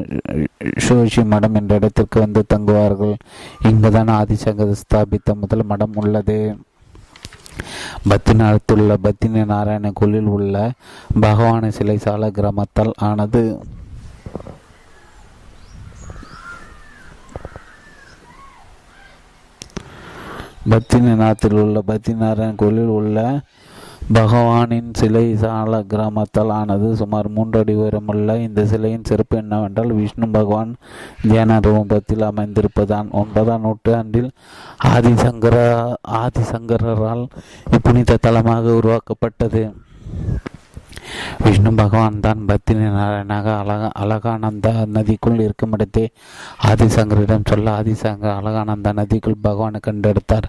ஷோஷி மடம் என்ற இடத்திற்கு வந்து தங்குவார்கள். இங்குதான் ஆதிசங்கரர் ஸ்தாபித்த முதல் மடம் உள்ளது. பத்ரிநாத்துள்ள பத்ரி நாராயண கோயிலில் உள்ள பகவான சிலை சால கிராமத்தால் ஆனது. பத்ரிநாத்தில் உள்ள பத்ரி நாராயண கோயிலில் உள்ள பகவானின் சிலை சால கிராமத்தால் ஆனது. சுமார் மூன்று அடி உயரமுள்ள இந்த சிலையின் சிறப்பு என்னவென்றால் விஷ்ணு பகவான் தியான ரூபத்தில் அமைந்திருப்பதான். ஒன்பதாம் நூற்றாண்டில் ஆதிசங்கர ஆதிசங்கரால் இப்புனித தலமாக உருவாக்கப்பட்டது. விஷ்ணு பகவான் தான் பத்ரி நாராயணாக அழகா அழகானந்த நதிக்குள் இருக்கும் இடத்தை ஆதிசங்கரிடம் சொல்ல ஆதிசங்கர் அழகானந்த நதிக்குள் பகவானை கண்டெடுத்தார்.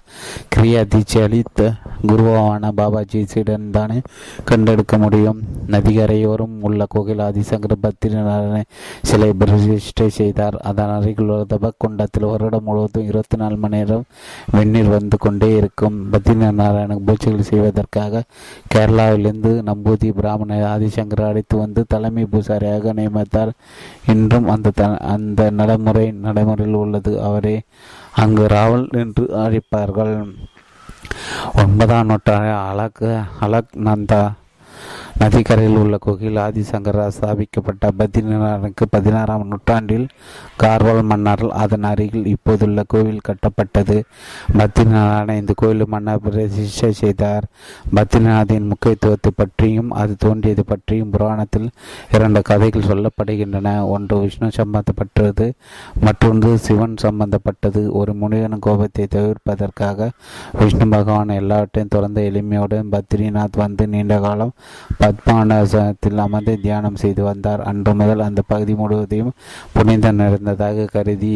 கிரியா தீட்சை அளித்த குருவான பாபாஜி சீடன்தானே கண்டெடுக்க முடியும். நதிகரையோரும் உள்ள கோயில் ஆதிசங்கர் பத்ரி நாராயண சிலை பிரதிஷ்டை செய்தார். அதன் அருகில் ஒரு தபக்குண்டத்தில் வருடம் முழுவதும் இருபத்தி நாலு மணி நேரம் வெந்நீர் வந்து கொண்டே இருக்கும். பத்ரி நாராயண பூஜைகள் செய்வதற்காக கேரளாவிலிருந்து நம்பூதி பிராமண ஆதிசங்கர் அழைத்து வந்து தலைமை பூசாரியாக நியமித்தார். இன்றும் அந்த அந்த நடைமுறை நடைமுறையில் உள்ளது. அவரே அங்கு ராவல் என்று அழைப்பார்கள். ஒன்பதாம் நூற்றாண்டில் அலக் அலக்நந்தா நதிக்கரையில் உள்ள கோயில் ஆதிசங்கரால் ஸ்தாபிக்கப்பட்ட பத்ரிநாராயணனுக்கு பதினாறாம் நூற்றாண்டில் கார்வால் மன்னாரால் அதன் அருகில் இப்போதுள்ள கோவில் கட்டப்பட்டது. பத்ரிநாராயணன் இந்த கோயில் மன்னர் பிரதிஷ்டை செய்தார். பத்ரிநாதின் முக்கியத்துவத்தை பற்றியும் அது தோன்றியது பற்றியும் புராணத்தில் இரண்டு கதைகள் சொல்லப்படுகின்றன. ஒன்று விஷ்ணு சம்பந்தப்பட்டது, மற்றொன்று சிவன் சம்பந்தப்பட்டது. ஒரு முனிவன் கோபத்தை தவிர்ப்பதற்காக விஷ்ணு பகவான் எல்லாவற்றையும் தொடர்ந்து எளிமையுடன் பத்ரிநாத் வந்து நீண்ட காலம் பத்மாசனத்தில் அமர்ந்து தியானம் செய்து வந்தார். அன்று முதல் அந்த பகுதி முழுவதையும் புனிதம் நிறைந்ததாக கருதி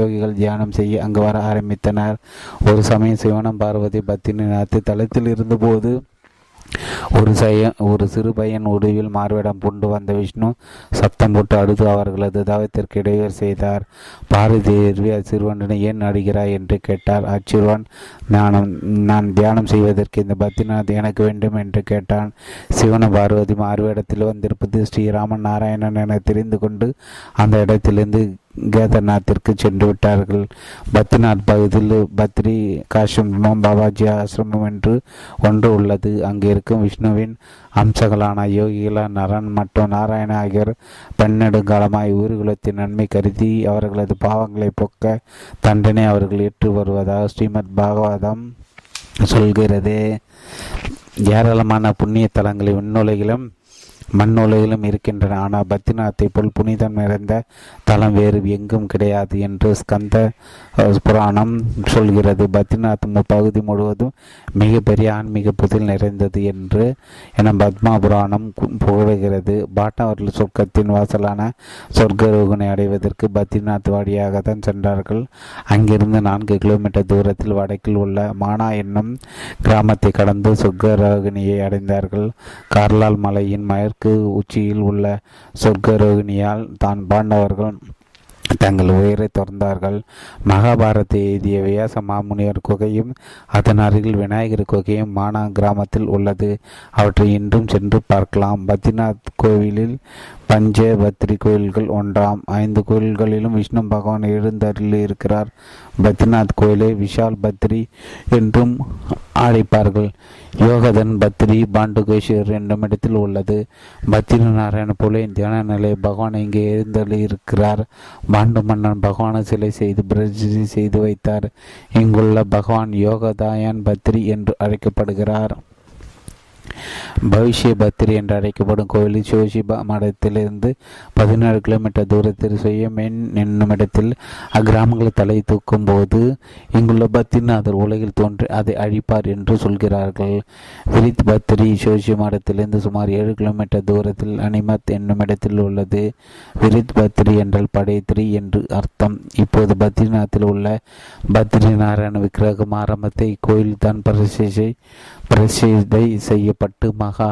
யோகிகள் தியானம் செய்ய அங்கு வர ஆரம்பித்தனர். ஒரு சமயம் சிவனம் பார்வதி பத்ரிநாத் தளத்தில் இருந்தபோது ஒரு சய ஒரு சிறு பையன் உருவில் மார்விடம் பூண்டு வந்த விஷ்ணு சப்தம் போட்டு அழுது அவர்களது தாவத்திற்கு இடையூறு செய்தார். பாரதி தேவி அச்சிறுவனை ஏன் அழுகிறாய் என்று கேட்டார். அச்சிறுவன் ஞானம் நான் தியானம் செய்வதற்கு இந்த பத்ரிநாத் எனக்கு வேண்டும் என்று கேட்டான். சிவன பார்வதி மார்விடத்தில் வந்திருப்பது ஸ்ரீராமன் நாராயணன் என தெரிந்து கொண்டு அந்த இடத்திலிருந்து கேதர்நாத்திற்கு சென்று விட்டார்கள். பத்ரிநாத் பகுதியில் பத்ரி காஷ்மம் பாபாஜி ஆசிரமம் என்று ஒன்று உள்ளது. அங்கு இருக்கும் விஷ்ணுவின் அம்சங்களான யோகிகள நரன் மற்றும் நாராயண ஆகியோர் பன்னெடுங்காலமாய் ஊர்குலத்தின் நன்மை கருதி அவர்களது பாவங்களை போக்க தண்டனை அவர்கள் ஏற்று வருவதாக ஸ்ரீமத் பாகவதம் சொல்கிறது. ஏராளமான புண்ணிய தலங்களில் விண்ணுலகிலும் மண்ணுலகிலும் இருக்கின்றன. ஆனால் பத்ரிநாத்தை போல் புனிதம் நிறைந்த தலம் வேறு எங்கும் கிடையாது என்று ஸ்கந்த புராணம் சொல்கிறது. பத்ரிநாத் பகுதி முழுவதும் மிகப்பெரிய ஆன்மீக புதில் நிறைந்தது என்று என பத்மா புராணம் புகழ்கிறது. பாட்டவர்கள் சொர்க்கத்தின் வாசலான சொர்க்கரோகனை அடைவதற்கு பத்ரிநாத் வழியாக தான் சென்றார்கள். அங்கிருந்து நான்கு கிலோமீட்டர் தூரத்தில் வடக்கில் உள்ள மானா என்னும் கிராமத்தை கடந்து சொர்க்கரோகிணியை அடைந்தார்கள். கார்லால் மலையின் மேற்கு உச்சியில் உள்ள சொர்க்கரோகிணியால் தான் பாண்டவர்கள் தங்கள் உயிரை திறந்தார்கள். மகாபாரத்தை எழுதிய வியாச மாமுனிவர் குகையும் அதன் அருகில் விநாயகர் குகையும் மானா கிராமத்தில் உள்ளது. அவற்றை இன்றும் சென்று பார்க்கலாம். பத்ரிநாத் கோவிலில் பஞ்சபத்ரி கோயில்கள் ஒன்றாம். ஐந்து கோயில்களிலும் விஷ்ணு பகவான் எழுந்தருளி இருக்கிறார். பத்ரிநாத் கோயிலை விஷால் பத்ரி என்றும் அழைப்பார்கள். யோகதன் பத்ரி பாண்டுகேஸ்வர் என்னும் இடத்தில் உள்ளது. பத்ரி நாராயண போலே தியான நிலைய பகவான் இங்கே எழுந்தருளி இருக்கிறார். பாண்டு மன்னன் பகவானை சிலை செய்து பிரதிஷ்டை செய்து வைத்தார். இங்குள்ள பகவான் யோகதாயன் பத்ரி என்று அழைக்கப்படுகிறார். பவிஷ்ய பத்ரி என்று அழைக்கப்படும் கோயிலில் சோஷிபா மடத்திலிருந்து பதினேழு கிலோமீட்டர் தூரத்தில் சுயமேன் என்னும் இடத்தில் அக்கிராமங்களை தலை தூக்கும் போது இங்குள்ள பத்ரிநாதர் உலகில் தோன்றி அதை அழிப்பார் என்று சொல்கிறார்கள். விரித் பத்ரி சோஷி மடத்திலிருந்து சுமார் ஏழு கிலோமீட்டர் தூரத்தில் அனிமத் என்னும் இடத்தில் உள்ளது. விரித் பத்ரி என்றால் படைத்ரி என்று அர்த்தம். இப்போது பத்ரிநாத்தில் உள்ள பத்ரி நாராயண விக்கிரகம் ஆரம்பத்தை இக்கோயில் தான் பிரசிஷை பிரசிதை செய்ய பட்டு மகா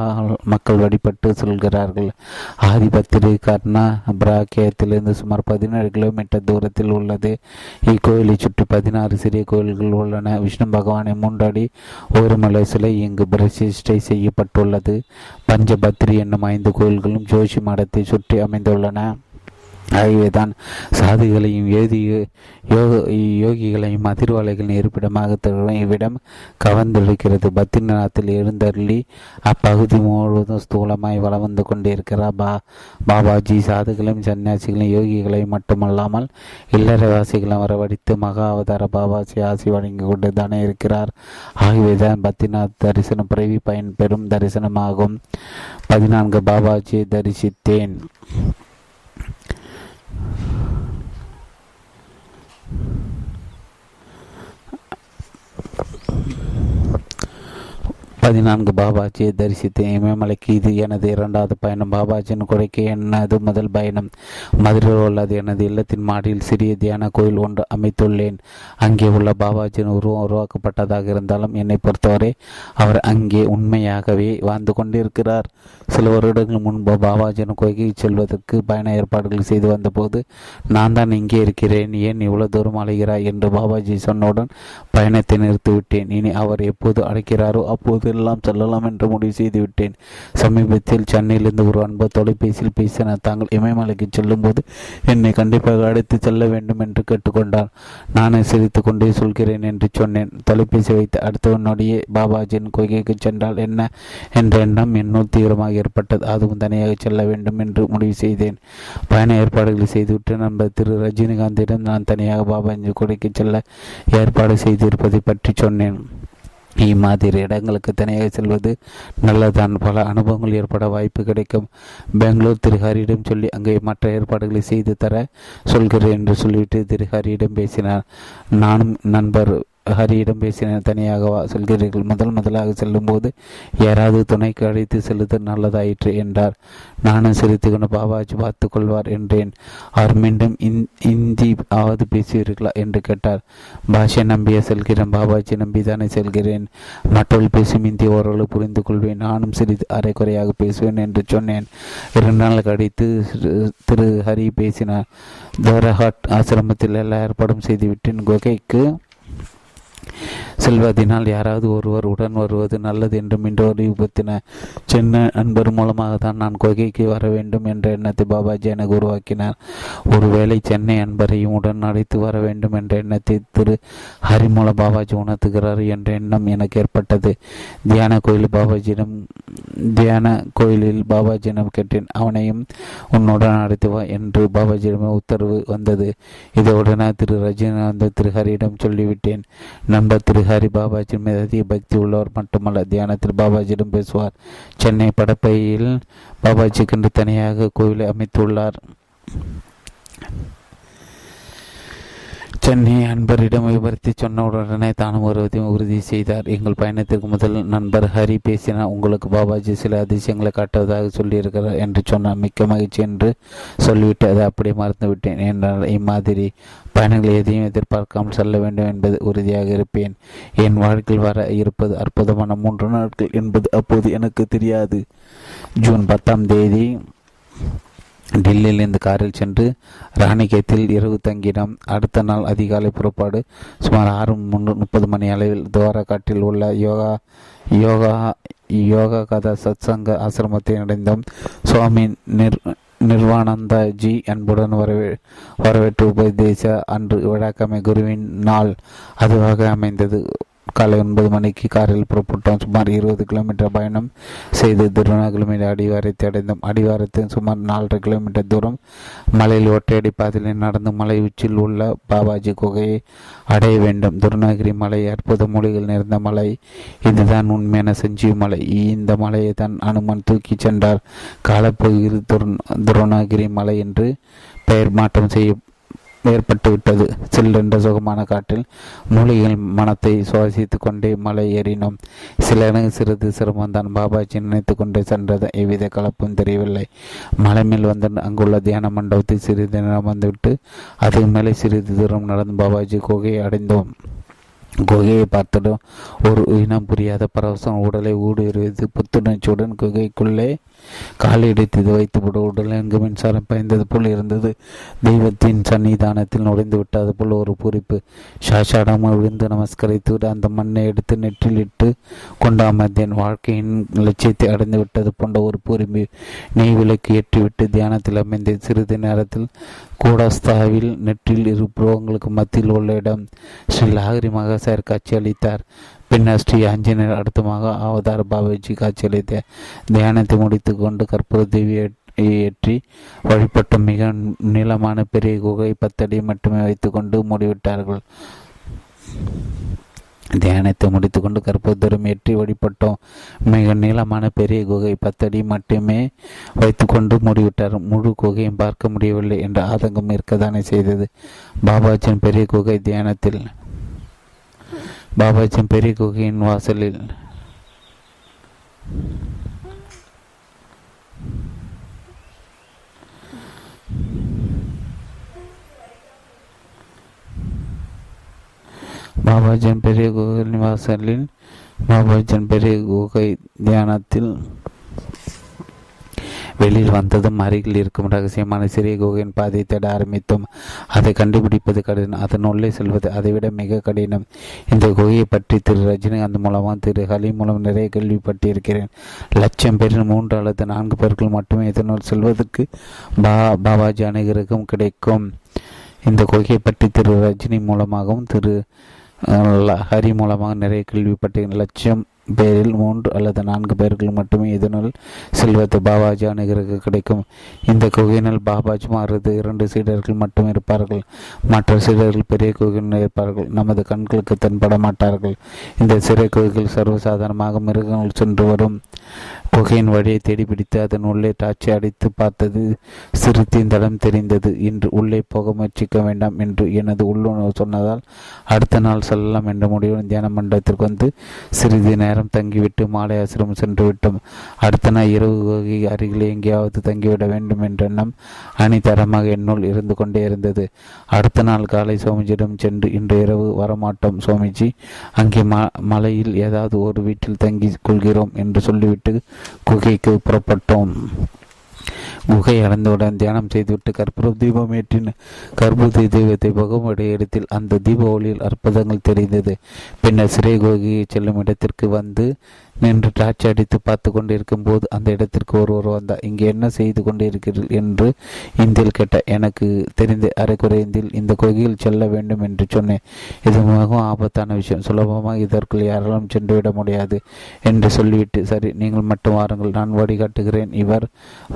மக்கள் வழிபட்டு சொல்கிறார்கள். ஆதிபத்திரி கர்ணா பிராக்கியத்திலிருந்து சுமார் பதினேழு கிலோமீட்டர் தூரத்தில் உள்ளது. இக்கோயிலை சுற்றி பதினாறு சிறிய கோயில்கள் உள்ளன. விஷ்ணு பகவானை மூன்றடி ஒரு மலை சிலை இங்கு பிரதிஷ்டை செய்யப்பட்டுள்ளது. பஞ்சபத்ரி என்னும் ஐந்து கோயில்களும் ஜோஷி மடத்தை சுற்றி அமைந்துள்ளன. ஆகவேதான் சாதிகளையும் ஏதி யோக யோகிகளையும் அதிர்வாலைகளின் இருப்பிடமாக இவ்விடம் கவர்ந்தெடுக்கிறது. பத்ரிநாத்தில் எழுந்தருளி அப்பகுதி முழுவதும் ஸ்தூலமாய் வளம் வந்து கொண்டிருக்கிறார் பா பாபாஜி. சாதுகளையும் சன்னியாசிகளையும் யோகிகளையும் மட்டுமல்லாமல் இல்லறவாசிகளையும் வரவழைத்து மகா அவதார பாபாஜி ஆசி வழங்கி கொண்டு தானே இருக்கிறார். ஆகவேதான் பத்ரிநாத் தரிசனம் பிறவி பயன் பெறும் தரிசனமாகும். பதினான்கு பாபாஜியை தரிசித்தேன். பதினான்கு பாபாஜியை தரிசித்தேன். இமயமலைக்கு இது எனது இரண்டாவது பயணம். பாபாஜியின் குறைக்கு எனது முதல் பயணம். மதுரையில் உள்ளது எனது இல்லத்தின் மாடியில் சிறிய தியான கோயில் ஒன்று அமைத்துள்ளேன். அங்கே உள்ள பாபாஜியின் உருவம் உருவாக்கப்பட்டதாக இருந்தாலும் என்னை பொறுத்தவரை அவர் அங்கே உண்மையாகவே வாழ்ந்து கொண்டிருக்கிறார். சில வருடங்கள் முன்பு பாபாஜியின் குறைக்கு செல்வதற்கு பயண ஏற்பாடுகள் செய்து வந்தபோது நான் தான் இங்கே இருக்கிறேன், ஏன் இவ்வளவு தூரம் அழைகிறாய் என்று பாபாஜி சொன்னவுடன் பயணத்தை நிறுத்திவிட்டேன். இனி அவர் எப்போது அழைக்கிறாரோ அப்போது எல்லாம் செல்லலாம் என்று முடிவு செய்துவிட்டேன். சமீபத்தில் சென்னையிலிருந்து ஒரு அன்பர் தொலைபேசியில் பேசினார். தாங்கள் இமயமலைக்கு செல்லும் போது என்னை கண்டிப்பாக அழைத்து செல்ல வேண்டும் என்று கேட்டுக்கொண்டார். நானே சிரித்து கொண்டே சொல்கிறேன் என்று சொன்னேன். தொலைபேசி வைத்து அடுத்தவனுடைய பாபாஜியின் கொள்கைக்கு சென்றால் என்ன என்ற எண்ணம் என்னுள் தீவிரமாக ஏற்பட்டது. அதுவும் தனியாக செல்ல வேண்டும் என்று முடிவு செய்தேன். பயண ஏற்பாடுகளை செய்துவிட்டு நண்பர் திரு ரஜினிகாந்திடம் நான் தனியாக பாபாஜி கொள்கைக்கு செல்ல ஏற்பாடு செய்திருப்பதை பற்றி சொன்னேன். இம்மாதிரி இடங்களுக்கு தனியாக செல்வது நல்லதான், பல அனுபவங்கள் ஏற்பட வாய்ப்பு கிடைக்கும். பெங்களூர் திரு ஹரியிடம் சொல்லி அங்கே மற்ற ஏற்பாடுகளை செய்து தர சொல்கிறேன் என்று சொல்லிவிட்டு திரு ஹரியிடம் பேசினார். நானும் நண்பர் ஹரியிடம் பேசின. தனியாகவா செல்கிறீர்கள்? முதல் முதலாக செல்லும்போது யாராவது துணைக்கு அழைத்து செல்வது நல்லதாயிற்று என்றார். நானும் சிரித்து கொண்டு பாபாஜி பார்த்து கொள்வார் என்றேன். அவர் மீண்டும் இந்தி ஆவது பேசுவீர்களா என்று கேட்டார். பாஷை நம்பிய செல்கிறேன், பாபாஜி நம்பிதானே செல்கிறேன். மற்றவர்கள் பேசும் இந்தி ஓரளவு புரிந்து கொள்வேன், நானும் சிறிது அரைக்குறையாக பேசுவேன் என்று சொன்னேன். இரண்டு நாள் கழித்து திரு ஹரி பேசினார். தோரஹாட் ஆசிரமத்தில் எல்லா ஏற்பாடும் செய்துவிட்டேன். குகைக்கு செல்வதினால் யாராவது ஒருவர் உடன் வருவது நல்லது என்று மீண்டும் அறிவுறுத்தினார். சென்னை அன்பர் மூலமாக தான் நான் கொகைக்கு வர வேண்டும் என்ற எண்ணத்தை பாபாஜி எனக்கு உருவாக்கினார். ஒருவேளை சென்னை அன்பரையும் உடன் அழைத்து வர வேண்டும் என்ற எண்ணத்தை திரு ஹரிமூல பாபாஜி உணர்த்துகிறார் என்ற எண்ணம் எனக்கு ஏற்பட்டது. தியான கோயில் பாபாஜியிடம் தியான கோயிலில் பாபாஜியிடம் கேட்டேன். அவனையும் உன்னுடன் அழைத்து வா என்று பாபாஜியிடமே உத்தரவு வந்தது. இதை உடனே திரு ரஜினிகாந்த் திரு ஹரியிடம் சொல்லிவிட்டேன். நண்பர் திரு ஹரி பாபாஜியின் மீது அதிக பக்தி உள்ளவர் மட்டுமல்ல, தியானத்தில் பாபாஜியிடம் பேசுவார். சென்னை படப்பையில் பாபாஜிக்கென்று தனியாக கோவிலை அமைத்துள்ளார். சென்னை நண்பரிடம் விவரித்து சொன்ன உடனே தானும் வருவதையும் உறுதி செய்தார். எங்கள் பயணத்திற்கு முதல் நண்பர் ஹரி பேசினார். உங்களுக்கு பாபாஜி சில அதிசயங்களை காட்டுவதாக சொல்லியிருக்கிறார் என்று சொன்னார். மிக்க மகிழ்ச்சி என்று சொல்லிவிட்டு அதை அப்படியே மறந்துவிட்டேன் என்றால், இம்மாதிரி பயணங்கள் எதையும் எதிர்பார்க்காமல் செல்ல வேண்டும் என்பது உறுதியாக இருப்பேன். என் வாழ்க்கையில் வர இருப்பது அற்புதமான மூன்று நாட்கள் என்பது அப்போது எனக்கு தெரியாது. ஜூன் பத்தாம் தேதி டெல்லியிலிருந்து காரில் சென்று ராணிகேத்தில் இரவு தங்கிடம். அடுத்த நாள் அதிகாலை புறப்பாடு. சுமார் ஆறு முன்னூறு முப்பது மணி அளவில் துவாரா காட்டில் உள்ள யோகா யோகா யோகா கதா சத்சங்க ஆசிரமத்தை அடைந்தோம். சுவாமி நிர் நிர்வானந்தாஜி அன்புடன் வரவே வரவேற்று உபதேச. அன்று விழாக்கிழமை குருவின் நாள் அதுவாக அமைந்தது. காலை ஒன்பது மணிக்கு காரில் புறப்பட்டோம். சுமார் இருபது கிலோமீட்டர் பயணம் செய்து திருவண்ணாமலை அடிவாரத்தை அடைந்தோம். அடிவாரத்தில் சுமார் நாலரை கிலோமீட்டர் தூரம் மலையில் ஒற்றையடி பாதையில் நடந்து மலை உச்சியில் உள்ள பாபாஜி குகையை அடைய வேண்டும். திருவண்ணாகிரி மலை அற்புத மூலிகள் நிறைந்த மலை. இதுதான் உண்மையான சஞ்சீவ் மலை. இந்த மலையை தான் அனுமன் தூக்கி சென்றார். காலப்பகுதியில் திருவண்ணாகிரி மலை என்று பெயர் மாற்றம் செய்ய ஏற்பட்டுவிட்டது. சில்லென்ற சுகமான காட்டில் மூலிகைகள் மனத்தை சுவாசித்து கொண்டே மலை ஏறினோம். சில எனக்கு சிறிது சிரமம்தான். பாபாஜி நினைத்து கொண்டே சென்றது. எவ்வித கலப்பும் தெரியவில்லை. மலை மேல் வந்து அங்குள்ள தியான மண்டபத்தை சிறிது நேரம் வந்துவிட்டு அதுக்கு மேலே சிறிது தூரம் நடந்து பாபாஜி குகையை அடைந்தோம். குகையை பார்த்ததும் ஒரு இனம் புரியாத பரவசம் உடலை ஊடுருவியது. புத்துணர்ச்சியுடன் குகைக்குள்ளே கால் இடித்து வைத்துவிட உடல் எங்கு மின்சாரம் பயந்தது போல் இருந்தது. தெய்வத்தின் சன்னிதானத்தில் நுழைந்து விட்டது போல் ஒரு பூரிப்பு. சாஷாடமாக விழுந்து நமஸ்கரித்து அந்த மண்ணை எடுத்து நெற்றிலிட்டு கொண்டு அமர்ந்தேன். வாழ்க்கையின் லட்சியத்தை அடைந்து விட்டது போன்ற ஒரு பூரிப்பு. நெய் விளக்கு ஏற்றிவிட்டு தியானத்தில் அமைந்த சிறிது நேரத்தில் கூடஸ்தாவில் நெற்றில் இரு புருவங்களுக்கு மத்தியில் உள்ள இடம் ஸ்ரீ லாகிரி மகாசாயர் காட்சியளித்தார். பின்னர் ஸ்ரீ ஆஞ்சநேயர் அடுத்தமாக அவதார பாபாஜி காட்சியளித்த. தியானத்தை முடித்து கொண்டு கற்பூர தேவியை ஏற்றி வழிபட்ட மிக நீளமான பெரிய குகை பத்தடி மட்டுமே வைத்துக்கொண்டு மூடிவிட்டார்கள். தியானத்தை முடித்து கொண்டு கற்பூரம் ஏற்றி வழிபட்டோம். மிக நீளமான பெரிய குகை பத்தடி மட்டுமே வைத்துக்கொண்டு மூடிவிட்டார். முழு குகையும் பார்க்க முடியவில்லை என்ற ஆதங்கம் இருக்கத்தானே செய்தது. பாபாஜியின் பெரிய குகை தியானத்தில் பாபாஜியின் பெரிய குகையின் வாசலில் பாபாஜியின் பெரிய குகை நிவாசலில் பாபாஜியின் பெரிய குகை தியானத்தில் வெளியில் வந்ததும் அருகில் இருக்கும் ரகசியமான சிறிய குகையின் பாதையை தேட ஆரம்பித்தோம். அதை கண்டுபிடிப்பது கடினம். அதன் உள்ளே செல்வது அதைவிட மிக கடினம். இந்த குகையை பற்றி திரு ரஜினிகாந்த் மூலமாக திரு ஹரி மூலம் நிறைய கேள்விப்பட்டிருக்கிறேன். லட்சம் பேரில் மூன்று அல்லது நான்கு பேர்கள் மட்டுமே இதனுள் செல்வதற்கு பா பாபாஜி அனைவருக்கும் கிடைக்கும். இந்த குகையை பற்றி திரு ரஜினி மூலமாகவும் திரு ஹரி மூலமாக நிறைய கேள்விப்பட்ட லட்சம் பேரில் மூன்று அல்லது நான்கு பேர்கள் மட்டுமே இதனால் செல்வது பாபாஜி அணுகிறக்கு கிடைக்கும். இந்த குகையினால் பாபாஜி மாறுவது இரண்டு சீடர்கள் மட்டும் இருப்பார்கள். மற்ற சீடர்கள் பெரிய குகையினர் இருப்பார்கள். நமது கண்களுக்கு தென்பட மாட்டார்கள். இந்த சிறை குகைகள் சர்வசாதாரணமாக மிருகங்கள் சென்று வரும். குகையின் வழியை தேடிப்பிடித்து அதன் உள்ளே டார்ச்சை அடித்து பார்த்தது. சிறுத்தையின் தடம் தெரிந்தது. இன்று உள்ளே போக முயற்சிக்க வேண்டாம் என்று எனது உள்ளுணர்வு சொன்னதால் அடுத்த நாள் செல்லலாம் என்ற முடிவுடன் தியான மண்டபத்திற்கு வந்து சிறிது நேரம் தங்கிவிட்டு மாலை ஆசிரமம் சென்று விட்டோம். அடுத்த நாள் இரவு குகை அருகிலே எங்கேயாவது தங்கிவிட வேண்டும் என்ற எண்ணம் அணிதரமாக என்னுள் இருந்து கொண்டே இருந்தது. அடுத்த நாள் காலை சுவாமிஜியிடம் சென்று இன்று இரவு வரமாட்டோம் சுவாமிஜி, அங்கே ம மலையில் ஏதாவது ஒரு வீட்டில் தங்கி கொள்கிறோம் என்று சொல்லிவிட்டு குகைக்கு புறப்பட்டோம். குகை அடைந்தவுடன் தியானம் செய்துவிட்டு கற்பூரம் தீபம் ஏற்றின. கற்பூர தெய்வத்தை புகமுடைய இடத்தில் அந்த தீப ஒளியில் அற்புதங்கள் தெரிந்தது. பின்னர் சிறை குகையை செல்லும் இடத்திற்கு வந்து நின்று டார்ச் அடித்து பார்த்து கொண்டிருக்கும் போது அந்த இடத்திற்கு ஒருவர் வந்தார். இங்கே என்ன செய்து கொண்டிருக்கிறீர்கள் என்று இந்தியில் கேட்டார். எனக்கு தெரிந்த அரைக்குறை இந்தியில் இந்த குகையில் செல்ல வேண்டும் என்று சொன்னேன். இது மிகவும் ஆபத்தான விஷயம், சுலபமாக இதற்குள் யாராலும் சென்றுவிட முடியாது என்று சொல்லிவிட்டு, சரி நீங்கள் மட்டும் வாருங்கள், நான் வழிகாட்டுகிறேன், இவர்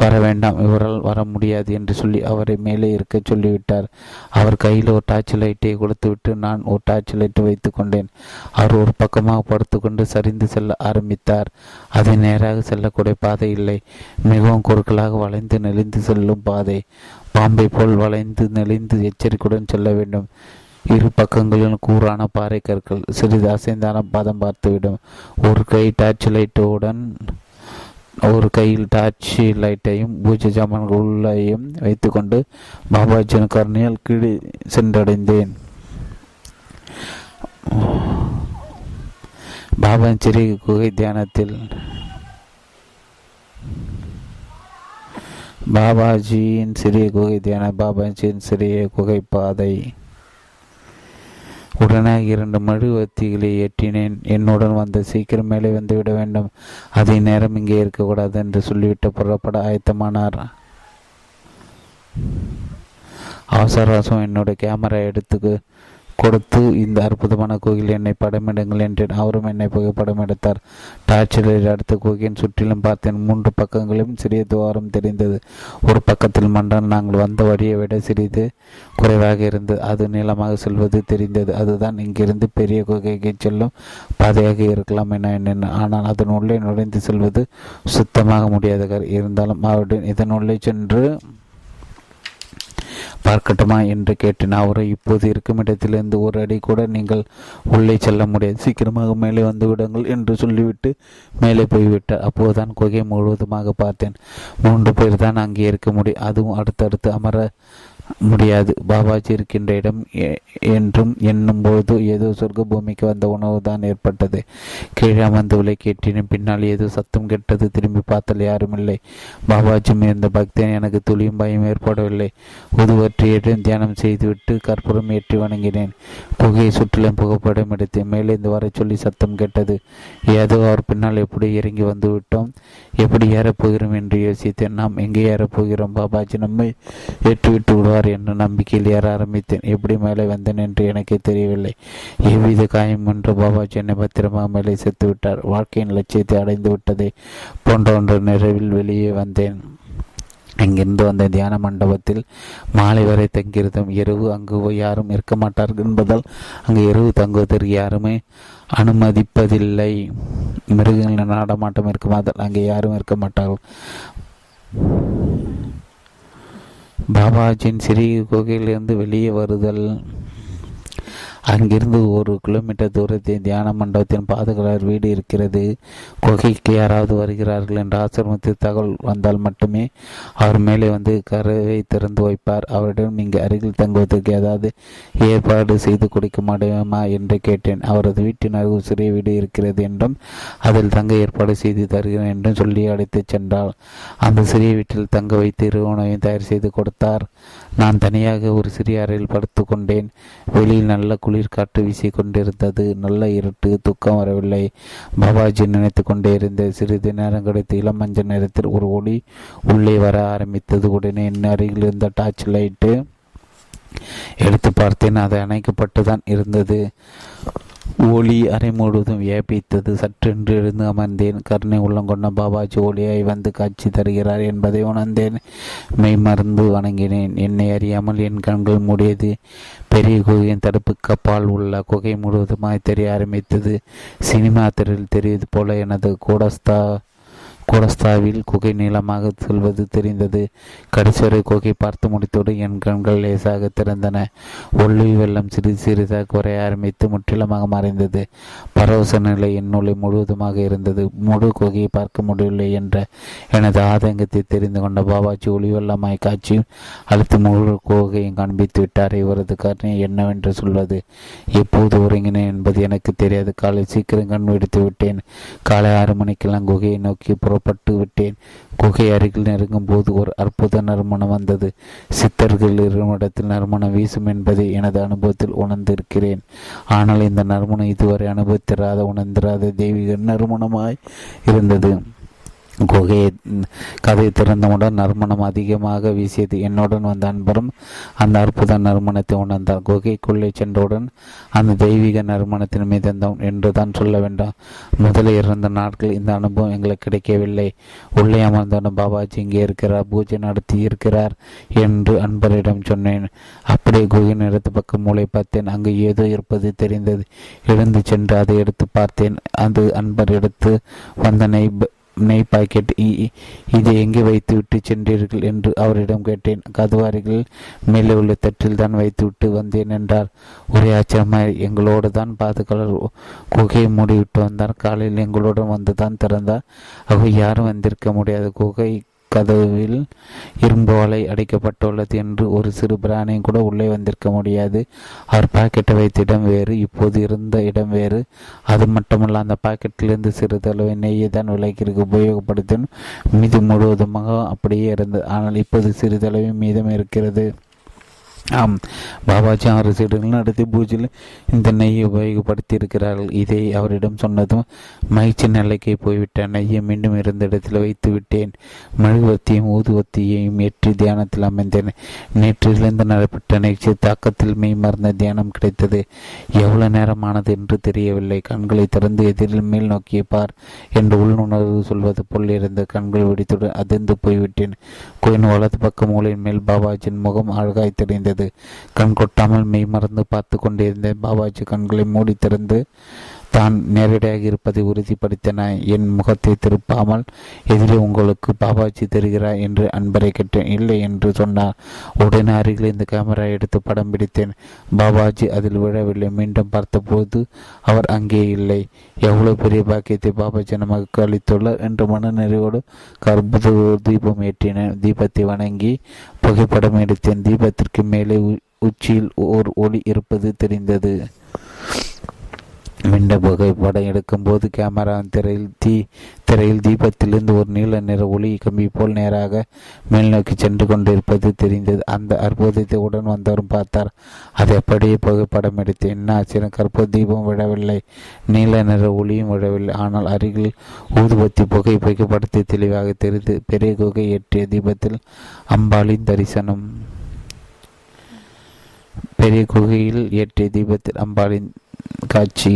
வர வேண்டாம், இவரால் வர முடியாது என்று சொல்லி அவரை மேலே இருக்க சொல்லிவிட்டார். அவர் கையில் ஒரு டார்ச் லைட்டை கொடுத்துவிட்டு நான் ஒரு டார்ச் லைட்டை வைத்துக் கொண்டேன். அவர் ஒரு பக்கமாக படுத்துக்கொண்டு சரிந்து செல்ல ஆரம்பித்தார். அதை நேராக செல்லக்கூடிய பாதை இல்லை, மிகவும் குறுக்களாக வளைந்து நெளிந்து செல்லும் பாதை. பாம்பை போல் வளைந்து நெளிந்து எச்சரிக்கையுடன் செல்ல வேண்டும். இரு பக்கங்களில் கூரான பாறை கற்கள், சிறிது அசைந்தான பாதம் பார்த்துவிடும். ஒரு கை டார்ச் லைட்டுடன் ஒரு கையில் டார்ச் லைட்டையும் பூஜை சாமான்கள் உள்ளையும் வைத்துக்கொண்டு பாபாஜியின் கருணையால் கீழே சென்றடைந்தேன். பாபாஜி சிறிய குகை தியானத்தில் பாபாஜியின் சிறிய குகை தியான பாபாஜியின் சிறிய குகை பாதை. உடனே இரண்டு மெழுவர்த்திகளை ஏற்றினேன். என்னுடன் வந்த சீக்கிரம் மேலே வந்துவிட வேண்டும், அதே நேரம் இங்கே இருக்கக்கூடாது என்று சொல்லிவிட்டு புறப்பட ஆயத்தமானார். அவசரவாசம் என்னுடைய கேமரா எடுத்து கொடுத்து, இந்த அற்புதமான கோயில் என்னை படமிடுங்கள் என்றேன். அவரும் என்னை புகைப்படம் எடுத்தார். டார்ச்சிலை அடுத்த கோயிலின் சுற்றிலும் பார்த்தேன். மூன்று பக்கங்களும் சிறிய துவாரம் தெரிந்தது. ஒரு பக்கத்தில் மன்றான் நாங்கள் வந்த வழியை விட சிறிது குறைவாக இருந்தது. அது நீளமாக செல்வது தெரிந்தது. அதுதான் இங்கிருந்து பெரிய குகைக்கு செல்லும் பாதையாக இருக்கலாம் என எண்ணின. ஆனால் அதன் உள்ளே நுழைந்து செல்வது சுத்தமாக முடியாத இருந்தாலும் அவருடன் இதனுள்ளே சென்று பார்க்கட்டுமா என்று கேட்டேன். அவரை இப்போது இருக்கும் இடத்திலிருந்து ஒரு அடி கூட நீங்கள் உள்ளே செல்ல முடியாது, சீக்கிரமாக மேலே வந்து விடுங்கள் என்று சொல்லிவிட்டு மேலே போய்விட்டார். அப்போதுதான் குகை முழுவதுமாக பார்த்தேன். மூன்று பேர் தான் அங்கே இருக்க முடியும், அதுவும் அடுத்தடுத்து அமர முடியாது. பாபாஜி இருக்கின்ற இடம் என்றும் எண்ணும்போது ஏதோ சொர்க்க பூமிக்கு வந்த உணவு தான் ஏற்பட்டது. கீழே அமர்ந்து விலை கேட்டினும் பின்னால் ஏதோ சத்தம் கெட்டது. திரும்பி பார்த்தால் யாரும் இல்லை. பாபாஜி இருந்த பக்தியால் எனக்கு துளியும் பயம் ஏற்படவில்லை. உதுவற்றியிடம் தியானம் செய்துவிட்டு கற்பூரம் ஏற்றி வணங்கினேன். குகையை சுற்றிலும் புகைப்படம் எடுத்தேன். மேலே இந்த வரை சொல்லி சத்தம் கெட்டது. ஏதோ அவர் பின்னால் எப்படி இறங்கி வந்து விட்டோம், எப்படி ஏறப்போகிறோம் என்று யோசித்தேன். நாம் எங்கே ஏறப்போகிறோம், பாபாஜி நம்மை ஏற்றிவிட்டு என்று நம்பிக்கையில் ஏற ஆரம்பித்தேன். எப்படி மேலே வந்தேன் என்று எனக்கே தெரியவில்லை. எவ்வித காயம் என்று பாபாஜி என்னை பத்திரமாக மேலே செத்து விட்டார். வாழ்க்கையின் லட்சியத்தை அடைந்து விட்டதை போன்ற ஒன்று நிறைவில் வெளியே வந்தேன். அங்கிருந்து வந்த தியான மண்டபத்தில் மாலை வரை தங்கியிருந்தோம். இரவு அங்கு யாரும் இருக்க மாட்டார்கள் என்பதால் அங்கு இரவு தங்குவதற்கு யாருமே அனுமதிப்பதில்லை. மிருகங்களின் நாடமாட்டம் இருக்குமாதால் அங்கே யாரும் இருக்க மாட்டார்கள். பாபாஜியின் சிறிய குகையிலிருந்து வெளியே வருதல். அங்கிருந்து ஒரு கிலோமீட்டர் தூரத்தில் தியான மண்டபத்தின் பாதுகாவலர் வீடு இருக்கிறது. குகைக்கு யாராவது வருகிறார்கள் என்ற ஆசிரமத்தில் தகவல் வந்தால் மட்டுமே அவர் மேலே வந்து கதவை திறந்து வைப்பார். அவரிடம் நீங்கள் அருகில் தங்குவதற்கு ஏதாவது ஏற்பாடு செய்து கொடுக்க முடியுமா என்று கேட்டேன். அவரது வீட்டின் அருகில் சிறிய வீடு இருக்கிறது என்றும் அதில் தங்க ஏற்பாடு செய்து தருகிறேன் என்றும் சொல்லி அழைத்து சென்றார். அந்த சிறிய வீட்டில் தங்க வைத்து இரவு உணவையும் தயார் செய்து கொடுத்தார். நான் தனியாக ஒரு சிறிய அறையில் படுத்து கொண்டேன். வெளியில் நல்ல குளிர்காற்று வீசி கொண்டிருந்தது. நல்ல இருட்டு, துக்கம் வரவில்லை. பாபாஜி நினைத்து கொண்டே இருந்த சிறிது நேரம் கிடைத்து இளம் மஞ்சள் நேரத்தில் ஒரு ஒளி உள்ளே வர ஆரம்பித்தது. உடனே என் அருகில் இருந்த டார்ச் லைட்டு எடுத்து பார்த்தேன். அது அணைக்கப்பட்டு தான் இருந்தது. ஒளி அரை முழுவதும் வியாபித்தது. சற்றென்று எழுந்து அமர்ந்தேன். கருணை உள்ளங்கொண்ட பாபாஜி ஒளியாய் வந்து காட்சி தருகிறார் என்பதை உணர்ந்தேன். மெய் மறந்து வணங்கினேன். என்னை அறியாமல் என் கண்கள் மூடியது. பெரிய குகையின் தடுப்பு கப்பால் உள்ள குகை முழுவதுமாய் தெரிய ஆரம்பித்தது. சினிமா திரையில் தெரிவது போல எனது கூடஸ்தா கூடஸ்தாவில் குகை நீளமாக செல்வது தெரிந்தது. கடைசுவரை குகை பார்த்து முடித்தோடு என் கண்கள் லேசாக திறந்தன. ஒல்லி வெள்ளம் சிறிது சிறிதாக குறைய ஆரம்பித்து முற்றிலுமாக மறைந்தது. பரவச நிலை என்னுள்ளே முழுவதுமாக இருந்தது. முழு குகையை பார்க்க முடியவில்லை என்ற எனது ஆதங்கத்தை தெரிந்து கொண்ட பாபாஜி ஒளி வெள்ளமாய் காட்சியும் அழுத்து முழு குகையும் காண்பித்து விட்டார். இவரது கருணை என்னவென்று சொல்வது. எப்போது ஒருங்கினேன் என்பது எனக்கு தெரியாது. காலை சீக்கிரம் கண் விடுத்து விட்டேன். காலை ஆறு மணிக்கெல்லாம் குகையை நோக்கி புறப்பட்டு விட்டேன். குகை அருகில் நெருங்கும் போது ஒரு அற்புத நறுமணம் வந்தது. சித்தர்கள் இருக்கும் இடத்தில் நறுமணம் வீசும் என்பதை எனது அனுபவத்தில் உணர்ந்திருக்கிறேன். ஆனால் இந்த நறுமணம் இதுவரை அனுபவித்திராத உணர்ந்திராத தெய்வீக நறுமணமாய் இருந்தது. குகையை கதை திறந்தவுடன் நறுமணம் அதிகமாக வீசியது. என்னுடன் வந்த அன்பரும் அந்த அற்புத நறுமணத்தை உணர்ந்தார். குகைக்குள்ளே சென்றவுடன் அந்த தெய்வீக நறுமணத்தின் மீதந்தோம் என்று தான் சொல்ல வேண்டாம். முதல் இரண்டு நாட்கள் இந்த அனுபவம் எங்களுக்கு கிடைக்கவில்லை. உள்ளே அமர்ந்தவுடன் பாபாஜி இங்கே இருக்கிறார், பூஜை நடத்தி இருக்கிறார் என்று அன்பரிடம் சொன்னேன். அப்படியே குகை நிறத்து பக்கம் மூளை பார்த்தேன். அங்கு ஏதோ இருப்பது தெரிந்தது. எழுந்து சென்று அதை எடுத்து பார்த்தேன். அது அன்பர் எடுத்து வந்த நெய் நெய் பாக்கெட். இதை எங்கே வைத்து விட்டு சென்றீர்கள் என்று அவரிடம் கேட்டேன். கதுவாரிகள் மேலே உள்ள தட்டில் தான் வைத்து விட்டு வந்தேன் என்றார். ஒரே ஆச்சரியமாய் எங்களோடு தான் பாதுகாவலர் குகையை மூடிவிட்டு வந்தார். காலையில் எங்களுடன் வந்து தான் திறந்தார். அவை யாரும் வந்திருக்க முடியாது. குகை கதவில் இரும்புவாலை அடைக்கப்பட்டுள்ளது என்று ஒரு சிறு பிராணியும் கூட உள்ளே வந்திருக்க முடியாது. அவர் பாக்கெட்டை வைத்த இடம் வேறு, இப்போது இருந்த இடம் வேறு. அது மட்டுமல்ல, அந்த பாக்கெட்டிலிருந்து சிறு தளவை நெய்யை தான் விலைக்கிற்கு உபயோகப்படுத்தும். மீது முழுவதுமாக அப்படியே இருந்தது. ஆனால் இப்போது சிறு தளவை மீதம் இருக்கிறது. ஆம், பாபாஜி ஆறு சீடுகள் நடத்தி பூஜையில் இந்த நெய்யை உபயோகப்படுத்தி இருக்கிறார்கள். இதை அவரிடம் சொன்னதும் மகிழ்ச்சி நிலைக்கை போய்விட்டார். நெய்யை மீண்டும் இருந்த இடத்தில் வைத்து விட்டேன். மெழுகுவர்த்தியும் ஊதுவர்த்தியையும் ஏற்றி தியானத்தில் அமைந்தேன். நேற்றிலிருந்து நடைபெற்ற நிகழ்ச்சி தாக்கத்தில் மெய் மறந்த தியானம் கிடைத்தது. எவ்வளவு நேரமானது என்று தெரியவில்லை. கண்களை திறந்து எதிரில் மேல் நோக்கிய பார் என்று உள்ளுணர்வு சொல்வது போல் இருந்த கண்கள் வெடித்துடன் அதிர்ந்து போய்விட்டேன். கோயின் வலது பக்க மூலையின் மேல் பாபாஜியின் முகம் அழகாய் தெரிந்தது. கண் கொட்டாமல் மெய் மறந்து பார்த்து கொண்டிருந்த பாபாஜி கண்களை மூடி திறந்து தான் நேரடியாக இருப்பதை உறுதிப்படுத்தின. என் முகத்தை திருப்பாமல், எதிரே உங்களுக்கு பாபாஜி தெரிகிறார் என்று அன்பரை கேட்டேன். இல்லை என்று சொன்னார். உடனே அருகில் இந்த கேமரா எடுத்து படம் பிடித்தேன். பாபாஜி அதில் விழவில்லை. மீண்டும் பார்த்தபோது அவர் அங்கே இல்லை. எவ்வளவு பெரிய பாக்கியத்தை பாபாஜி நமக்கு அளித்துள்ளார் என்று மன நிறைவோடு கற்பூர தீபம் ஏற்றினேன். தீபத்தை வணங்கி புகைப்படம் எடுத்தேன். தீபத்திற்கு மேலே உச்சியில் ஓர் ஒளி இருப்பது தெரிந்தது. மிண்ட புகைப்படம் எடுக்கும்போது கேமரா திரையில் தீ திரையில் தீபத்திலிருந்து ஒரு நீல நிற ஒளி கம்பி போல் நேராக மேல் நோக்கி சென்று கொண்டிருப்பது தெரிந்தது. அந்த அற்புதத்தை உடன் வந்தவரும் பார்த்தார். அதை அப்படியே புகைப்படம் எடுத்து என்ன ஆச்சு? கற்பூர தீபம் விழவில்லை, நீல நிற ஒளியும் விழவில்லை. ஆனால் அருகில் ஊதுபத்தி புகை புகைப்படத்தை தெளிவாக தெரிந்து பெரிய குகை ஏற்றிய தீபத்தில் அம்பாளின் தரிசனம். பெரிய குகையில் ஏற்றிய தீபத்தில் அம்பாளின் காட்சி.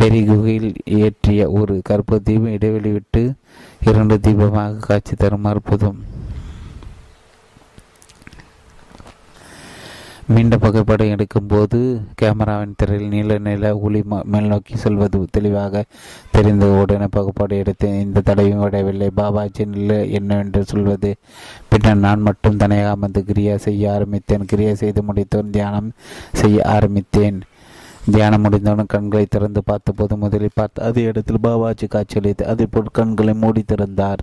பெரிய குகையில் ஏற்றிய ஒரு கற்பூர தீபம் இடைவெளி விட்டு இரண்டு தீபமாக காட்சி தரும் அற்புதம். மீண்டும் புகைப்படம் எடுக்கும்போது கேமராவின் திரையில் நீல நில ஒளி மேல் நோக்கி செல்வது தெளிவாக தெரிந்த உடனே புகைப்படம் எடுத்து இந்த தடவையும் விடவில்லை. பாபாஜி நிலை என்னவென்று சொல்வது? பின்னர் நான் மட்டும் தனியாக அமர்ந்து கிரியா செய்ய ஆரம்பித்தேன். கிரியா செய்து முடித்தோன் தியானம் செய்ய ஆரம்பித்தேன். தியானம் முடிந்தவுடன் கண்களை திறந்து பார்த்தபோது முதலில் பார்த்து அதே இடத்தில் பாபாஜி காட்சியளித்து அதே போல் கண்களை மூடி திறந்தார்.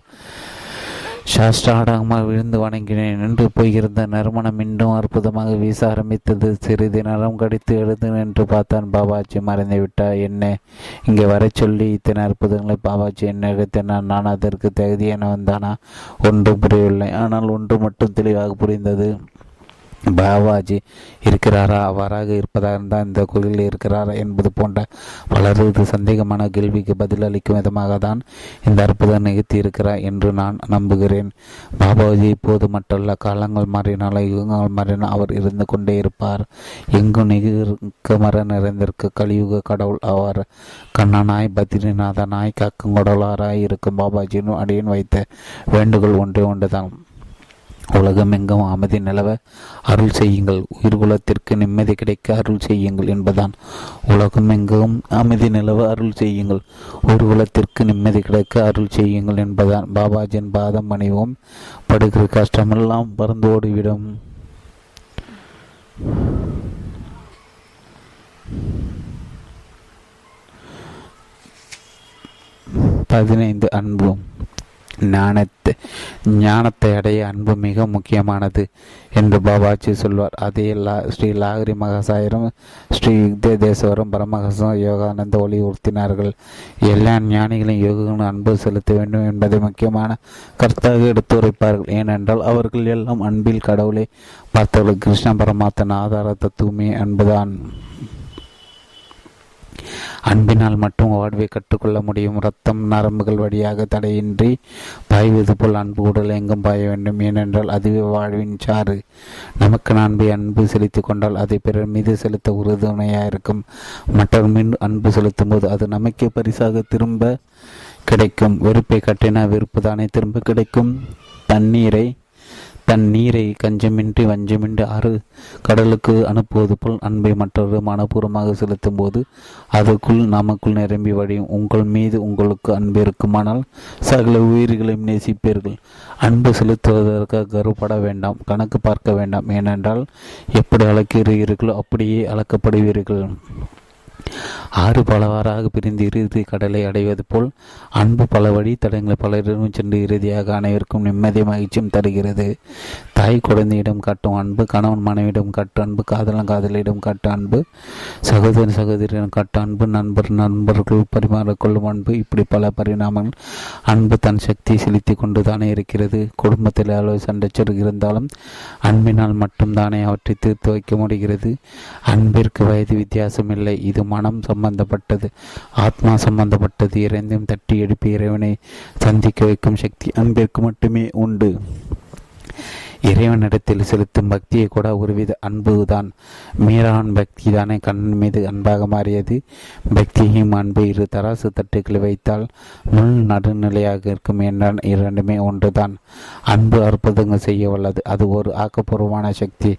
சாஷ்டாடமாக விழுந்து வணங்கினேன். நின்று போயிருந்த நறுமணம் மீண்டும் அற்புதமாக வீச ஆரம்பித்தது. சிறிது நேரம் கடித்து எழுது என்று பார்த்தான். பாபாஜி மறைந்து விட்டார். என்ன இங்கே வர சொல்லி இத்தனை அற்புதங்களை பாபாஜி என்ன எடுத்தினார்? நான் அதற்கு தகுதியான வந்தானா? ஒன்றும் புரியவில்லை. ஆனால் ஒன்று மட்டும் தெளிவாக புரிந்தது. பாபாஜி இருக்கிறாரா, அவராக இருப்பதாக இருந்தால் இந்த கோயிலில் இருக்கிறாரா என்பது போன்ற பலரது சந்தேகமான கேள்விக்கு பதிலளிக்கும் விதமாக தான் இந்த அற்புதம் நிகழ்த்தி இருக்கிறார் என்று நான் நம்புகிறேன். பாபாஜி இப்போது மட்டுமல்ல, காலங்கள் மாறினாலும் யுகங்கள் மாறினால் அவர் இருந்து கொண்டே இருப்பார். எங்கும் நிகழ்க்க மர நிறைந்திருக்க கலியுக கடவுள் அவர். கண்ணனாய் பத்ரிநாதனாய் காக்கங்கொடலாராய் இருக்கும் பாபாஜியின் அடியன் வைத்த வேண்டுகோள் ஒன்றே ஒன்றுதான். உலகம் எங்கும் அமைதி நிலவ அருள் செய்யுங்கள், உயிர்குலத்திற்கு நிம்மதி கிடைக்க அருள் செய்யுங்கள் என்பதான். உலகம் எங்கும் அமைதி நிலவ அருள் செய்யுங்கள், உயிர்குலத்திற்கு நிம்மதி கிடைக்க அருள் செய்யுங்கள் என்பதான். பாபாஜியின் பாதம் அணிவோம், படுகிற கஷ்டமெல்லாம் பறந்து ஓடிவிடும். பதினைந்து அன்பும் ஞானத்தை ஞானத்தை அடைய அன்பு மிக முக்கியமானது என்று பாபாஜி சொல்வார். அதே லா ஸ்ரீ லாகிரி மகாசாயரும் ஸ்ரீ யுக்தேஸ்வரரும் பரமஹம்ச யோகானந்தர் வலியுறுத்தினார்கள். எல்லா ஞானிகளையும் யோகிகளும் அன்பு செலுத்த வேண்டும் என்பதை முக்கியமான கருத்தாக எடுத்துரைப்பார்கள். ஏனென்றால் அவர்கள் எல்லாம் அன்பில் கடவுளை பார்த்தவர்கள். கிருஷ்ண பரமாத்மன் ஆதார தத்துவமே அன்புதான். அன்பினால் மட்டும் வாழ்வை கற்றுக்கொள்ள முடியும். ரத்தம் நரம்புகள் வழியாக தடையின்றி பாய்வது போல் அன்பு உடல் எங்கும் பாய வேண்டும். ஏனென்றால் அதுவே வாழ்வின் சாறு. நமக்கு அன்பை அன்பு செலுத்தி கொண்டால் அதை பிறர் மீது செலுத்த உறுதுணையாக இருக்கும். மற்றவர் மீண்டும் அன்பு செலுத்தும் போது அது நமக்கே பரிசாக திரும்ப கிடைக்கும். வெறுப்பை கட்டினா வெறுப்பு தானே திரும்ப கிடைக்கும். தண்ணீரை தன் நீரை கஞ்சமின்றி வஞ்சமின்றி ஆறு கடலுக்கு அனுப்புவது போல் அன்பை மற்றொரு மனப்பூர்வமாக செலுத்தும் போது அதற்குள் நமக்குள் நிரம்பி வடியும். உங்கள் மீது உங்களுக்கு அன்பு இருக்குமானால் சகல உயிர்களையும் நேசிப்பீர்கள். அன்பு செலுத்துவதற்கு கருப்பட வேண்டாம், கணக்கு பார்க்க வேண்டாம். ஏனென்றால் எப்படி அளக்கிறீர்களோ அப்படியே அளக்கப்படுவீர்கள். ஆறு பலவாறாக பிரிந்து இறுதி கடலை அடைவது போல் அன்பு பல வழி தடங்களை பலரிடமும் சென்று இறுதியாக அனைவருக்கும் நிம்மதி மகிழ்ச்சியும் தருகிறது. தாய் குழந்தையிடம் காட்டும் அன்பு, கணவன் மனைவியிடம் காட்டும் அன்பு, காதலன் காதலியிடம் காட்டும் அன்பு, சகோதரன் சகோதரியிடம் காட்டும் அன்பு, நண்பர் நண்பர்கள் பரிமாறிக்கொள்ளும் அன்பு, இப்படி பல பரிணாமங்கள். அன்பு தன் சக்தியை செலுத்தி கொண்டு தானே இருக்கிறது. குடும்பத்தில் அளவு சண்டைச்சொரு இருந்தாலும் அன்பினால் மட்டும்தானே அவற்றை தீர்த்து வைக்க முடிகிறது. அன்பிற்கு வயது வித்தியாசம் இல்லை. இது மனம் சம்பந்தப்பட்டது, ஆத்மா சம்பந்தப்பட்டது. இறைந்தையும் தட்டி எடுப்பி இறைவனை சந்திக்க வைக்கும் சக்தி அன்பிற்கு மட்டுமே உண்டு. இறைவனிடத்தில் செலுத்தும் பக்தியை கூட ஒருவித அன்பு தான். மீரான் பக்தி தானே கண்ணன் மீது அன்பாக மாறியது. பக்தியையும் அன்பு இரு தராசு தட்டுக்களை வைத்தால் முள் நடுநிலையாக இருக்கும். என்றால் இரண்டுமே ஒன்று தான். அன்பு அற்புதங்கள் செய்ய வல்லது. அது ஒரு ஆக்கப்பூர்வமான சக்தி.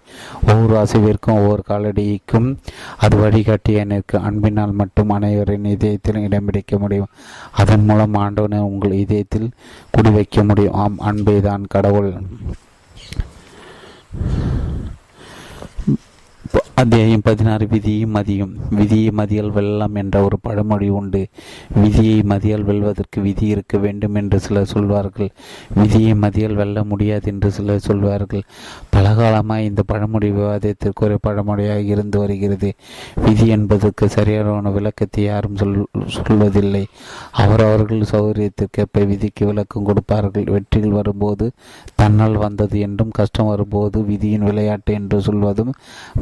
ஒவ்வொரு அசைவிற்கும் ஒவ்வொரு காலடிக்கும் அது வழிகாட்டிய நிற்கு. அன்பினால் மட்டும் அனைவரின் இதயத்திலும் இடம் பிடிக்க முடியும். அதன் மூலம் ஆண்டவனை உங்கள் இதயத்தில் குடிவைக்க முடியும். ஆம், அன்பே தான் கடவுள். அத்தியாயம் பதினாறு. விதியை மதியும். விதியை மதியால் வெல்லலாம் என்ற ஒரு பழமொழி உண்டு. விதியை மதியால் வெல்வதற்கு விதி இருக்க வேண்டும் என்று சிலர் சொல்வார்கள். விதியை மதியால் வெல்ல முடியாது என்று சிலர் சொல்வார்கள். பலகாலமாக இந்த பழமொழி விவாதத்திற்கு ஒரு பழமொழியாக இருந்து வருகிறது. விதி என்பதற்கு சரியான விளக்கத்தை யாரும் சொல் சொல்வதில்லை. அவரவர்கள் சௌகரியத்திற்கேற்ப விதிக்கு விளக்கம் கொடுப்பார்கள். வெற்றிகள் வரும்போது தன்னால் வந்தது என்றும், கஷ்டம் வரும்போது விதியின் விளையாட்டு என்று சொல்வதும்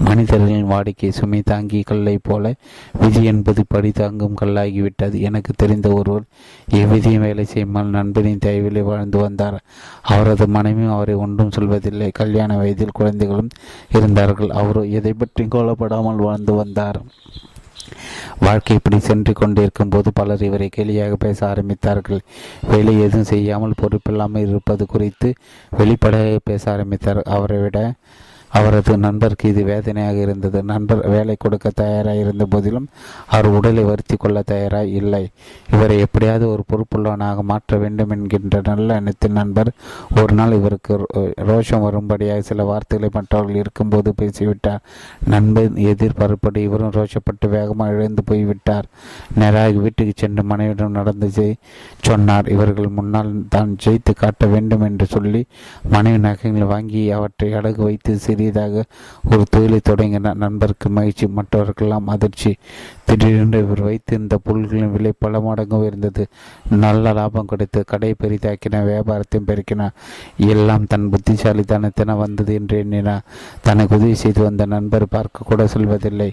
மனிதர்கள் வாடிக்கை. சுமை தாங்கி கல்லை போல விதி என்பது படி தாங்கும் கல்லாகிவிட்டது. எனக்கு தெரிந்த ஒருவர் எவ்விதியும் வேலை செய்யாமல் நண்பனின் தயவிலே வாழ்ந்து வந்தார். அவரது மனைவியும் அவரை ஒன்றும் சொல்வதில்லை. கல்யாண வயதில் குழந்தைகளும் இருந்தார்கள். அவரோ எதை பற்றி கோலப்படாமல் வாழ்ந்து வந்தார். வாழ்க்கை இப்படி சென்று கொண்டிருக்கும் போது பலர் இவரை கேலியாக பேச ஆரம்பித்தார்கள். வேலை எதுவும் செய்யாமல் பொறுப்பில்லாமல் இருப்பது குறித்து வெளிப்படையாக பேச ஆரம்பித்தார். அவரை விட அவரது நண்பருக்கு இது வேதனையாக இருந்தது. நண்பர் வேலை கொடுக்க தயாராக இருந்த போதிலும் அவர் உடலை வருத்தி கொள்ள தயாராக இல்லை. இவரை எப்படியாவது ஒரு பொறுப்புள்ளவனாக மாற்ற வேண்டும் என்கின்ற நல்ல எண்ணத்தின் நண்பர் ஒரு நாள் இவருக்கு ரோஷம் வரும்படியாக சில வார்த்தைகளை மற்றவர்கள் இருக்கும்போது பேசிவிட்டார். நண்பர் எதிர்பார்ப்படி இவரும் ரோஷப்பட்டு வேகமாக இழந்து போய்விட்டார். நேராக வீட்டுக்கு சென்று மனைவிடம் நடந்து சொன்னார். இவர்கள் முன்னால் தான் ஜெயித்து காட்ட வேண்டும் என்று சொல்லி மனைவி நகைகளை வாங்கி அவற்றை அடகு வைத்து இதாக ஒரு தொழிலை தொடங்கினார். நண்பருக்கு மகிழ்ச்சி, மற்றவர்களெல்லாம் அதிர்ச்சி. திடீரென்று இவர் வைத்திருந்த பொருள்களின் விலை பல மடங்கு உயர்ந்தது. நல்ல லாபம் கிடைத்து கடை பெரிதாக்கின, வியாபாரத்தையும் பெருக்கினார். எல்லாம் தன் புத்திசாலித்தனத்தின வந்தது என்று எண்ணினார். தனக்கு உதவி செய்து வந்த நண்பர் பார்க்க கூட சொல்வதில்லை.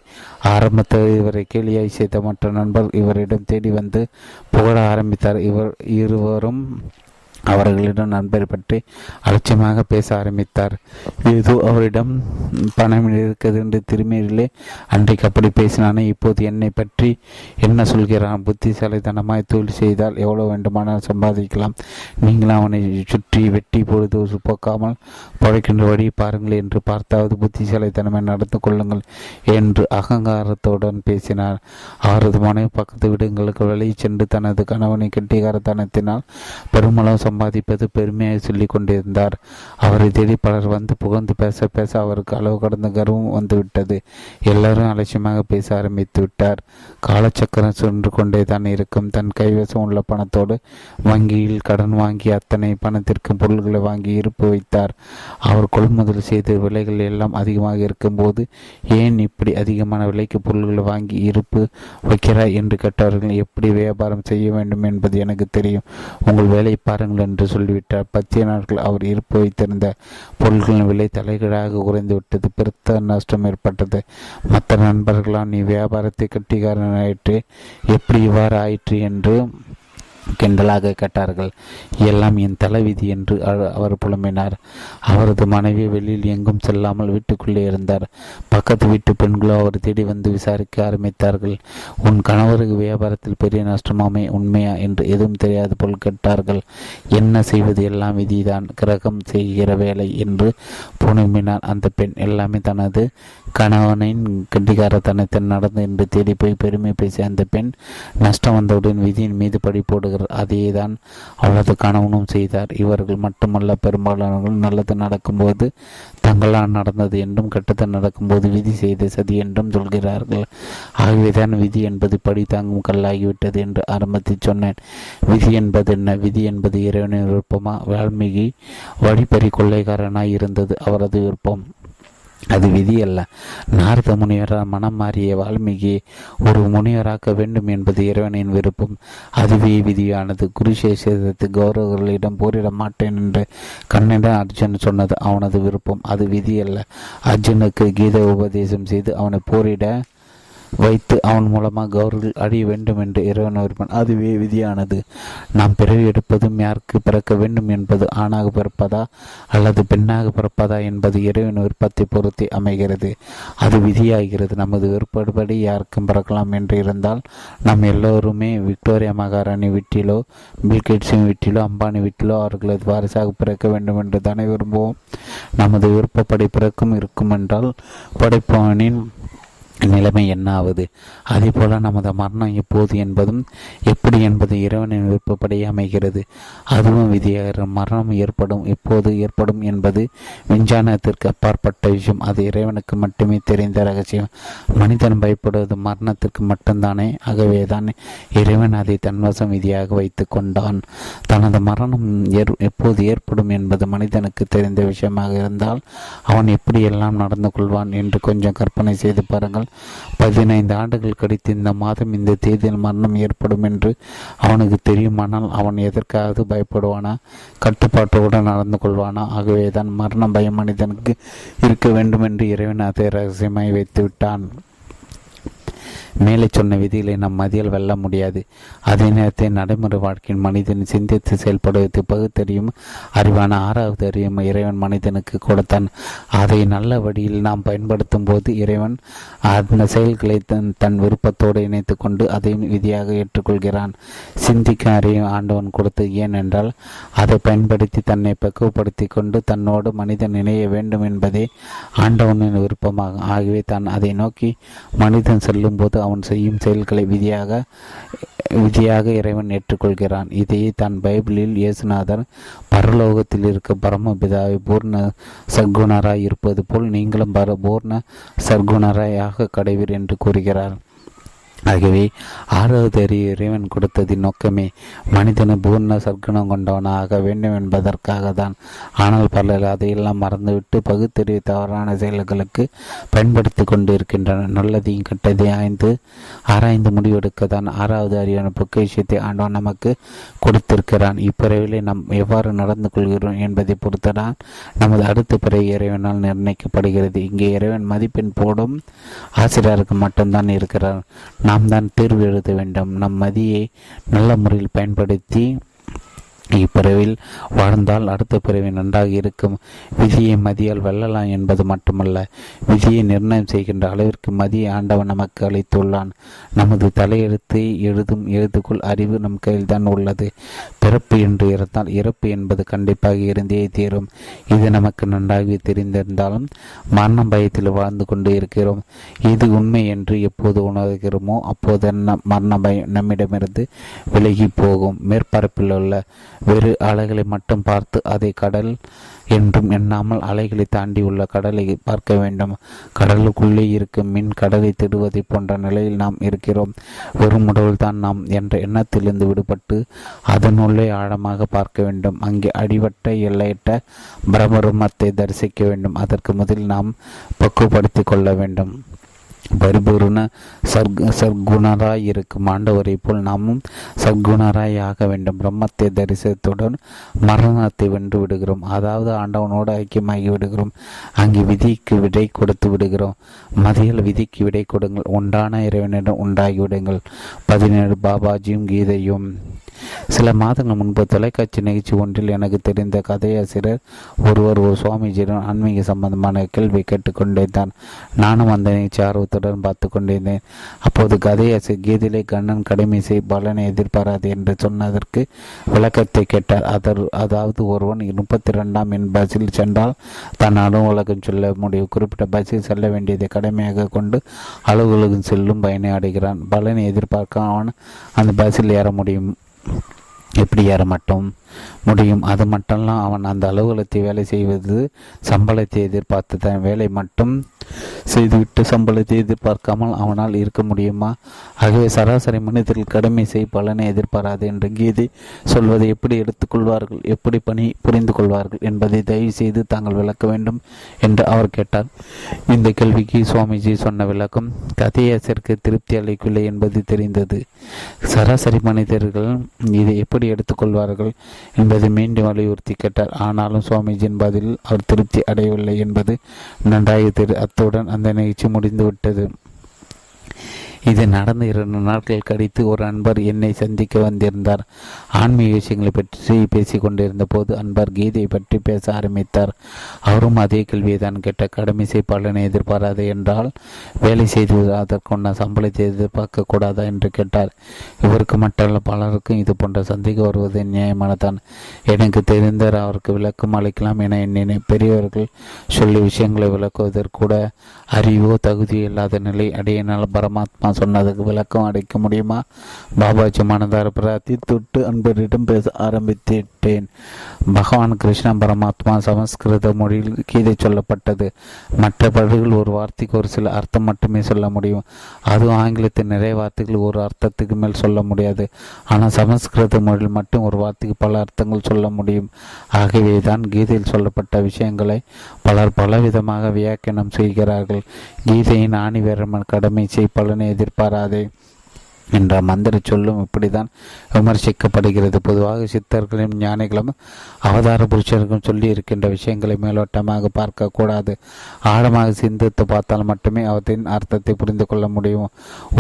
ஆரம்பத்தில் இவரை கேலியாய் செய்த மற்ற நண்பர் இவரிடம் தேடி வந்து புகழ ஆரம்பித்தார். இவர் இருவரும் அவர்களிடம் நண்பரை பற்றி அலட்சியமாக பேச ஆரம்பித்தார். ஏதோ அவரிடம் பணம் இருக்கிறது என்று திரும்பியிலே அன்றைக்கு அப்படி பேசினானே, இப்போது என்னை பற்றி என்ன சொல்கிறான்? புத்திசாலித்தனமாய் தொழில் செய்தால் எவ்வளோ வேண்டுமானால் சம்பாதிக்கலாம். நீங்களும் அவனை சுற்றி வெட்டி பொழுது போக்காமல் பழைக்கின்ற வழி பாருங்கள் என்று பார்த்தாவது புத்திசாலித்தனமாக நடந்து கொள்ளுங்கள் என்று அகங்காரத்துடன் பேசினார். அவரது மனைவி பக்கத்து வீடுங்களுக்கு வெளியே சென்று தனது கணவனை கெட்டிகாரத்தனத்தினால் பெருமளவு சம்பாதிப்பது பெருமையை சொல்லிக் கொண்டிருந்தார். அவரை தேடி பலர் வந்து புகழ்ந்து பேச பேச அவருக்கு அளவு கடந்த கர்வம் வந்துவிட்டது. எல்லாரும் அலட்சியமாக பேச ஆரம்பித்து விட்டார். காலச்சக்கரம் சுன்று கொண்டே தான் இருக்கும். தன் கைவசம் உள்ள பணத்தோடு வங்கியில் கடன் வாங்கி அத்தனை பணத்திற்கு பொருள்களை வாங்கி இருப்பு வைத்தார். அவர் கொள்முதல் செய்த விலைகள் எல்லாம் அதிகமாக இருக்கும்போது ஏன் இப்படி அதிகமான விலைக்கு பொருள்களை வாங்கி இருப்பு வைக்கிறார் என்று கேட்டவர்கள், எப்படி வியாபாரம் செய்ய வேண்டும் என்பது எனக்கு தெரியும், உங்கள் வேலையை பாருங்கள் என்று சொல்லிவிட்டார். பத்து நாட்கள் அவர் இருப்பு வைத்திருந்த பொருட்களின் விலை தலைகீழாக குறைந்துவிட்டது. பெருத்த நஷ்டம் ஏற்பட்டது. மற்ற நண்பர்களால் நீ வியாபாரத்தை கட்டிக்காரன் ஆயிற்று, எப்படி இவ்வாறு ஆயிற்று என்று கிண்டலாக கேட்டார்கள். எல்லாம் என் தலைவிதி என்று அவர் புலம்பினார். அவரது மனைவி வெளியில் எங்கும் செல்லாமல் வீட்டுக்குள்ளே இருந்தார். பக்கத்து வீட்டு பெண்களோ அவர் தேடி வந்து விசாரிக்க ஆரம்பித்தார்கள். உன் கணவருக்கு வியாபாரத்தில் பெரிய நஷ்டமாமே, உண்மையா என்று எதுவும் தெரியாது போல் கேட்டார்கள். என்ன செய்வது, எல்லாம் விதிதான், கிரகம் செய்கிற வேலை என்று புலம்பினார் அந்த பெண். எல்லாமே தனது கணவனின் கண்டிகாரத்தனத்தில் நடந்து என்று தேடி போய் பெருமை பேசிய அந்த பெண் நஷ்டம் வந்தவுடன் விதியின் மீது படி போடுகிறார். அதையே தான் அவரது கணவனும் செய்தார். இவர்கள் மட்டுமல்ல, பெரும்பாலானவர்கள் நல்லது நடக்கும்போது தங்களால் நடந்தது என்றும் கெட்டது நடக்கும்போது விதி செய்த சதி என்றும் சொல்கிறார்கள். ஆகவேதான் விதி என்பது படி தாங்கும் கல்லாகிவிட்டது என்று ஆரம்பத்தில் சொன்னேன். விதி என்பது என்ன? விதி என்பது இறைவனின் விருப்பமா? வால்மீகி வழிப்பறி கொள்ளைக்காரனாய் இருந்தது அவரது விருப்பம். அது விதி அல்ல. நாரத முனிவரால் மனம் மாறிய வால்மீகி ஒரு முனிவராக்க வேண்டும் என்பது இறைவனின் விருப்பம். அதுவே விதியானது. குருசேஷத்தை கௌரவர்களிடம் போரிட மாட்டேன் என்று கண்ணிடம் அர்ஜுன் சொன்னது அவனது விருப்பம். அது விதி அல்ல. அர்ஜுனுக்கு கீதை உபதேசம் செய்து அவனை போரிட வைத்து அவன் மூலமாக கௌரவர்கள் அழிய வேண்டும் என்று இறைவன் விருப்பன். அதுவே விதியானது. நாம் பிறவி எடுப்பதும் யாருக்கு பிறக்க வேண்டும் என்பது ஆணாக பிறப்பதா அல்லது பெண்ணாக பிறப்பதா என்பது இறைவன் விருப்பத்தை பொறுத்து அமைகிறது. அது விதியாகிறது. நமது விருப்பப்படி யாருக்கும் பிறக்கலாம் என்று இருந்தால் நாம் எல்லோருமே விக்டோரியா மகாராணி வீட்டிலோ பில்கேட்ஸின் வீட்டிலோ அம்பானி வீட்டிலோ அவர்களது வாரிசாக பிறக்க வேண்டும் என்று தானே விரும்புவோம். நமது விருப்பப்படி பிறக்கும் இருக்கும் என்றால் படைப்பவனின் நிலைமை என்ன ஆவது? அதே போல நமது மரணம் எப்போது என்பதும் எப்படி என்பது இறைவனின் விருப்பப்படி அமைகிறது. அதுவும் விதியாக மரணம் ஏற்படும் எப்போது ஏற்படும் என்பது விஞ்ஞானத்திற்கு அப்பாற்பட்ட விஷயம். அது இறைவனுக்கு மட்டுமே தெரிந்த ரகசியம். மனிதன் பயப்படுவது மரணத்திற்கு மட்டும்தானே. ஆகவேதான் இறைவன் அதை தன்வசம் விதியாக வைத்து கொண்டான். தனது மரணம் எப்போது ஏற்படும் என்பது மனிதனுக்கு தெரிந்த விஷயமாக இருந்தால் அவன் எப்படி எல்லாம் நடந்து கொள்வான் என்று கொஞ்சம் கற்பனை செய்து பாருங்கள். பதினைந்து ஆண்டுகள் கழித்து இந்த மாதம் இந்த தேதியில் மரணம் ஏற்படும் என்று அவனுக்கு தெரியுமானால் அவன் எதற்காவது பயப்படுவானா? கட்டுப்பாட்டோடு நடந்து கொள்வானா? ஆகவேதான் மரணம் பயம் மனிதனுக்கு இருக்க வேண்டும் என்று இறைவன் அதை ரகசியமாய் வைத்து விட்டான். மேலே சொன்ன விதிகளை நம் மதியால் வெல்ல முடியாது. அதே நேரத்தை நடைமுறை வாழ்க்கையின் மனிதன் சிந்தித்து செயல்படுவது பகுத்தறியும் அறிவான ஆறாவது அறிவும் இறைவன் மனிதனுக்கு கொடுத்தான். அதை நல்ல வழியில் நாம் பயன்படுத்தும் போது இறைவன் அந்த செயல்களை தன் தன் விருப்பத்தோடு இணைத்து கொண்டு அதையும் விதியாக ஏற்றுக்கொள்கிறான். சிந்திக்க அறியும் ஆண்டவன் கொடுத்து, ஏனென்றால் அதை பயன்படுத்தி தன்னை பக்குவப்படுத்தி கொண்டு தன்னோடு மனிதன் இணைய வேண்டும் என்பதே ஆண்டவனின் விருப்பமாகும். ஆகவே தான் அதை நோக்கி மனிதன் செல்லும் போது அவன் செய்யும் செயல்களை விதியாக விதியாக இறைவன் ஏற்றுக்கொள்கிறான். இதையே தான் பைபிளில் இயேசுநாதர் பரலோகத்தில் இருக்க பரமபிதாவை பூர்ண சர்க்குணராய் இருப்பது போல் நீங்களும் பர பூர்ண சர்க்குணராயாக கடைவீர் என்று கூறுகிறார். ஆகவே ஆறாவது அறிவு இறைவன் கொடுத்ததின் நோக்கமே மனிதனை பூர்ண சற்குணம் கொண்டவனாக வேண்டும் என்பதற்காக தான். ஆனால் பலர் அதையெல்லாம் மறந்துவிட்டு பகுத்தறிவு தவறான செயல்களுக்கு பயன்படுத்தி கொண்டு இருக்கின்றனர். நல்லதையும் கெட்டதையும் ஆய்ந்து ஆராய்ந்து முடிவெடுக்க தான் ஆறாவது அறிவான பொக்கிஷத்தை ஆண்டவன் நமக்கு கொடுத்திருக்கிறான். இப்பிறவிலே நாம் எவ்வாறு நடந்து கொள்கிறோம் என்பதை பொறுத்ததான் நமது அடுத்த பிறகு இறைவனால் நிர்ணயிக்கப்படுகிறது. இங்கே இறைவன் மதிப்பெண் போடும் ஆசிரியருக்கு மட்டும்தான் இருக்கிறார். நாம் தான் தேர்வு எழுத வேண்டும். நம் மதியை நல்ல முறையில் பயன்படுத்தி இப்பிறவில் வாழ்ந்தால் அடுத்த பிறவி நன்றாக இருக்கும். விதியை மதியால் வெல்லலாம் என்பது மட்டுமல்ல, விதியை நிர்ணயம் செய்கின்ற அளவிற்கு மதியை ஆண்டவன் நமக்கு அளித்துள்ளான். நமது தலையெழுத்தை எழுதும் எழுதுக்குள் அறிவு நம் கையில் தான் உள்ளது. பிறப்பு என்று இருந்தால் இறப்பு என்பது கண்டிப்பாக இருந்தே தீரும். இது நமக்கு நன்றாகவே தெரிந்திருந்தாலும் மரணம் பயத்தில் வாழ்ந்து கொண்டு இருக்கிறோம். இது உண்மை என்று எப்போது உணர்கிறோமோ அப்போது மரண பயம் நம்மிடமிருந்து விலகி போகும். மேற்பரப்பில் உள்ள வெறு அலைகளை மட்டும் பார்த்து அதை கடல் என்றும் எண்ணாமல் அலைகளை தாண்டி உள்ள கடலை பார்க்க வேண்டும். கடலுக்குள்ளே இருக்கும் மின் கடலை தேடுவதை போன்ற நிலையில் நாம் இருக்கிறோம். வெறும் உடல் தான் நாம் என்ற எண்ணத்திலிருந்து விடுபட்டு அதனுள்ளே ஆழமாக பார்க்க வேண்டும். அங்கே அடிவட்ட எல்லையிட்ட பிரம்மத்தை தரிசிக்க வேண்டும். அதற்கு முதலில் நாம் பக்குவப்படுத்தி கொள்ள வேண்டும். பரிபூர்ண சர்க் சர்க்குணராய் இருக்கும் ஆண்டவரை போல் நாமும் சர்க்குணராய் ஆக வேண்டும். பிரம்மத்தை தரிசனத்துடன் மரணத்தை வென்று விடுகிறோம். அதாவது ஆண்டவனோடு ஐக்கியமாகி விடுகிறோம். அங்கு விதிக்கு விடை கொடுத்து விடுகிறோம். மதியில் விதிக்கு விடை கொடுங்கள், உண்டான இறைவனிடம் உண்டாகிவிடுங்கள். பதினேழு பாபாஜியும் கீதையும். சில மாதங்கள் முன்பு தொலைக்காட்சி நிகழ்ச்சி ஒன்றில் எனக்கு தெரிந்த கதையாசிரியர் ஒருவர் ஒரு சுவாமிஜியிடம் ஆன்மீக சம்பந்தமான கேள்வி கேட்டுக்கொண்டிருந்தான். நானும் அந்த நிகழ்ச்சி ஆர்வத்துடன் பார்த்து கொண்டிருந்தேன். அப்போது கதையாசிரியர் கீதிலே கண்ணன் கடமை செய் பலனை எதிர்பாராது என்று சொன்னதற்கு விளக்கத்தை கேட்டார். அதர் அதாவது ஒருவன் முப்பத்தி இரண்டாம் என் பஸ்ஸில் சென்றால் தன் அலுவலகம் சொல்ல முடியும். குறிப்பிட்ட பஸ்ஸில் செல்ல வேண்டியதை கடமையாக கொண்டு அலுவலகம் செல்லும் பயனை அடைகிறான். பலனை எதிர்பார்க்க அவன் அந்த பஸ்ஸில் ஏற முடியும். எப்படி ஏற மட்டும் முடியும்? அது மட்டும்லாம் அவன் அந்த அலுவலகத்தை வேலை செய்வது சம்பளத்தை எதிர்பார்த்து தன் வேலை மட்டும் செய்துவிட்டு சம்பளத்தை எதிர்பார்க்காமல் அவனால் இருக்க முடியுமா? ஆகவே சராசரி மனிதர்கள் கடமை செய் பலனை எதிர்பாராது என்று கீதை சொல்வதை எப்படி எடுத்துக்கொள்வார்கள், எப்படி பணி புரிந்து கொள்வார்கள் என்பதை தயவு செய்து தாங்கள் விளக்க வேண்டும் என்று அவர் கேட்டார். இந்த கேள்விக்கு சுவாமிஜி சொன்ன விளக்கம் கதையாசிற்கு திருப்தி அளிக்கவில்லை என்பது தெரிந்தது. சராசரி மனிதர்கள் இதை எப்படி எடுத்துக்கொள்வார்கள் என்பதை மீண்டும் வலியுறுத்தி கேட்டார். ஆனாலும் சுவாமிஜியின் பதிலில் அவர் திருப்தி அடையவில்லை என்பது நன்றாக தெரியும். அத்துடன் அந்த நிகழ்ச்சி முடிந்துவிட்டது. இது நடந்த இரண்டு நாட்கள் கழித்து ஒரு அன்பர் என்னை சந்திக்க வந்திருந்தார். ஆன்மீக விஷயங்களை பற்றி பேசி கொண்டிருந்த போது அன்பர் கீதையை பற்றி பேச ஆரம்பித்தார். அவரும் அதே கேள்வியை தான் கேட்ட கடமை செய்பாளனை எதிர்பாராது என்றால் வேலை செய்து அதற்குண்டான சம்பளத்தை எதிர்பார்க்க கூடாதா என்று கேட்டார். இவருக்கு மட்டுமல்ல பலருக்கும் இது போன்ற சந்தேகம் வருவது நியாயமானதான். எனக்கு தெரிந்தார் அவருக்கு விளக்கம் அளிக்கலாம் என எண்ணின. பெரியவர்கள் சொல்லி விஷயங்களை விளக்குவதற்கூட அறிவோ தகுதியோ இல்லாத நிலை அடையினால் பரமாத்மா சொன்னதுக்கு விளக்கம் அடைக்க முடியுமா? பாபாஜி மனதார பிரார்த்தி தொட்டு அன்பரிடம் பேச ஆரம்பித்தேன். பகவான் கிருஷ்ண பரமாத்மா சமஸ்கிருத மொழியில் கீதை சொல்லப்பட்டது. மற்ற பள்ளிகள் ஒரு வார்த்தைக்கு ஒரு சில அர்த்தம் மட்டுமே சொல்ல முடியும். அதுவும் ஆங்கிலத்தில் நிறைய வார்த்தைகள் ஒரு அர்த்தத்துக்கு மேல் சொல்ல முடியாது. ஆனால் சமஸ்கிருத மொழியில் மட்டும் ஒரு வார்த்தைக்கு பல அர்த்தங்கள் சொல்ல முடியும். ஆகவே தான் கீதையில் சொல்லப்பட்ட விஷயங்களை பலர் பலவிதமாக வியாக்கியானம் செய்கிறார்கள். கீதையின் ஆணிவேரமன் கடமை செய் பலனை எதிர்பாராதே என்ற மந்திர சொல்லும் இப்படிதான் விமர்சிக்கப்படுகிறது. பொதுவாக சித்தர்களும் ஞானிகளும் அவதார புருஷர்களும் சொல்லி இருக்கின்ற விஷயங்களை மேலோட்டமாக பார்க்க கூடாது. ஆழமாக சிந்தித்து பார்த்தால் மட்டுமே அவற்றின் அர்த்தத்தை புரிந்து கொள்ள முடியும்.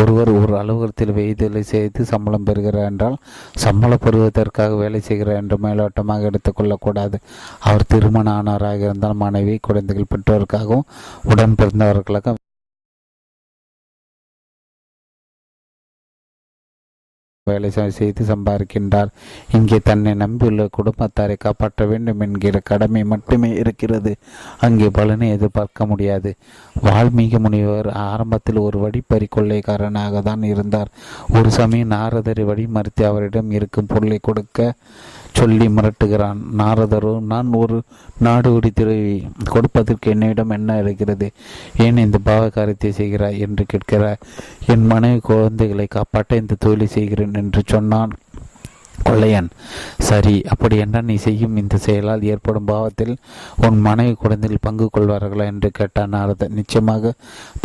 ஒருவர் ஒரு அலுவலகத்தில் வேலை செய்து சம்பளம் பெறுகிறார் என்றால் சம்பளம் பெறுவதற்காக வேலை செய்கிறார் என்று மேலோட்டமாக எடுத்துக்கொள்ளக்கூடாது. அவர் திருமண ஆனவராக இருந்தால் மனைவி குழந்தைகள் பெற்றோருக்காகவும் உடன் பிறந்தவர்களுக்கும் வேலை செய்து சம்பாதிக்கின்றார். இங்கே தன்னை நம்பியுள்ள குடும்பத்தாரை காப்பாற்ற வேண்டும் என்கிற கடமை மட்டுமே இருக்கிறது. அங்கே பலனை எதிர்பார்க்க முடியாது. வால்மீகி முனிவர் ஆரம்பத்தில் ஒரு வழிப்பறி கொள்ளைக்காரனாக தான் இருந்தார். ஒரு சமயம் நாரதரை வழிமறித்து அவரிடம் இருக்கும் பொருளை கொடுக்க சொல்லி மிரட்டுகிறான். நாரதரோ, நான் ஒரு நாடு ஓடி திருவி கொடுப்பதற்கு என்னிடம் என்ன இருக்கிறது, ஏன் இந்த பாவகாரியத்தை செய்கிறாய் என்று கேட்கிறார். என் மனைவி குழந்தைகளை காப்பாற்ற இந்த தொழிலை செய்கிறேன் என்று சொன்னான் கொள்ளையன். சரி, அப்படி என்ன நீ செய்யும் இந்த செயலால் ஏற்படும் பாவத்தில் உன் மனைவி குழந்தைகள் பங்கு கொள்வார்களா என்று கேட்டான் நாரதன். நிச்சயமாக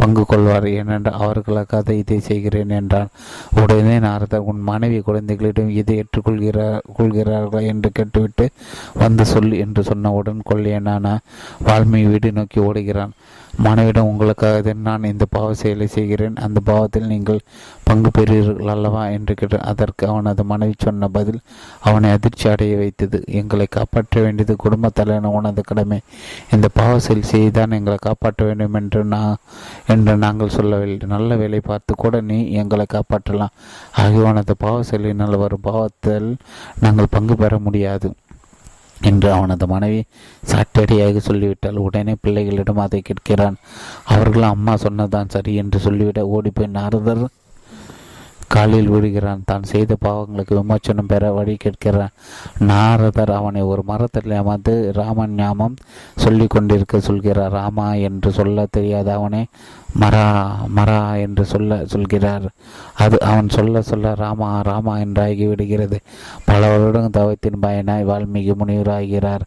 பங்கு கொள்வார், ஏனென்றால் அவர்களுக்காக இதை செய்கிறேன் என்றான். உடனே நாரதன் உன் மனைவி குழந்தைகளிடம் இதை ஏற்றுக்கொள்கிறார் கொள்கிறார்களா என்று கேட்டுவிட்டு வந்து சொல்லு என்று சொன்னவுடன் கொள்ளையனான வால்மீகி வீடு நோக்கி ஓடுகிறான். மனைவிடம், உங்களுக்காக நான் இந்த பாவ செயலை செய்கிறேன், அந்த பாவத்தில் நீங்கள் பங்கு பெறுவீர்கள் அல்லவா என்று கேட்டான். அதற்கு அவனது மனைவி சொன்ன பதில் அவனை அதிர்ச்சி அடைய வைத்தது. எங்களை காப்பாற்ற வேண்டியது குடும்பத் தலைவன் உனது கடமை. இந்த பாவ செயல் செய்தான் எங்களை காப்பாற்ற வேண்டும் என்று நான் என்று நாங்கள் சொல்லவில்லை. நல்ல வேலை பார்த்து கூட நீ எங்களை காப்பாற்றலாம். ஆகிய உனது பாவ செயலினால் வரும் பாவத்தில் நாங்கள் பங்கு பெற முடியாது என்று அவனது மனைவி சாட்டடியாக சொல்லிவிட்டால் உடனே பிள்ளைகளிடம் அதை கேட்கிறான். அவர்கள் அம்மா சொன்னதான் சரி என்று சொல்லிவிட ஓடிப்போய் நாரதர் காலில் விழுகிறான். தான் செய்த பாவங்களுக்கு விமோச்சனம் பெற வழி கேட்கிறான். நாரதர் அவனை ஒரு மரத்தில் அமர்ந்து ராமன் ஞாபம் சொல்லி கொண்டிருக்க சொல்கிறார். ராமா என்று சொல்ல தெரியாத அவனை மரா மரா என்று சொல்ல சொல்கிறார். அது அவன் சொல்ல சொல்ல ராமா ராமா என்றாகி விடுகிறது. பல வருடம் தவத்தின் பயனாய் வால்மீகி முனிவராகிறார்.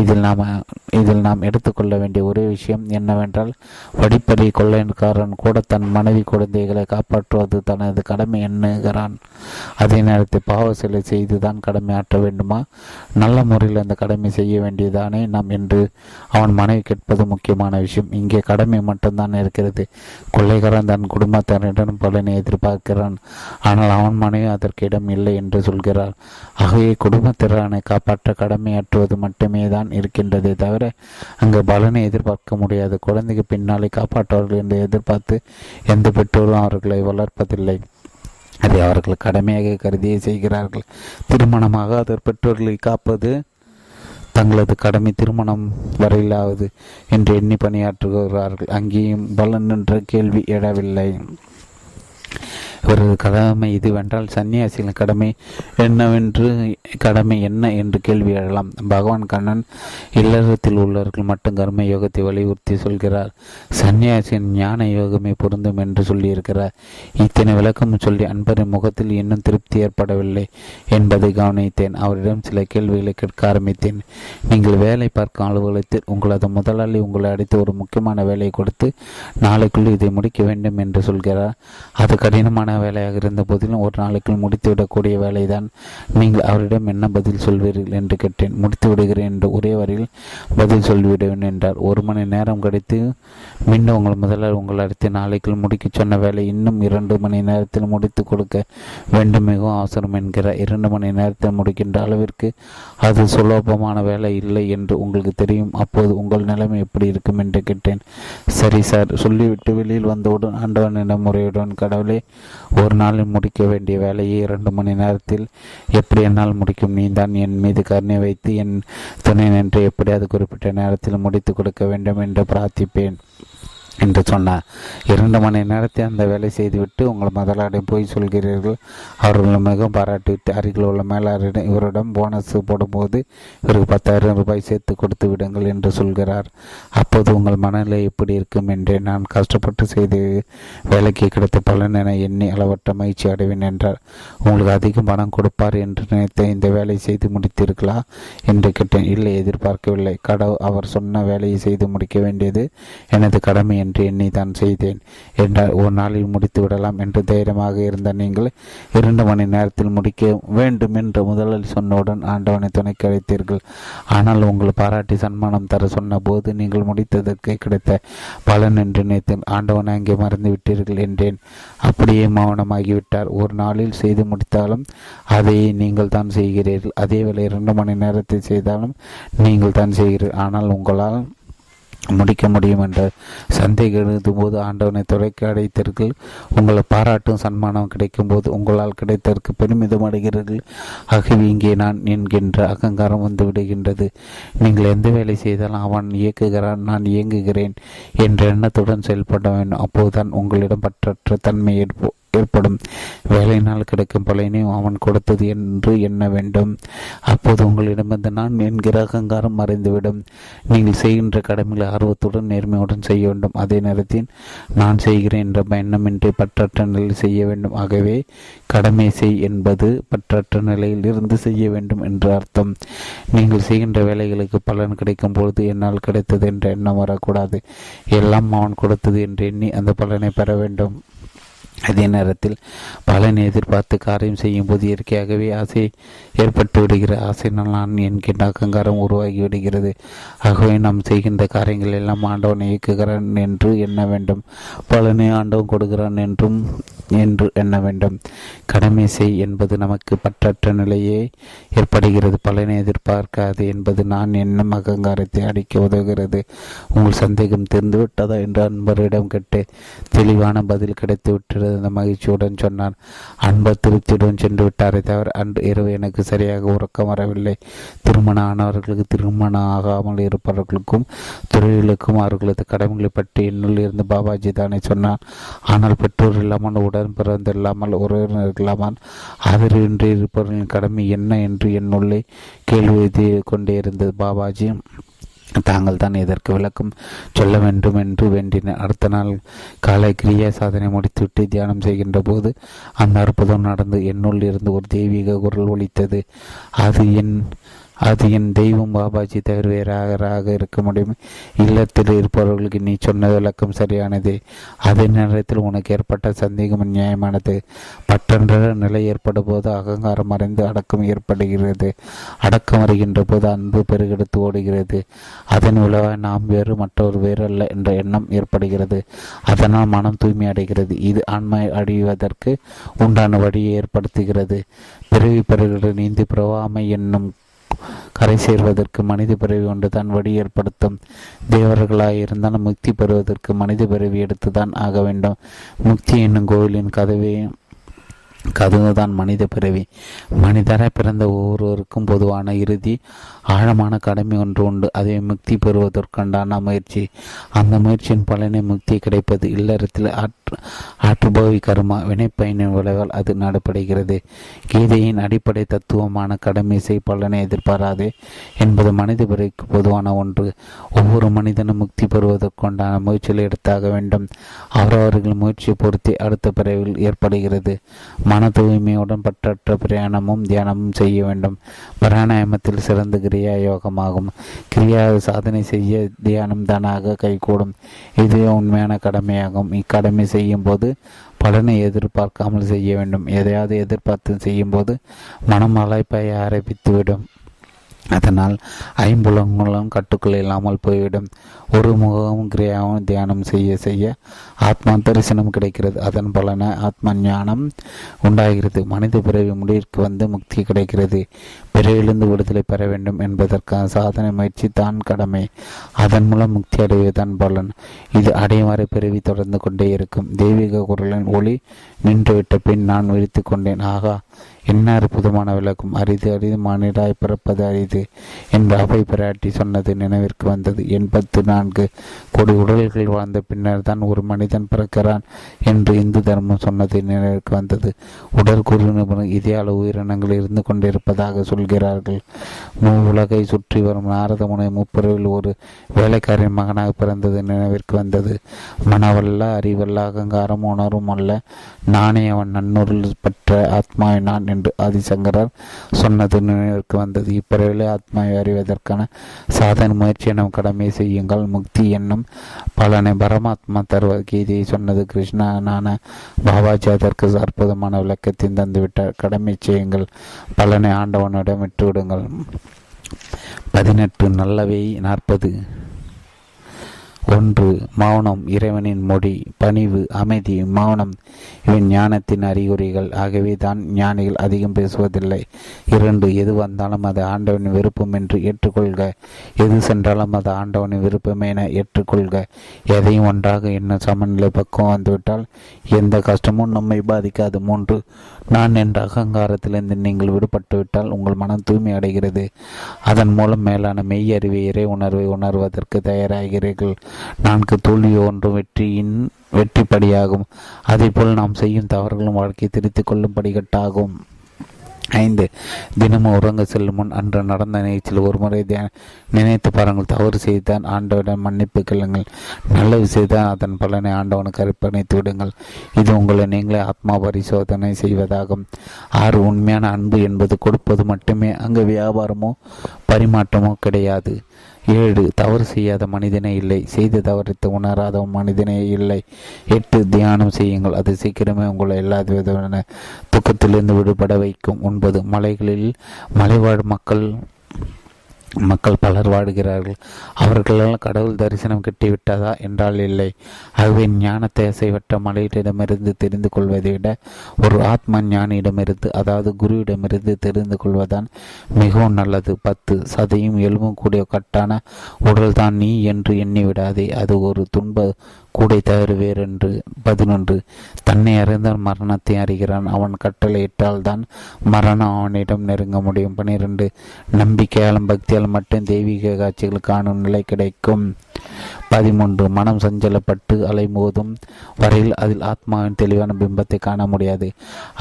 இதில் நாம் இதில் நாம் எடுத்துக்கொள்ள வேண்டிய ஒரே விஷயம் என்னவென்றால், வடிப்பறி கொள்ளையன்காரன் கூட தன் மனைவி குழந்தைகளை காப்பாற்றுவது தனது கடமை எண்ணுகிறான். அதே நேரத்தில் பாவ சிலை செய்துதான் கடமை ஆற்ற வேண்டுமா? நல்ல முறையில் அந்த கடமை செய்ய வேண்டியதானே நாம் என்று அவன் மனைவி கேட்பது முக்கியமான விஷயம். இங்கே கடமை மட்டும்தான் இருக்கிறது. கொள்ளைக்காரன் தன் குடும்பத்தினரிடம் பலனை எதிர்பார்க்கிறான். ஆனால் அவன் மனைவி அதற்கு இடம் இல்லை என்று சொல்கிறார். ஆகவே குடும்பத்தினரை காப்பாற்ற கடமையாற்றுவது மட்டுமே தான் இருக்கின்றதே தவிர அங்கு பலனை எதிர்பார்க்க முடியாது. குழந்தைக்கு பின்னாலே காப்பாற்றுவார்கள் என்று எதிர்பார்த்து எந்த பெற்றோரும் அவர்களை வளர்ப்பதில்லை. அதை அவர்கள் கடமையாக கருதியே செய்கிறார்கள். திருமணமாக அதர் பெற்றோர்களை காப்பது தங்களது கடமை திருமணம் வரையிலாவது என்று எண்ணி பணியாற்றுகிறார்கள். அங்கேயும் பலன் என்ற கேள்வி எழவில்லை. இவரது கடமை இதுவென்றால் சன்னியாசிகளின் கடமை என்னவென்று கடமை என்ன என்று கேள்வி எழலாம். பகவான் கண்ணன் இல்லறத்தில் உள்ளவர்கள் மட்டும் கர்ம யோகத்தை வலியுறுத்தி சொல்கிறார். சன்னியாசியின் ஞான யோகமே பொருந்தும் என்று சொல்லியிருக்கிறார். இத்தனை விளக்கம் சொல்லி அன்பரின் முகத்தில் இன்னும் திருப்தி ஏற்படவில்லை என்பதை கவனித்தேன். அவரிடம் சில கேள்விகளை கேட்க ஆரம்பித்தேன். நீங்கள் வேலை பார்க்கும் அலுவலகத்தில் உங்களது முதலாளி உங்களை அடித்து ஒரு முக்கியமான வேலையை கொடுத்து நாளைக்குள் இதை முடிக்க வேண்டும் என்று சொல்கிறார். அது கடினமான வேலையாக இருந்த போதிலும் ஒரு நாளைக்குள் முடித்துவிடக்கூடிய வேலைதான். நீங்கள் அவரிடம் என்ன பதில் சொல்வீர்கள் என்று கேட்டேன். முடித்து விடுகிறேன் என்று ஒரே வரையில் பதில் சொல்லிவிடுவேன் என்றார். ஒரு மணி நேரம் கழித்து மீண்டும் உங்கள் முதலாளி உங்கள் அடுத்த நாளைக்குள் முடிக்க சொன்ன வேலை இன்னும் இரண்டு மணி நேரத்தில் முடித்து கொடுக்க வேண்டும், மிகவும் அவசரம் என்கிறார். இரண்டு மணி நேரத்தில் முடிக்கின்ற அளவிற்கு அது சுலபமான வேலை இல்லை என்று உங்களுக்கு தெரியும். அப்போது உங்கள் நிலைமை எப்படி இருக்கும் என்று கேட்டேன். சரி சார் சொல்லிவிட்டு வெளியில் வந்தவுடன் ஆண்டவனிடம் முறையுடன் கடவுளே, ஒரு நாளில் முடிக்க வேண்டிய வேலையை இரண்டு மணி நேரத்தில் எப்படி என்னால் முடிக்கும்? நீ தான் என் மீது கருணை வைத்து என் துணை நின்று எப்படியாவது குறிப்பிட்ட நேரத்தில் முடித்து கொடுக்க வேண்டும் என்று பிரார்த்திப்பேன் என்று சொன்னார். இரண்டு மணி நேரத்தை அந்த வேலை செய்துவிட்டு உங்கள் முதலாளி போய் சொல்கிறீர்கள். அவர்களை மிகவும் பாராட்டிவிட்டு அருகில் உள்ள மேலாளரிடம் இவரிடம் போனஸ் போடும்போது இவருக்கு பத்தாயிரம் ரூபாய் சேர்த்து கொடுத்து விடுங்கள் என்று சொல்கிறார். அப்போது உங்கள் மனநிலை எப்படி இருக்கும் என்று நான் கஷ்டப்பட்டு செய்து வேலைக்கு கிடைத்த பலன் என எண்ணி அளவற்ற மகிழ்ச்சி அடைவேன் என்றார். உங்களுக்கு அதிகம் பணம் கொடுப்பார் என்று நினைத்த இந்த வேலை செய்து முடித்தீர்களா என்று கேட்டேன். இல்லை, எதிர்பார்க்கவில்லை. கடவு அவர் சொன்ன வேலையை செய்து முடிக்க வேண்டியது எனது கடமை என்று எண்ணி தான் செய்தேன் என்றால் ஒரு நாளில் முடித்து விடலாம் என்று தைரியமாக இருந்த நீங்கள் இரண்டு மணி நேரத்தில் முடிக்க வேண்டும் என்று முதலில் சொன்னவுடன் ஆண்டவனை துணைக்கு அழைத்தீர்கள். ஆனால் உங்கள் பாராட்டி சன்மானம் தர சொன்ன போது நீங்கள் முடித்ததற்கு கிடைத்த பலன் என்று நினைத்தேன். ஆண்டவனை அங்கே மறந்து விட்டீர்கள் என்றேன். அப்படியே மௌனமாகிவிட்டார். ஒரு நாளில் செய்து முடித்தாலும் அதை நீங்கள் தான் செய்கிறீர்கள். அதேவேளை இரண்டு மணி நேரத்தை செய்தாலும் நீங்கள் தான் செய்கிறீர்கள். ஆனால் உங்களால் முடிக்க முடியும் என்ற சந்தேகம் எழுதும் போது ஆண்டவனை துறைக்கு அடைத்தீர்கள். உங்களை பாராட்டும் சன்மானம் கிடைக்கும் போது உங்களால் கிடைத்ததற்கு பெருமிதம் அடைகிறீர்கள். ஆகவே இங்கே நான் என்கின்ற அகங்காரம் வந்து விடுகின்றது. நீங்கள் எந்த வேலை செய்தாலும் அவன் இயக்குகிறான், நான் இயங்குகிறேன் என்ற எண்ணத்துடன் செயல்பட வேண்டும். அப்போதுதான் உங்களிடம் பற்றற்ற தன்மை ஏற்போம் ஏற்படும். வேலையினால் கிடைக்கும் பலனையும் அவன் கொடுத்தது என்று எண்ண வேண்டும். அப்போது உங்களிடமிருந்து நான் என்கிற அகங்காரம் மறைந்துவிடும். நீங்கள் செய்கின்ற கடமைகளை ஆர்வத்துடன் நேர்மையுடன் செய்ய வேண்டும். அதே நேரத்தில் நான் செய்கிறேன் என்ற எண்ணமின்றி பற்றற்ற நிலையில் செய்ய வேண்டும். ஆகவே கடமை செய் என்பது பற்றற்ற நிலையில் இருந்து செய்ய வேண்டும் என்று அர்த்தம். நீங்கள் செய்கின்ற வேலைகளுக்கு பலன் கிடைக்கும் பொழுது என்னால் கிடைத்தது என்ற எண்ணம் வரக்கூடாது. எல்லாம் அவன் கொடுத்தது என்று எண்ணி அந்த பலனை பெற வேண்டும். அதே நேரத்தில் பலனை எதிர்பார்த்து காரியம் செய்யும் போது இயற்கையாகவே ஆசை ஏற்பட்டு விடுகிற ஆசைனால் நான் என்கின்ற அகங்காரம் உருவாகி விடுகிறது. ஆகவே நாம் செய்கின்ற காரியங்கள் எல்லாம் ஆண்டவன் இயக்குகிறான் என்று எண்ண வேண்டும். பலனை ஆண்டவன் கொடுக்கிறான் என்றும் என்று எண்ண வேண்டும். கடமை செய் என்பது நமக்கு பற்றற்ற நிலையே ஏற்படுகிறது. பலனை எதிர்பார்க்காது என்பது நான் எண்ணம் அகங்காரத்தை அடிக்க உதவுகிறது. உங்கள் சந்தேகம் தெரிந்துவிட்டதா என்று அன்பரிடம் கேட்டு தெளிவான பதில் கிடைத்து விட்டது. மனதிலிருந்த மகிழ்ச்சியுடன் சொன்னார். அன்பு திருப்தியுடன் சென்று விட்டாரை தவிர அன்று இரவு எனக்கு சரியாக உறக்கம் வரவில்லை. திருமணம் ஆனவர்களுக்கு, திருமணம் ஆகாமல் இருப்பவர்களுக்கும், துறவிகளுக்கும் அவர்களது கடமைகளை பற்றி என்னுள் இருந்து பாபாஜி தானே சொன்னார். ஆனால் பெற்றோர் இல்லாமல், உடன் பிறந்து இல்லாமல், உறவினர் இல்லாமல் ஆதரவின்றி இருப்பவர்களின் கடமை என்ன என்று என்னுள்ளே கேள்வி எழுதி கொண்டே இருந்தது. பாபாஜி தாங்கள் தான் இதற்கு விளக்கம் சொல்ல வேண்டும் என்று வேண்டினார். அடுத்த நாள் காலை கிரியா சாதனை முடித்துவிட்டு தியானம் செய்கின்ற போது அந்த அற்புதம் நடந்து என்னுள் இருந்து ஒரு தெய்வீக குரல் ஒலித்தது. அது என் அது என் தெய்வம். பாபாஜி தவிர வேறாக இருக்க முடியும். இல்லத்தில் இருப்பவர்களுக்கு நீ சொன்ன விளக்கம் சரியானது. அதே நேரத்தில் உனக்கு ஏற்பட்ட சந்தேகம் நியாயமானது. பற்றன்ற நிலை ஏற்படும் போது அகங்காரம் மறைந்து அடக்கம் ஏற்படுகிறது. அடக்கம் வருகின்ற போது அன்பு பெருகெடுத்து ஓடுகிறது. அதன் விளைவாக நாம் வேறு, மற்றொரு வேறு அல்ல என்ற எண்ணம் ஏற்படுகிறது. அதனால் மனம் தூய்மை அடைகிறது. இது ஆன்மை அடைவதற்கு உண்டான வழியை ஏற்படுத்துகிறது. பிறவி பெருகிற நீந்தி பிறவாமை என்னும் கரை சேர்வதற்கு மனித பிறவி ஒன்றுதான் வழி ஏற்படுத்தும். தேவர்களாயிருந்தாலும் முக்தி பெறுவதற்கு மனித பிறவி எடுத்துதான் ஆக வேண்டும். முக்தி என்னும் கோவிலின் கதவே கதவுதான் மனித பிறவி. மனிதராய் பிறந்த ஒவ்வொருவருக்கும் பொதுவான இறுதி ஆழமான கடமை ஒன்று உண்டு. அதை முக்தி பெறுவதற்குண்டான முயற்சி. அந்த முயற்சியின் பலனை முக்தி கிடைப்பது. இல்லறத்தில் ஆற்று ஆற்றுபவி கர்மா வினைப்பயனின் விளைவால் அது நடைபெறுகிறது. கீதையின் அடிப்படை தத்துவமான கடமை செய், பலனை எதிர்பாராது என்பது மனித பிறவிக்கு பொதுவான ஒன்று. ஒவ்வொரு மனிதனும் முக்தி பெறுவதற்குண்டான முயற்சியில் எடுத்தாக வேண்டும். அவரவர்கள் முயற்சியை பொறுத்து அடுத்த பிறவில் ஏற்படுகிறது. மன தூய்மையுடன் பற்றற்ற பிரயாணமும் தியானமும் செய்ய வேண்டும். பிராணாயாமத்தில் சிறந்த கிரியா யோகமாகும். கிரியா சாதனை செய்ய தியானம் தானாக கைகூடும். இது உண்மையான கடமையாகும். இக்கடமை செய்யும் போது பலனை எதிர்பார்க்காமல் செய்ய வேண்டும். எதையாவது எதிர்பார்த்து செய்யும் போது மனம் அலைப்பாய ஆரம்பித்துவிடும். அதனால் ஐம்புலங்களும் கட்டுக்குள் இல்லாமல் போய்விடும். ஒரு முகமும் கிரியாவும் தியானம் செய்ய செய்ய ஆத்மா தரிசனம் கிடைக்கிறது. அதன் பலன ஆத்ம ஞானம் உண்டாகிறது. மனித பிறவி முடிவிற்கு வந்து முக்தி கிடைக்கிறது. பிறவிலிருந்து விடுதலை பெற வேண்டும் என்பதற்கான சாதனை முயற்சி தான் கடமை. அதன் மூலம் முக்தி அடைவதுதான் பலன். இது அடையும் வரை பிறவி தொடர்ந்து கொண்டே இருக்கும். தெய்வீக குரலின் ஒளி நின்றுவிட்ட பின் நான் விழித்து கொண்டேன். ஆகா, என்ன அற்புதமான விளக்கம்! அரிது அரிது மானிடாய் பிறப்பது அரிது என்று அவை பிராட்டி சொன்னது நினைவிற்கு வந்தது. எண்பத்து நான்கு கோடி உடல்கள் வாழ்ந்த பின்னர் தான் ஒரு மனிதன் பிறக்கிறான் என்று இந்து தர்மம் சொன்னது நினைவிற்கு வந்தது. உடற்கூறின இதே அளவு உயிரினங்கள் இருந்து கொண்டிருப்பதாக சொல்கிறார்கள். மூ உலகை சுற்றி வரும் நாரத முனிவர் முப்பிறவில் ஒரு வேலைக்காரின் மகனாக பிறந்தது நினைவிற்கு வந்தது. மனவல்ல, அறிவல்ல, அகங்காரம் உணரும் அல்ல, நானே அவன் நன்னூரில் பெற்ற ஆத்மாவை நான் என்று ஆதிசங்கரர் சொன்னது நினைவிற்கு வந்தது. இப்பிறவிலே ஆத்மாவை அறிவதற்கான சாதன முயற்சி எனும் கடமை செய்யுங்கள். முக்தி என்னும் பலனை பரமாத்மா தருவது கீதையை சொன்னது கிருஷ்ணனான பாபாஜி அதற்கு அற்புதமான விளக்கத்தை தந்துவிட்டார். கடமை செய்யுங்கள், பலனை ஆண்டவனிடம் விட்டுவிடுங்கள். பதினெட்டு நல்லவை. நாற்பது. ஒன்று. மௌனம் இறைவனின் மொழி. பணிவு, அமைதி, மௌனம் இவை ஞானத்தின் அறிகுறிகள். ஆகவே தான் ஞானிகள் அதிகம் பேசுவதில்லை. இரண்டு. எது வந்தாலும் அது ஆண்டவனின் விருப்பம் என்று ஏற்றுக்கொள்க. எது சென்றாலும் அது ஆண்டவனின் விருப்பம் என ஏற்றுக்கொள்க. எதையும் ஒன்றாக என்ன சமநிலை பக்கம் வந்துவிட்டால் எந்த கஷ்டமும் நம்மை பாதிக்காது. மூன்று. நான் என்ற அகங்காரத்திலிருந்து நீங்கள் விடுபட்டுவிட்டால் உங்கள் மனம் தூய்மை அடைகிறது. அதன் மூலம் மேலான மெய் அறிவை, இறை உணர்வை உணர்வதற்கு தயாராகிறீர்கள். நான்கு. தோல்வி ஒன்றும் வெற்றியின் வெற்றிப்படியாகும். அதே போல் நாம் செய்யும் தவறுகளும் வாழ்க்கையை திருத்திக் கொள்ளும் படிக்கட்டாகும். ஐந்து. தினமும் உறங்க செல்லும் முன் அன்று நடந்த நிகழ்ச்சியில் ஒரு முறை நினைத்து பாருங்கள். தவறு செய்தான் ஆண்டவனிடம் மன்னிப்பு கேளுங்கள். நல்லது செய்தால் அதன் பலனை ஆண்டவனுக்கு அர்ப்பணித்து விடுங்கள். இது உங்களை நீங்களே ஆத்மா பரிசோதனை செய்வதாகும். ஆறு. உண்மையான அன்பு என்பது கொடுப்பது மட்டுமே. அங்கு வியாபாரமோ பரிமாற்றமோ கிடையாது. ஏழு. தவறு செய்யாத மனிதனே இல்லை. செய்து தவறித்து உணராத மனிதனே இல்லை. எட்டு. தியானம் செய்யுங்கள். அது சீக்கிரமே உங்களை எல்லா விதமான துக்கத்திலிருந்து விடுபட வைக்கும். ஒன்பது. மலைகளில் மலைவாழ் மக்கள் மக்கள் பலர் வாடுகிறார்கள். அவர்களால் கடவுள் தரிசனம் கிட்டிவிட்டதா என்றால் இல்லை. ஆகவே ஞானத்தை அசைவற்ற மலையிடமிருந்து தெரிந்து கொள்வதை விட ஒரு ஆத்ம ஞானியிடமிருந்து, அதாவது குருவிடமிருந்து தெரிந்து கொள்வதுதான் மிகவும் நல்லது. பத்து. சதையும் எலும்பும் கூடிய கட்டான உடல்தான் நீ என்று எண்ணிவிடாதே. அது ஒரு துன்ப கூடை தவறு வேறென்று. பதினொன்று, தன்னை அறிந்தால் மரணத்தை அறிகிறான். அவன் கட்டளையிட்டால் தான் மரணம் அவனிடம் நெருங்க முடியும். பனிரெண்டு, நம்பிக்கையாலும் பக்தியாலும் மட்டும் தெய்வீக காட்சிகள் காணும் நிலை கிடைக்கும். பதிமூன்று, மனம் சஞ்சலப்பட்டு அலைமோதும் வரையில் அதில் ஆத்மாவின் தெளிவான பிம்பத்தை காண முடியாது.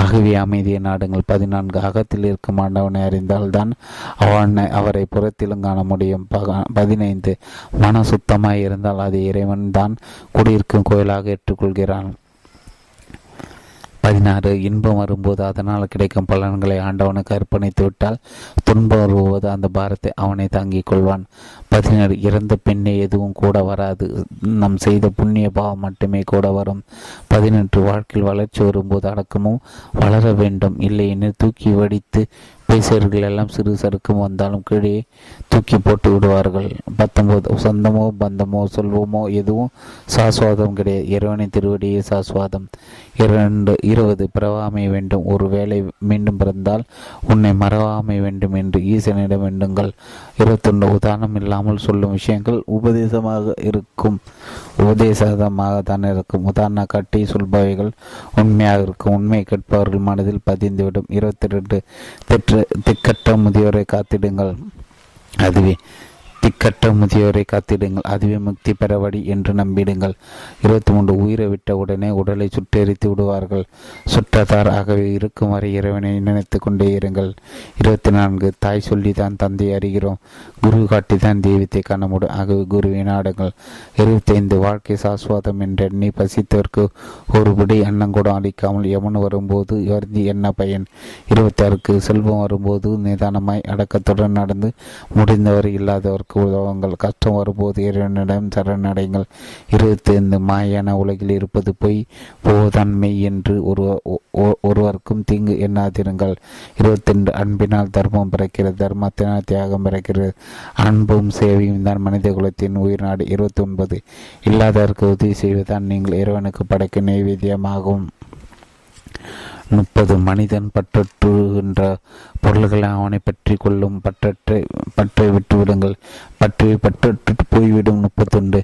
ஆகவே அமைதியை நாடுங்கள். பதினான்கு, அகத்தில் இருக்கும் ஆண்டவனை அறிந்தால்தான் அவனை அவரை புறத்திலும் காண முடியும். பதினைந்து, மன சுத்தமாய் இருந்தால் அது இறைவன் தான் குடியிருக்கும் கோயிலாக ஏற்றுக்கொள்கிறான். பதினாறு, இன்பம் வரும்போது அதனால் கிடைக்கும் பலன்களை ஆண்டவனுக்கு அர்ப்பணித்து விட்டால் துன்பம் வருவது அந்த பாரத்தை அவனை தாங்கிக் கொள்வான். பதினேழு, இறந்த பெண்ணை எதுவும் கூட வராது, நம் செய்த புண்ணிய பாவம் மட்டுமே கூட வரும். பதினெட்டு, வாழ்க்கையில் வளர்ச்சி வரும்போது அடக்கமும் வளர வேண்டும், இல்லையெனில் தூக்கி வடித்து பேசியவர்கள் எல்லாம் சிறு சறுக்கும் வந்தாலும் கீழே தூக்கி போட்டு விடுவார்கள். பத்தொன்பது, சொந்தமோ பந்தமோ சொல்வமோ எதுவும் சாஸ்வாதம் கிடையாது, இறைவனை திருவடியே சாஸ்வாதம். இரண்டு இருபது, பிறவாமை வேண்டும், ஒரு வேளை மீண்டும் பிறந்தால் உன்னை மறவாமை வேண்டும் என்று ஈசனிடம் வேண்டுங்கள். இருபத்தொன்று, உதாரணம் இல்லாமல் சொல்லும் விஷயங்கள் உபதேசமாக இருக்கும் உபதேசமாகத்தான் இருக்கும். உதாரண காட்டி சொல்பவைகள் உண்மையாக இருக்கும், உண்மை கேட்பவர்கள் மனதில் பதிந்துவிடும். இருபத்தி ரெண்டு, திக்கற்ற முதியோரை காத்திடுங்கள் அதுவே திக்கற்ற முதியோரை காத்திடுங்கள் அதுவே முக்தி பெறவடி என்று நம்பிடுங்கள். இருபத்தி மூன்று, உயிரை விட்ட உடனே உடலை சுட்டெரித்து விடுவார்கள், சுற்றத்தார் ஆகவே இருக்கும் வரை இறைவனை நினைத்து கொண்டே இருங்கள். இருபத்தி நான்கு, தாய் சொல்லித்தான் தந்தையை அறிகிறோம், குரு காட்டிதான் தெய்வத்தை காண முடியும், ஆகவே குருவை நாடுங்கள். இருபத்தைந்து, வாழ்க்கை சாஸ்வாதம் என்ற எண்ணி பசித்தவர்க்கு ஒருபடி அன்னங்கூடம் அளிக்காமல் எவன் வரும்போது வருந்தி என்ன பயன். இருபத்தாறுக்கு, செல்வம் வரும்போது நிதானமாய் அடக்கத்துடன் நடந்து முடிந்தவர் இல்லாதவர்க்கு உதவுங்கள், கஷ்டம் வரும்போது இறைவனிடம் சரணடைங்கள். இருபத்தி ஐந்து, மாயான உலகில் இருப்பது பொய் போதன்மை என்று ஒரு ஒருவருக்கும் தீங்கு எண்ணாதிருங்கள். இருபத்தி ரெண்டு, அன்பினால் தர்மம் பிறக்கிறது, தர்மத்தினால் தியாகம் பிறக்கிறது, அன்பும் சேவையும் தான் மனித குலத்தின் உயிர் நாடு. இருபத்தி ஒன்பது, இல்லாதவருக்கு உதவி செய்வதுதான் நீங்கள் இறைவனுக்கு படைக்க நைவேத்தியமாகும். முப்பது, மனிதன் பற்றற்றுகின்ற பொருள்களை அவனை பற்றி கொள்ளும், பற்றற்றை பற்றை விட்டுவிடுங்கள், பற்றி பற்றற்று போய்விடும். முப்பத்தொன்று,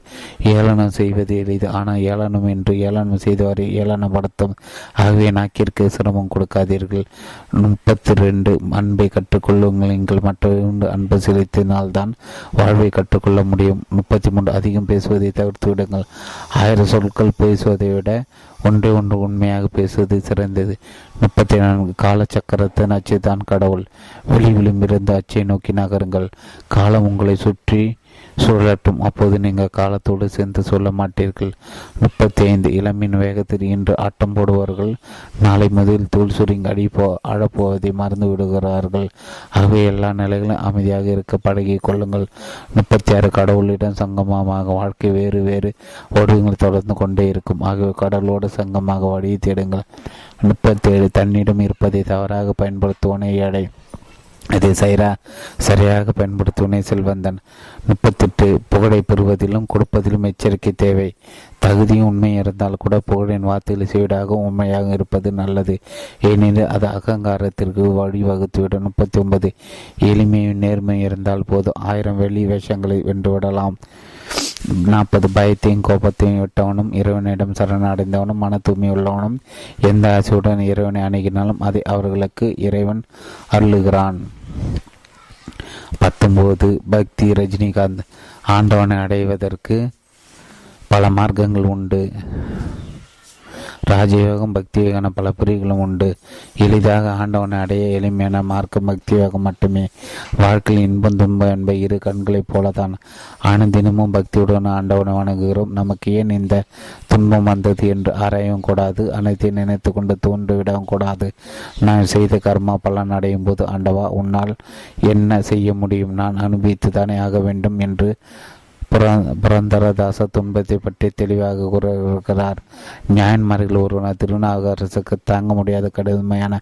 ஏளனம் செய்வது எளிது, ஆனால் ஏளனம் என்று ஏளனம் செய்தவரை ஏளனப்படுத்தும், ஆகவே நாக்கிற்கு சிரமம் கொடுக்காதீர்கள். முப்பத்தி ரெண்டு, அன்பை கற்றுக்கொள்ளுங்கள், நீங்கள் மற்றவர்கள் அன்பு செலுத்தினால்தான் வாழ்வை கற்றுக்கொள்ள முடியும். முப்பத்தி மூன்று, அதிகம் பேசுவதை தவிர்த்து விடுங்கள், ஆயிரம் சொற்கள் பேசுவதை விட ஒன்றே ஒன்று உண்மையாக பேசுவது சிறந்தது. முப்பத்தி நான்கு, காலச்சக்கரத்தின் அச்சை தான் கடவுள், வெளி விளிம்பிருந்து அச்சை நோக்கி நகருங்கள், காலம் உங்களை சுற்றி சுழற்றும், அப்போது நீங்கள் காலத்தோடு சேர்ந்து சொல்ல மாட்டீர்கள். முப்பத்தி ஐந்து, இளமின் வேகத்தில் இன்று ஆட்டம் போடுவார்கள், நாளை முதலில் தூள் சுருங்கி அடிப்போ அழப்போவதை மறந்து விடுகிறார்கள், ஆகவே எல்லா நிலைகளும் அமைதியாக இருக்க பழகிக் கொள்ளுங்கள். முப்பத்தி ஆறு, கடவுளிடம் சங்கமமாக வாழ்க்கை வேறு வேறு ஓடுகள் தொடர்ந்து கொண்டே இருக்கும், ஆகவே கடவுளோடு சங்கமாக வழியை தேடுங்கள். முப்பத்தி ஏழு, தன்னிடம் இருப்பதை தவறாக பயன்படுத்துவோனே ஏழை, அதை சைரா சரியாக பயன்படுத்துவனே செல்வந்தன். முப்பத்தெட்டு, புகழை பெறுவதிலும் கொடுப்பதிலும் எச்சரிக்கை தேவை, தகுதியும் உண்மை இருந்தால் கூட புகழின் வார்த்தையில் சீடாகவும் உண்மையாக இருப்பது நல்லது, ஏனெனில் அது அகங்காரத்திற்கு வழிவகுத்துவிடும். முப்பத்தி ஒன்பது, எளிமையும் நேர்மையும் இருந்தால் போதும், ஆயிரம் வெளி வேஷங்களை வென்றுவிடலாம். நாற்பது, பயத்தையும் கோபத்தையும் விட்டவனும் இறைவனிடம் சரணடைந்தவனும் மன தூய்மை உள்ளவனும் எந்த ஆசையுடன் இறைவனை அணுகினாலும் அதை அவர்களுக்கு இறைவன் அருளுகிறான். பத்தொன்பது, பக்தி ரஜினிகாந்த், ஆண்டவனை அடைவதற்கு பல மார்க்கங்கள் உண்டு, ராஜயோகம் பக்தியோகம் பல பிரிவுகளும் உண்டு, எளிதாக ஆண்டவனை அடைய எளிமையான மார்க்கம் பக்தியோகம் மட்டுமே. வாழ்க்கையில் இன்பம் துன்பம் என்ப இரு கண்களைப் போலதான், ஆனந்தினமும் பக்தியுடன் ஆண்டவனை வணங்குகிறோம், நமக்கு ஏன் இந்த துன்பம் வந்தது என்று ஆராயவும் கூடாது, அனைத்தையும் நினைத்து கொண்டு தோன்றிவிடவும் கூடாது. நான் செய்த கர்மா பலன் அடையும் போது ஆண்டவா உன்னால் என்ன செய்ய முடியும், நான் அனுபவித்து தானே ஆக வேண்டும் என்று புரந்தரதாச துன்பத்தை பற்றி தெளிவாக கூறுகிறார். ஞாயின்மார்கள் ஒருவனார் திருநாகரசுக்கு தாங்க முடியாத கடுமையான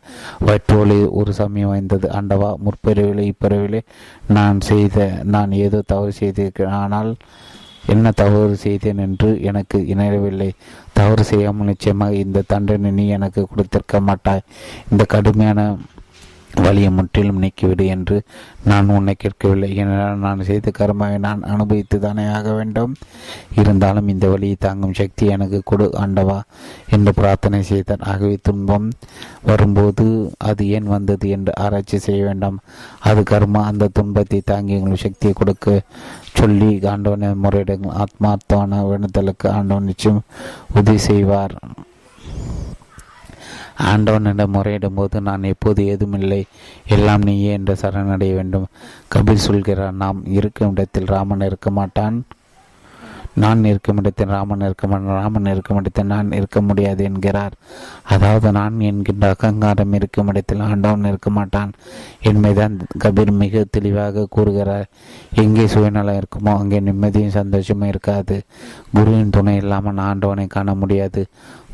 வயிற்றோலி ஒரு சமயம் வாய்ந்தது. ஆண்டவா, முற்பிறவிலே இப்பிறவிலே நான் செய்த நான் ஏதோ தவறு செய்திருக்கிறேன், ஆனால் என்ன தவறு செய்தேன் என்று எனக்கு இணையவில்லை, தவறு செய்யாமல் நிச்சயமாக இந்த தண்டனை நீ எனக்கு கொடுத்திருக்க மாட்டாய், இந்த கடுமையான வலியை முற்றிலும் நீக்கிவிடு என்று நான் உன்னை கேட்கவில்லை. ஏனென்றால் நான் செய்த கர்மாவை நான் அனுபவித்து தானே ஆக வேண்டும். இருந்தாலும் இந்த வலியை தாங்கும் சக்தி எனக்கு கொடு ஆண்டவா என்று பிரார்த்தனை செய்தான். ஆகவே துன்பம் வரும்போது அது ஏன் வந்தது என்று ஆராய்ச்சி செய்ய வேண்டாம். அது கர்மா. அந்த துன்பத்தை தாங்கி எங்களுக்கு சக்தியை கொடுக்க சொல்லி ஆண்டவனை முறையிடுங்கள். ஆத்மார்த்தமான வேண்டுதலுக்கு ஆண்டவன் நிச்சயம் உதவி செய்வார். ஆண்டவனிடம் முறையிடும் போது நான் எப்போது ஏதுமில்லை, எல்லாம் நீயே என்று சரணடைய வேண்டும். கபீர் சொல்கிறார், நாம் இருக்கும் இடத்தில் ராமன் இருக்க மாட்டான், நான் இருக்கும் இடத்தில் ராமன் இருக்க மாட்டான், ராமன் இருக்கும் இடத்தில் நான் இருக்க முடியாது என்கிறார். அதாவது நான் என்கின்ற அகங்காரம் இருக்கும் இடத்தில் ஆண்டவன் இருக்க மாட்டான் என்பதுதான் கபீர் மிக தெளிவாக கூறுகிறார். எங்கே சுயநலம் இருக்குமோ அங்கே நிம்மதியும் சந்தோஷமும் இருக்காது. குருவின் துணை இல்லாமல் ஆண்டவனை காண முடியாது.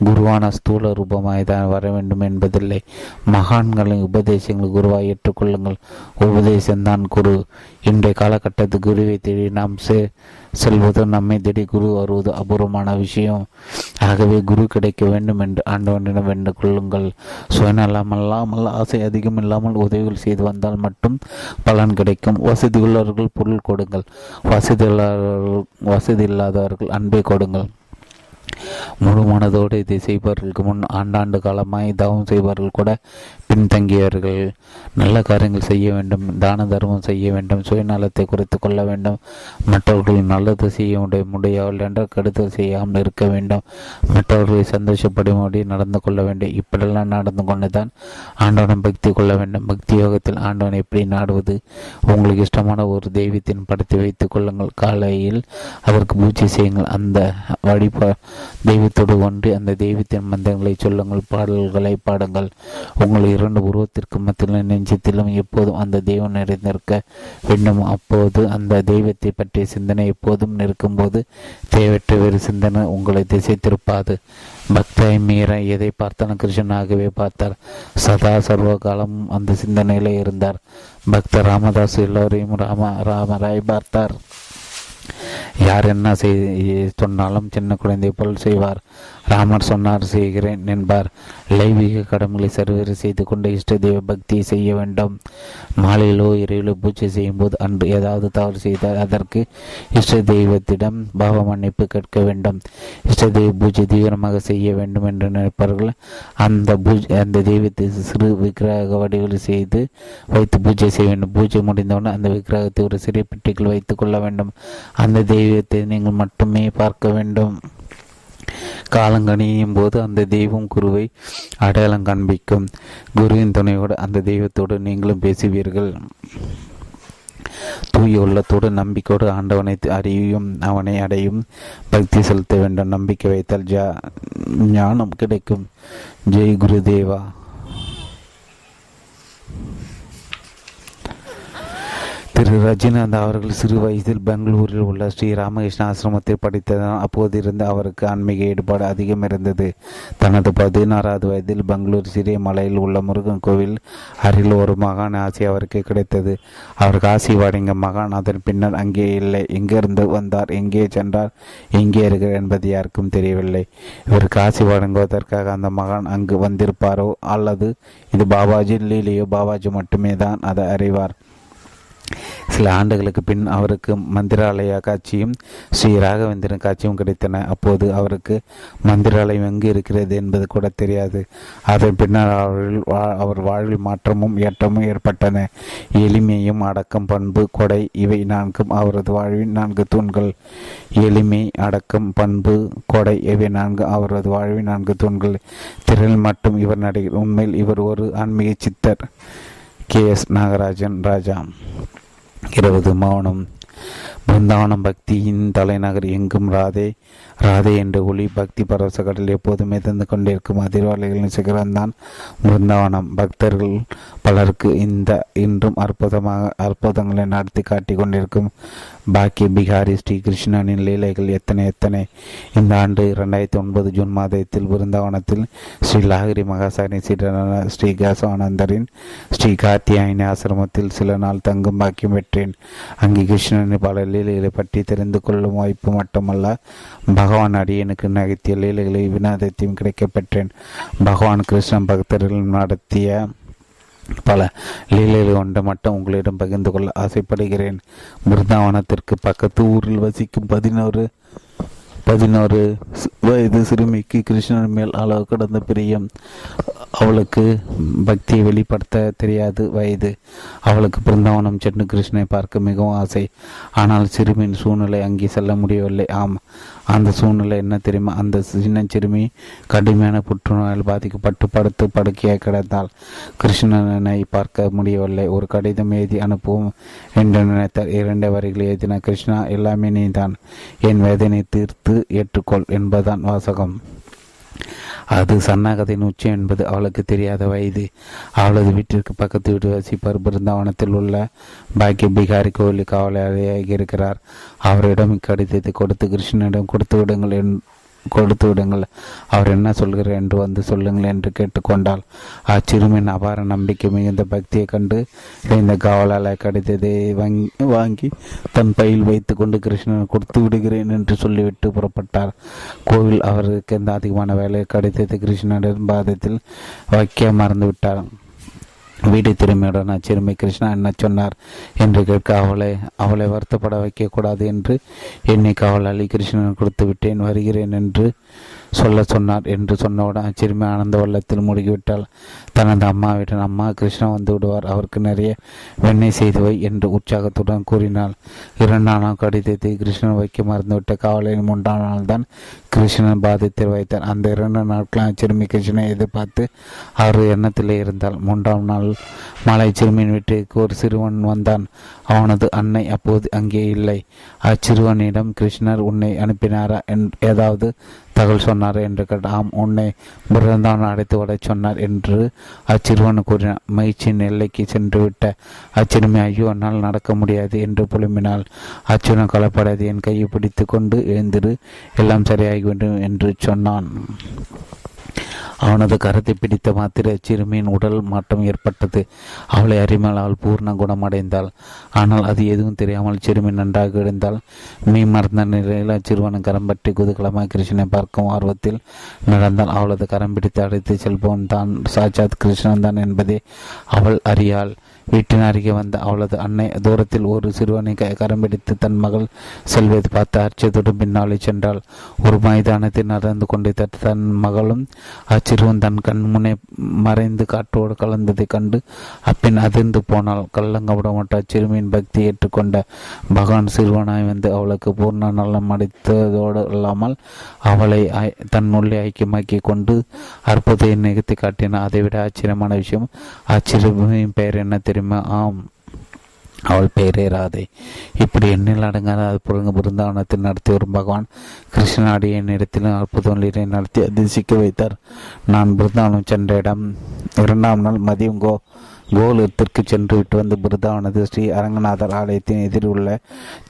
குருவான ஸ்தூல ரூபமாய் தான் வர வேண்டும் என்பதில்லை. மகான்களின் உபதேசங்களை குருவாய் ஏற்றுக்கொள்ளுங்கள். உபதேசம்தான் குரு. இன்றைய காலகட்டத்தில் குருவை தேடி நாம் செ செல்வது நம்மை தேடி குரு வருவது அபூர்வமான விஷயம். ஆகவே குரு கிடைக்க வேண்டும் என்று ஆண்டவனிடம் வேண்டு கொள்ளுங்கள். சுயநலமல்லாமல், ஆசை அதிகம் இல்லாமல் உதவிகள் செய்து வந்தால் மட்டும் பலன் கிடைக்கும். வசதியுள்ளவர்கள் பொருள் கொடுங்கள், வசதி வசதி இல்லாதவர்கள் அன்பை கொடுங்கள். முழு மனதோடு இதை செய்பவர்களுக்கு முன் ஆண்டாண்டு காலமாய் தவம் செய்பவர்கள் கூட பின்தங்கியவர்கள். நல்ல காரியங்கள் செய்ய வேண்டும், தான தர்மம் செய்ய வேண்டும், சுயநலத்தை குறைத்து கொள்ள வேண்டும். மற்றவர்கள் நல்லது செய்ய முடியாமல் என்ற கடுதல் செய்யாமல் இருக்க வேண்டும். மற்றவர்களை சந்தோஷப்படும்படி நடந்து கொள்ள வேண்டும். இப்படியெல்லாம் நடந்து கொண்டுதான் ஆண்டவனம் பக்தி கொள்ள வேண்டும். பக்தி யோகத்தில் ஆண்டவன் எப்படி நாடுவது? உங்களுக்கு இஷ்டமான ஒரு தெய்வத்தின் படத்தை வைத்துக் கொள்ளுங்கள். காலையில் அதற்கு பூஜை செய்யுங்கள். அந்த வழிபா தெய்வத்தோடு ஒன்றி அந்த தெய்வத்தின் மந்திரங்களை சொல்லுங்கள், பாடல்களை பாடுங்கள். உங்கள் இரண்டு உருவத்திற்கு மத்தியிலும் நெஞ்சத்திலும் எப்போதும் அந்த தெய்வம் நிறைந்திருக்க வேண்டும். அப்போது அந்த தெய்வத்தை பற்றிய சிந்தனை எப்போதும் நிற்கும்போது தேவையற்ற வேறு சிந்தனை உங்களை திசை திருப்பாது. பக்தாய் மீரா எதை பார்த்தாலும் கிருஷ்ணனாகவே பார்த்தார். சதா சர்வ காலம் அந்த சிந்தனையிலே இருந்தார். பக்தர் ராமதாஸ் எல்லோரையும் ராம ராமராய் பார்த்தார். யார் என்ன செய் சொன்னாலும் சின்ன குழந்தை போல் செய்வார். ராமர் சொன்னார் செய்கிறேன் என்பார். லைவீக கடமைகளை சர்வேறு செய்து கொண்டு இஷ்ட தெய்வ பக்தியை செய்ய வேண்டும். மாலையிலோ இரவிலோ பூஜை செய்யும் போது அன்று ஏதாவது தவறு செய்தால் அதற்கு இஷ்ட தெய்வத்திடம் பாவ மன்னிப்பு கேட்க வேண்டும். இஷ்ட தெய்வ பூஜை தீவிரமாக செய்ய வேண்டும் என்று நினைப்பார்கள். அந்த பூஜை அந்த தெய்வத்தை சிறு விக்கிரக வடிவில் செய்து வைத்து பூஜை செய்ய வேண்டும். பூஜை முடிந்தவுடன் அந்த விக்கிரகத்தை ஒரு சிறிய பெட்டிக்குள் வைத்துக் கொள்ள வேண்டும். அந்த தெய்வத்தை நீங்கள் மட்டுமே பார்க்க வேண்டும். காலங்கணியும் போது அந்த தெய்வம் குருவை அடையாளம் காண்பிக்கும். குருவின் துணையோடு அந்த தெய்வத்தோடு நீங்களும் பேசுவீர்கள். தூய உள்ளத்தோடு நம்பிக்கையோடு ஆண்டவனை அறியும் அவனை அடையும் பக்தி செலுத்த வேண்டும். நம்பிக்கை வைத்தால் ஜா ஞானம் கிடைக்கும். ஜெய் குரு தேவா. திரு ரஜினிகாந்த் அவர்கள் சிறு வயதில் பெங்களூரில் உள்ள ஸ்ரீ ராமகிருஷ்ண ஆசிரமத்தில் படித்ததால் அப்போதிருந்து அவருக்கு ஆன்மீக ஈடுபாடு அதிகம் இருந்தது. தனது பதினாறாவது வயதில் பெங்களூர் சிறிய மலையில் உள்ள முருகன் கோவில் அருகில் ஒரு மகான் ஆசி அவருக்கு கிடைத்தது. அவருக்கு ஆசி வாடிங்க மகான் அதன் பின்னர் அங்கே இல்லை. எங்கிருந்து வந்தார், எங்கே சென்றார், எங்கே இருக்கிறார் என்பது யாருக்கும் தெரியவில்லை. இவருக்கு ஆசி வாடுங்குவதற்காக அந்த மகான் அங்கு வந்திருப்பாரோ அல்லது இது பாபாஜி லீலையோ பாபாஜி மட்டுமே தான் அதை அறிவார். சில ஆண்டுகளுக்கு பின் அவருக்கு மந்திராலய காட்சியும் ஸ்ரீ ராகவேந்திரன் காட்சியும் கிடைத்தன. அப்போது அவருக்கு மந்திராலயம் எங்கு இருக்கிறது என்பது கூட தெரியாது. அதன் பின்னர் அவர்கள் அவர் வாழ்வில் மாற்றமும் ஏற்றமும் ஏற்பட்டன. எளிமையும் அடக்கம் பண்பு கொடை இவை நான்கும் அவரது வாழ்வின் நான்கு தூண்கள். எளிமை அடக்கம் பண்பு கொடை இவை நான்கு அவரது வாழ்வின் நான்கு தூண்கள். திறனில் மட்டும் இவர் நடிகர். உண்மையில் இவர் ஒரு ஆன்மீக சித்தர். K S Nagarajan Raja. இருபது மௌனம். பிருந்தாவனம் பக்தியின் தலைநகர். எங்கும் ராதே ராதே என்ற ஒளி பக்தி பரவசக்கடல் எப்போதும் மிதந்து கொண்டிருக்கும். அதிர்வாளிகளின் சிகரம்தான் பிருந்தாவனம். பக்தர்கள் பலருக்கு இந்த இன்றும் அற்புதமாக அற்புதங்களை நடத்தி காட்டி கொண்டிருக்கும் பாக்கி பிகாரி ஸ்ரீ கிருஷ்ணனின் லீலைகள் எத்தனை எத்தனை. இந்த ஆண்டு இரண்டாயிரத்தி ஒன்பது ஜூன் மாதத்தில் பிருந்தாவனத்தில் ஸ்ரீ லாகிரி மகாசாயர் ஸ்ரீ ஸ்ரீ கேவலானந்தரின் ஸ்ரீ காத்தியாயினி ஆசிரமத்தில் சில நாள் தங்கும் பாக்கியம் பெற்றேன். அங்கே கிருஷ்ணனின் பல லீலைகளை பற்றி தெரிந்து கொள்ளும் வாய்ப்பு மட்டுமல்ல, பகவான் அடியனுக்கு நகர்த்திய லீலைகளை வினாதத்தையும் கிடைக்கப்பெற்றேன். பகவான் கிருஷ்ணன் பக்தர்கள் நடத்திய பல லீலைகள் ஒன்று மட்டும் உங்களிடம் பகிர்ந்து கொள்ள ஆசைப்படுகிறேன். பிருந்தாவனத்திற்கு பக்கத்து ஊரில் வசிக்கும் பதினோரு பதினோரு வயது சிறுமிக்கு கிருஷ்ணன் மேல் அளவு கடந்த பிரியம். அவளுக்கு பக்தியை வெளிப்படுத்த தெரியாது வயது. அவளுக்கு பிருந்தாவனம் சென்று கிருஷ்ணனை பார்க்க மிகவும் ஆசை. ஆனால் சிறுமியின் சூழ்நிலை அங்கே செல்ல முடியவில்லை. ஆம், அந்த சூழ்நிலை என்ன தெரியுமா? அந்த சின்ன சிறுமி கடுமையான புற்றுநோயால் பாதிக்கப்பட்டு படுத்து படுக்கையாக கிடந்தால் கிருஷ்ணனை பார்க்க முடியவில்லை. ஒரு கடிதம் எழுதி அனுப்புவோம் என்று நினைத்தார். இரண்டு வரிகளை எழுதினார். கிருஷ்ணா, எல்லாமே நீ தான், என் வேதனை தீர்த்து ஏற்றுக்கொள் என்பதுதான் வாசகம். அது சன்னாகத்தின் உச்சம் என்பது அவளுக்கு தெரியாத வயது. அவளது வீட்டிற்கு பக்கத்து வீடு வசிப்பர் பிருந்தாவனத்தில் உள்ள பாக்கிய பிகாரி கோயில் காவலாளியாக இருக்கிறார். அவரிடம் கடிதத்தை கொடுத்து கிருஷ்ணனிடம் கொடுத்து விடுங்கள் என் கொடுத்து விடுங்கள் அவர் என்ன சொல்கிறார் என்று வந்து சொல்லுங்கள் என்று கேட்டுக்கொண்டால் அச்சிறுமின் அபார நம்பிக்கை மிகுந்த பக்தியை கண்டு இந்த காவலாளர் கடிதத்தை வாங்கி வாங்கி தன் பையில் வைத்து கொண்டு கிருஷ்ணன் கொடுத்து விடுகிறேன் என்று சொல்லிவிட்டு புறப்பட்டார். கோவில் அவருக்கு எந்த அதிகமான வேலை கடிதத்தை கிருஷ்ணனின் பாதத்தில் வைக்க மறந்துவிட்டார். வீடு திரும்பியுடன் அச்சிறுமி கிருஷ்ணா என்ன சொன்னார் என்று கேட்க அவளை அவளை வருத்தப்பட வைக்கக்கூடாது என்று என்னை காவலாளி கிருஷ்ணன் கொடுத்து விட்டேன், வருகிறேன் என்று சொல்ல சொன்னார் என்று சொன்னவுடன் அச்சிறுமி ஆனந்த வெள்ளத்தில் மூழ்கிவிட்டால் தனது அம்மாவிடம் அம்மா கிருஷ்ணா வந்து விடுவார், அவருக்கு நிறைய வெண்ணெய் செய்துவை என்று உற்சாகத்துடன் கூறினாள். இரண்டாம் நாள் கடிதத்தை கிருஷ்ணன் வைக்க மறந்துவிட்ட காவலாளி மூன்றாம் நாள் தான் கிருஷ்ணன் பாதத்தில் வைத்தார். அந்த இரண்டு நாட்களும் அச்சிறுமி கிருஷ்ணனை எதிர்பார்த்து அவர் எண்ணத்திலே இருந்தால் மூன்றாம் நாள் மலை சிறுமியின் வீட்டுக்கு ஒரு சிறுவன் வந்தான். அவனது அன்னை அப்போது அங்கே இல்லை. அச்சிறுவனிடம் கிருஷ்ணர் உன்னை அனுப்பினாரா என் ஏதாவது தகவல் சொன்னார் என்று கேட்ட ஆம், உன்னை பிறந்தான் அடைத்து விட சொன்னார் என்று அச்சிறுவன் கூறினார். மகிழ்ச்சியின் எல்லைக்கு சென்று விட்ட அச்சிறுமி ஐயோ என்னால் நடக்க முடியாது என்று புலம்பினாள். அச்சிறுவன் கலப்படாது என் கையை பிடித்து கொண்டு எழுந்திரு, எல்லாம் சரியாகி வேண்டும் என்று சொன்னான். அவனது கருத்தை பிடித்த மாத்திரை சிறுமியின் உடல் மாற்றம் ஏற்பட்டது. அவளை அறிமால் அவள் பூர்ண குணமடைந்தாள். ஆனால் அது எதுவும் தெரியாமல் சிறுமி நன்றாக எழுந்தால் மீ மறந்த நிலையில் அச்சிறுவன் கரம் பற்றி குதூகலமாக கிருஷ்ணனை பார்க்கும் ஆர்வத்தில் நடந்தால் அவளது கரம் பிடித்து அழைத்து செல்பவன் தான் சாட்சாத் கிருஷ்ணன் தான் என்பதை அவள் அறியாள். வீட்டின் அருகே வந்த அவளது அன்னை தூரத்தில் ஒரு சிறுவனை கரம் பிடித்து தன் மகள் செல்வதை பார்த்து ஆச்சரியத்துடன் பின்னாலே சென்றாள். ஒரு மைதானத்தில் நடந்து கொண்டு தன் மகளும் அச்சிறுவன் தன் கண்முனை மறைந்து காற்றோடு கலந்ததை கண்டு அப்பின் அதிர்ந்து போனால் கள்ளங்கப்படமட்ட அச்சிறுமியின் பக்தி ஏற்றுக்கொண்ட பகவான் சிறுவனாய் வந்து அவளுக்கு பூர்ண நலம் அடைத்ததோடு இல்லாமல் அவளை தன் உள்ளே ஐக்கியமாக்கி கொண்டு அற்புதத்தை நிகழ்த்தி காட்டினார். அதைவிட ஆச்சரியமான விஷயம் அச்சிறுமியின் பெயர் என்ன தெரியுமா? ஆம், அவள் பெயரே ராதை. இப்படி எண்ணில் அடங்காத அது புறங்கு பிருந்தாவனத்தில் நடத்தி வரும் பகவான் கிருஷ்ண அடியை இடத்திலும் அற்புதம் நீரை நடத்தி அதிர்சிக்க வைத்தார். நான் பிருந்தாவனம் சென்ற இடம் இரண்டாம் நாள் மதியம் கோ கோலத்திற்கு சென்று விட்டு வந்து பிருந்தாவனது ஸ்ரீ அரங்கநாதர் ஆலயத்தின் எதிர் உள்ள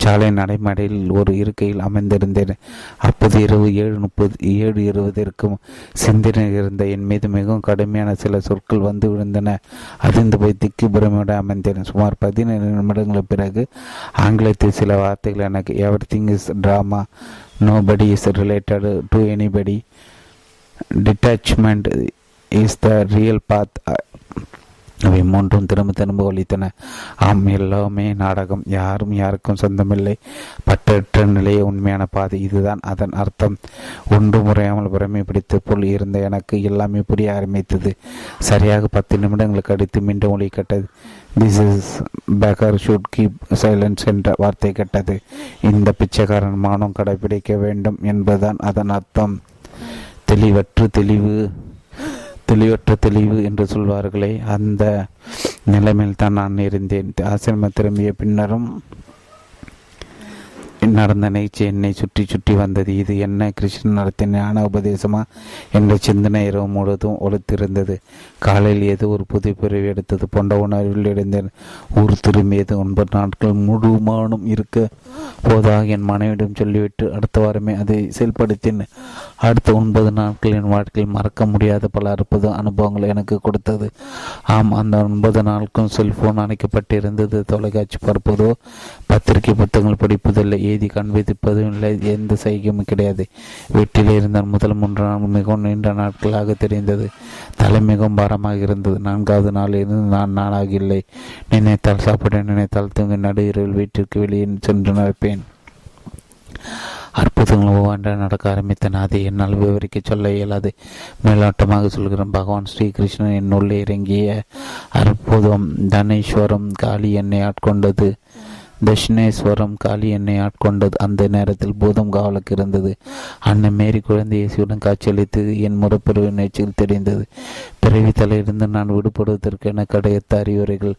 சாலை நடைமடையில் ஒரு இருக்கையில் அமைந்திருந்தேன். அப்போது இரவு ஏழு முப்பது ஏழு இருபதற்கும் சிந்தனை இருந்த என் மீது மிகவும் கடுமையான சில சொற்கள் வந்து விழுந்தன. அதிர்ந்து போய் திக்கு பிரமையோடு அமைந்தேன். சுமார் பதினேழு நிமிடங்களுக்கு பிறகு ஆங்கிலத்தில் சில வார்த்தைகள் எனக்கு everything is drama, nobody is related to anybody, detachment is the real path, அவை மூன்றும் திரும்ப திரும்ப ஒழித்தன. ஆம், எல்லாமே நாடகம், யாரும் யாருக்கும் சொந்தமில்லை, பற்றற்ற நிலையே உண்மையான பாதை, இதுதான் அதன் அர்த்தம். ஒன்று முறையாமல் பிரமை பிடித்த போல் இருந்த எனக்கு எல்லாமே புரிய ஆரம்பித்தது. சரியாக பத்து நிமிடங்களுக்கு அடித்து மீண்டும் ஒளி கேட்டது. This is Baker shoot keep silence என்ற வார்த்தை கேட்டது. இந்த பிச்சைக்காரன் மௌனம் கடைபிடிக்க வேண்டும் என்பதுதான் அதன் அர்த்தம். தெளிவற்று தெளிவு தெளிவற்ற தெளிவு என்று சொல்வார்களே, அந்த நிலைமையில் தான் நான் இருந்தேன். ஆசிரமம் திரும்பிய பின்னரும் நடந்த நிகழ்ச்சி என்னை சுற்றி சுற்றி வந்தது. இது என்ன கிருஷ்ணன் நடத்திய ஞான உபதேசமா என்ற சிந்தனை இரவு முழுவதும் ஒழித்திருந்தது. காலையில் ஏதோ ஒரு புது பிறவி எடுத்தது போன்ற உணர்வில் இடைந்தேன். ஊர் திரும்பியது. ஒன்பது நாட்கள் முழு மௌனம் இருக்க போதாக என் மனைவிடம் சொல்லிவிட்டு அடுத்த வாரமே அதை செயல்படுத்தினேன். அடுத்த ஒன்பது நாட்கள் என் வாழ்க்கையில் மறக்க முடியாத பல அற்புத அனுபவங்கள் எனக்கு கொடுத்தது. ஆம், அந்த ஒன்பது நாளுக்கும் செல்போன் அணைக்கப்பட்டிருந்தது. தொலைக்காட்சி பார்ப்பதோ, பத்திரிகை புத்தகங்கள் படிப்பதில்லை, ஏதி காண்பிப்பதும் இல்லை, எந்த செய்கையும் கிடையாது. வீட்டில் இருந்த முதல் மூன்று நாள் மிகவும் நீண்ட நாட்களாக தெரிந்தது. தலை மிகவும் பாரமாக இருந்தது. நான்காவது நாள் இருந்து நான் நானாக இல்லை. நினைத்தால் சாப்பிட, நினைத்தால் தூங்கி, நடு இரவில் வீட்டிற்கு வெளியே சென்று நடப்பேன். அற்புதங்கள் ஒவ்வொன்றா நடக்க ஆரம்பித்தன. அதை என்னால் விவரிக்க சொல்ல இயலாது. மேலோட்டமாக சொல்கிறேன். பகவான் ஸ்ரீகிருஷ்ணன் என் உள்ளே இறங்கிய அற்புதம். தனேஸ்வரம் காளி என்னை ஆட்கொண்டது. தட்சிணேஸ்வரம் காளி என்னை ஆட்கொண்டது. அந்த நேரத்தில் பூதம் காவலுக்கு இருந்தது. அன்னை மேரி குழந்தை இயேசுடன் காட்சியளித்து என் முறப்பிரிவு நிகழ்ச்சியில் தெரிந்தது. பிறவி தலையிலிருந்து நான் விடுபடுவதற்கு என கிடைத்த அறிவுரைகள்.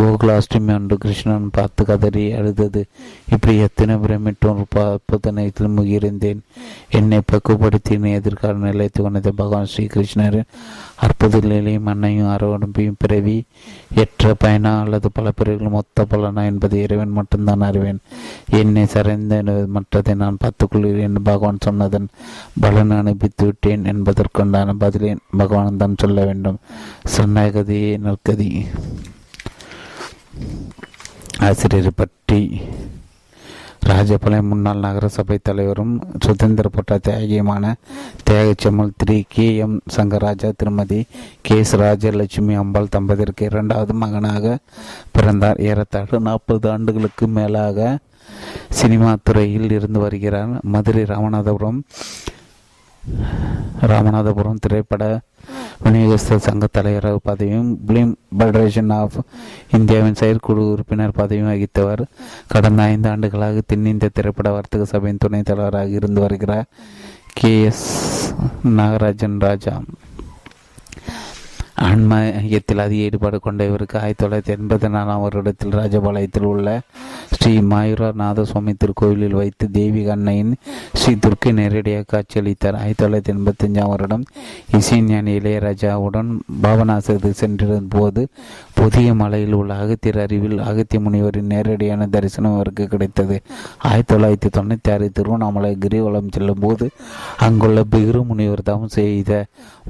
கோகுலாஷ்டமி அன்று கிருஷ்ணன் பார்த்து கதறி அழுதது. இப்படி எத்தனை பிரமிட்டோர் புத்தனையத்தில் முகியிருந்தேன். என்னை பக்குவப்படுத்தி எதிர்கால நிலையத்து கொண்டது பகவான் ஸ்ரீகிருஷ்ணர். அற்புத நிலையும் அன்னையும் அரவணைப்பையும் பிறவி எற்ற பயனா அல்லது பல பிறவிகள் மொத்த பலனா என்பதை இறைவன் மட்டும்தான் அறிவேன். என்னை சரைந்த மற்றதை நான் பார்த்துக்கொள்கிறேன் என்று பகவான் சொன்னதன் பலன் அனுப்பித்து விட்டேன் என்பதற்குண்டான பதிலை பகவான் தான் சொல்ல வேண்டும். சன்னகதியே நற்கதி. ஆசிரியரை பற்றி ராஜபாளைய முன்னாள் நகரசபை தலைவரும் சுதந்திர போட்ட தியாகியுமான தியாக செம்மல் திரு கே எம் ரங்கராஜ் திருமதி கே எஸ் ராஜலட்சுமி அம்பாள் தம்பதிற்கு இரண்டாவது மகனாக பிறந்தார். ஏறத்தாழ நாற்பது ஆண்டுகளுக்கு மேலாக சினிமா துறையில் இருந்து வருகிறார். மதுரை ராமநாதபுரம் ராமநாதபுரம் திரைப்பட விநியோகஸ்தர் சங்க தலைவர் பதவியும் பிலிம் ஃபெடரேஷன் ஆஃப் இந்தியாவின் செயற்குழு உறுப்பினர் பதவியும் வகித்தவர். கடந்த ஐந்து ஆண்டுகளாக தென்னிந்திய திரைப்பட வர்த்தக சபையின் துணைத் தலைவராக இருந்து வருகிறார் கே எஸ் நாகராஜன் ராஜா. ஆன்ம ஐயத்தில் அதிக ஈடுபாடு கொண்ட இவருக்கு ஆயிரத்தி தொள்ளாயிரத்தி எண்பத்தி நாலாம் வருடத்தில் ராஜபாளையத்தில் உள்ள ஸ்ரீ மாயூரநாத சுவாமி திருக்கோயிலில் வைத்து தேவி கண்ணையின் ஸ்ரீ துர்க்கை நேரடியாக காட்சியளித்தார். ஆயிரத்தி தொள்ளாயிரத்தி எண்பத்தி அஞ்சாம் வருடம் இசைஞானி இளையராஜாவுடன் பாபநாசத்து சென்றிருந்த போது புதிய மலையில் உள்ள அகத்தியர் அறிவில் அகத்திய முனிவரின் நேரடியான தரிசனம் அவருக்கு கிடைத்தது. ஆயிரத்தி தொள்ளாயிரத்தி தொண்ணூற்றி ஆறு திருவண்ணாமலை கிரிவலம் செல்லும் போது அங்குள்ள பிகிரு முனிவர் தவம் செய்த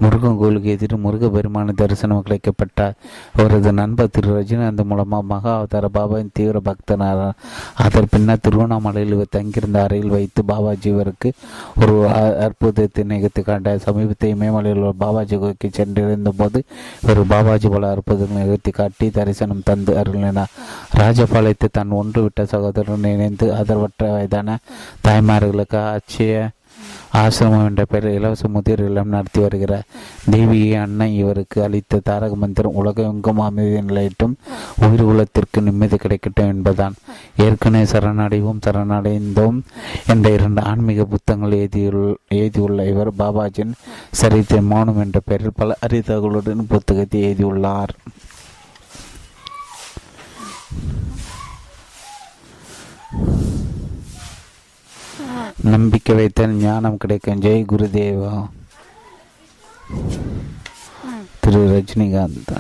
முருகன் கோயிலுக்கு எதிரும் முருக பெருமான தரிசனம் கிடைக்கப்பட்டார். அவரது நண்பர் திரு ரஜினிகாந்த் மூலமாக மகா அவதார பாபாவின் தீவிர பக்தனானார். அதன் பின்னர் திருவண்ணாமலையில் தங்கியிருந்த அறையில் வைத்து பாபாஜி இவருக்கு ஒரு அற்புதத்தை நிகழ்த்தி காண்டார். சமீபத்தை இமயமலையில் உள்ள பாபாஜி கோயிலுக்கு சென்றிருந்த போது இவர் பாபாஜி போல அற்புதத்தை நிகழ்த்தி காட்டி தரிசனம் தந்து அருளினார். ராஜபாளையத்தை தன் ஒன்று விட்ட சகோதரன் இணைந்து ஆதரவற்ற வயதான தாய்மார்களுக்கு ஆட்சிய ஆசிரமம் என்ற பெயரில் இலவச முதிர் இல்லம் நடத்தி வருகிறார். தேவியை அன்னை இவருக்கு அளித்த தாரக மந்திரம் உலகெங்கும் அமைதி நிலையிட்டும் உயிர் உலகத்திற்கு நிம்மதி கிடைக்கட்டும் என்பதான். ஏற்கனவே சரணடைவோம் சரணடைந்தோம் என்ற இரண்டு ஆன்மீக புத்தகங்கள் எழுதியுள்ள எழுதியுள்ள இவர் பாபாஜின் சரித்திர மௌனம் என்ற பெயரில் பல அறிதல்களுடன் புத்தகத்தை எழுதியுள்ளார். நம்பிக்கை வைத்தால் ஞானம் கிடைக்கும். ஜெய் குருதேவா. திரு ரஜினிகாந்த்.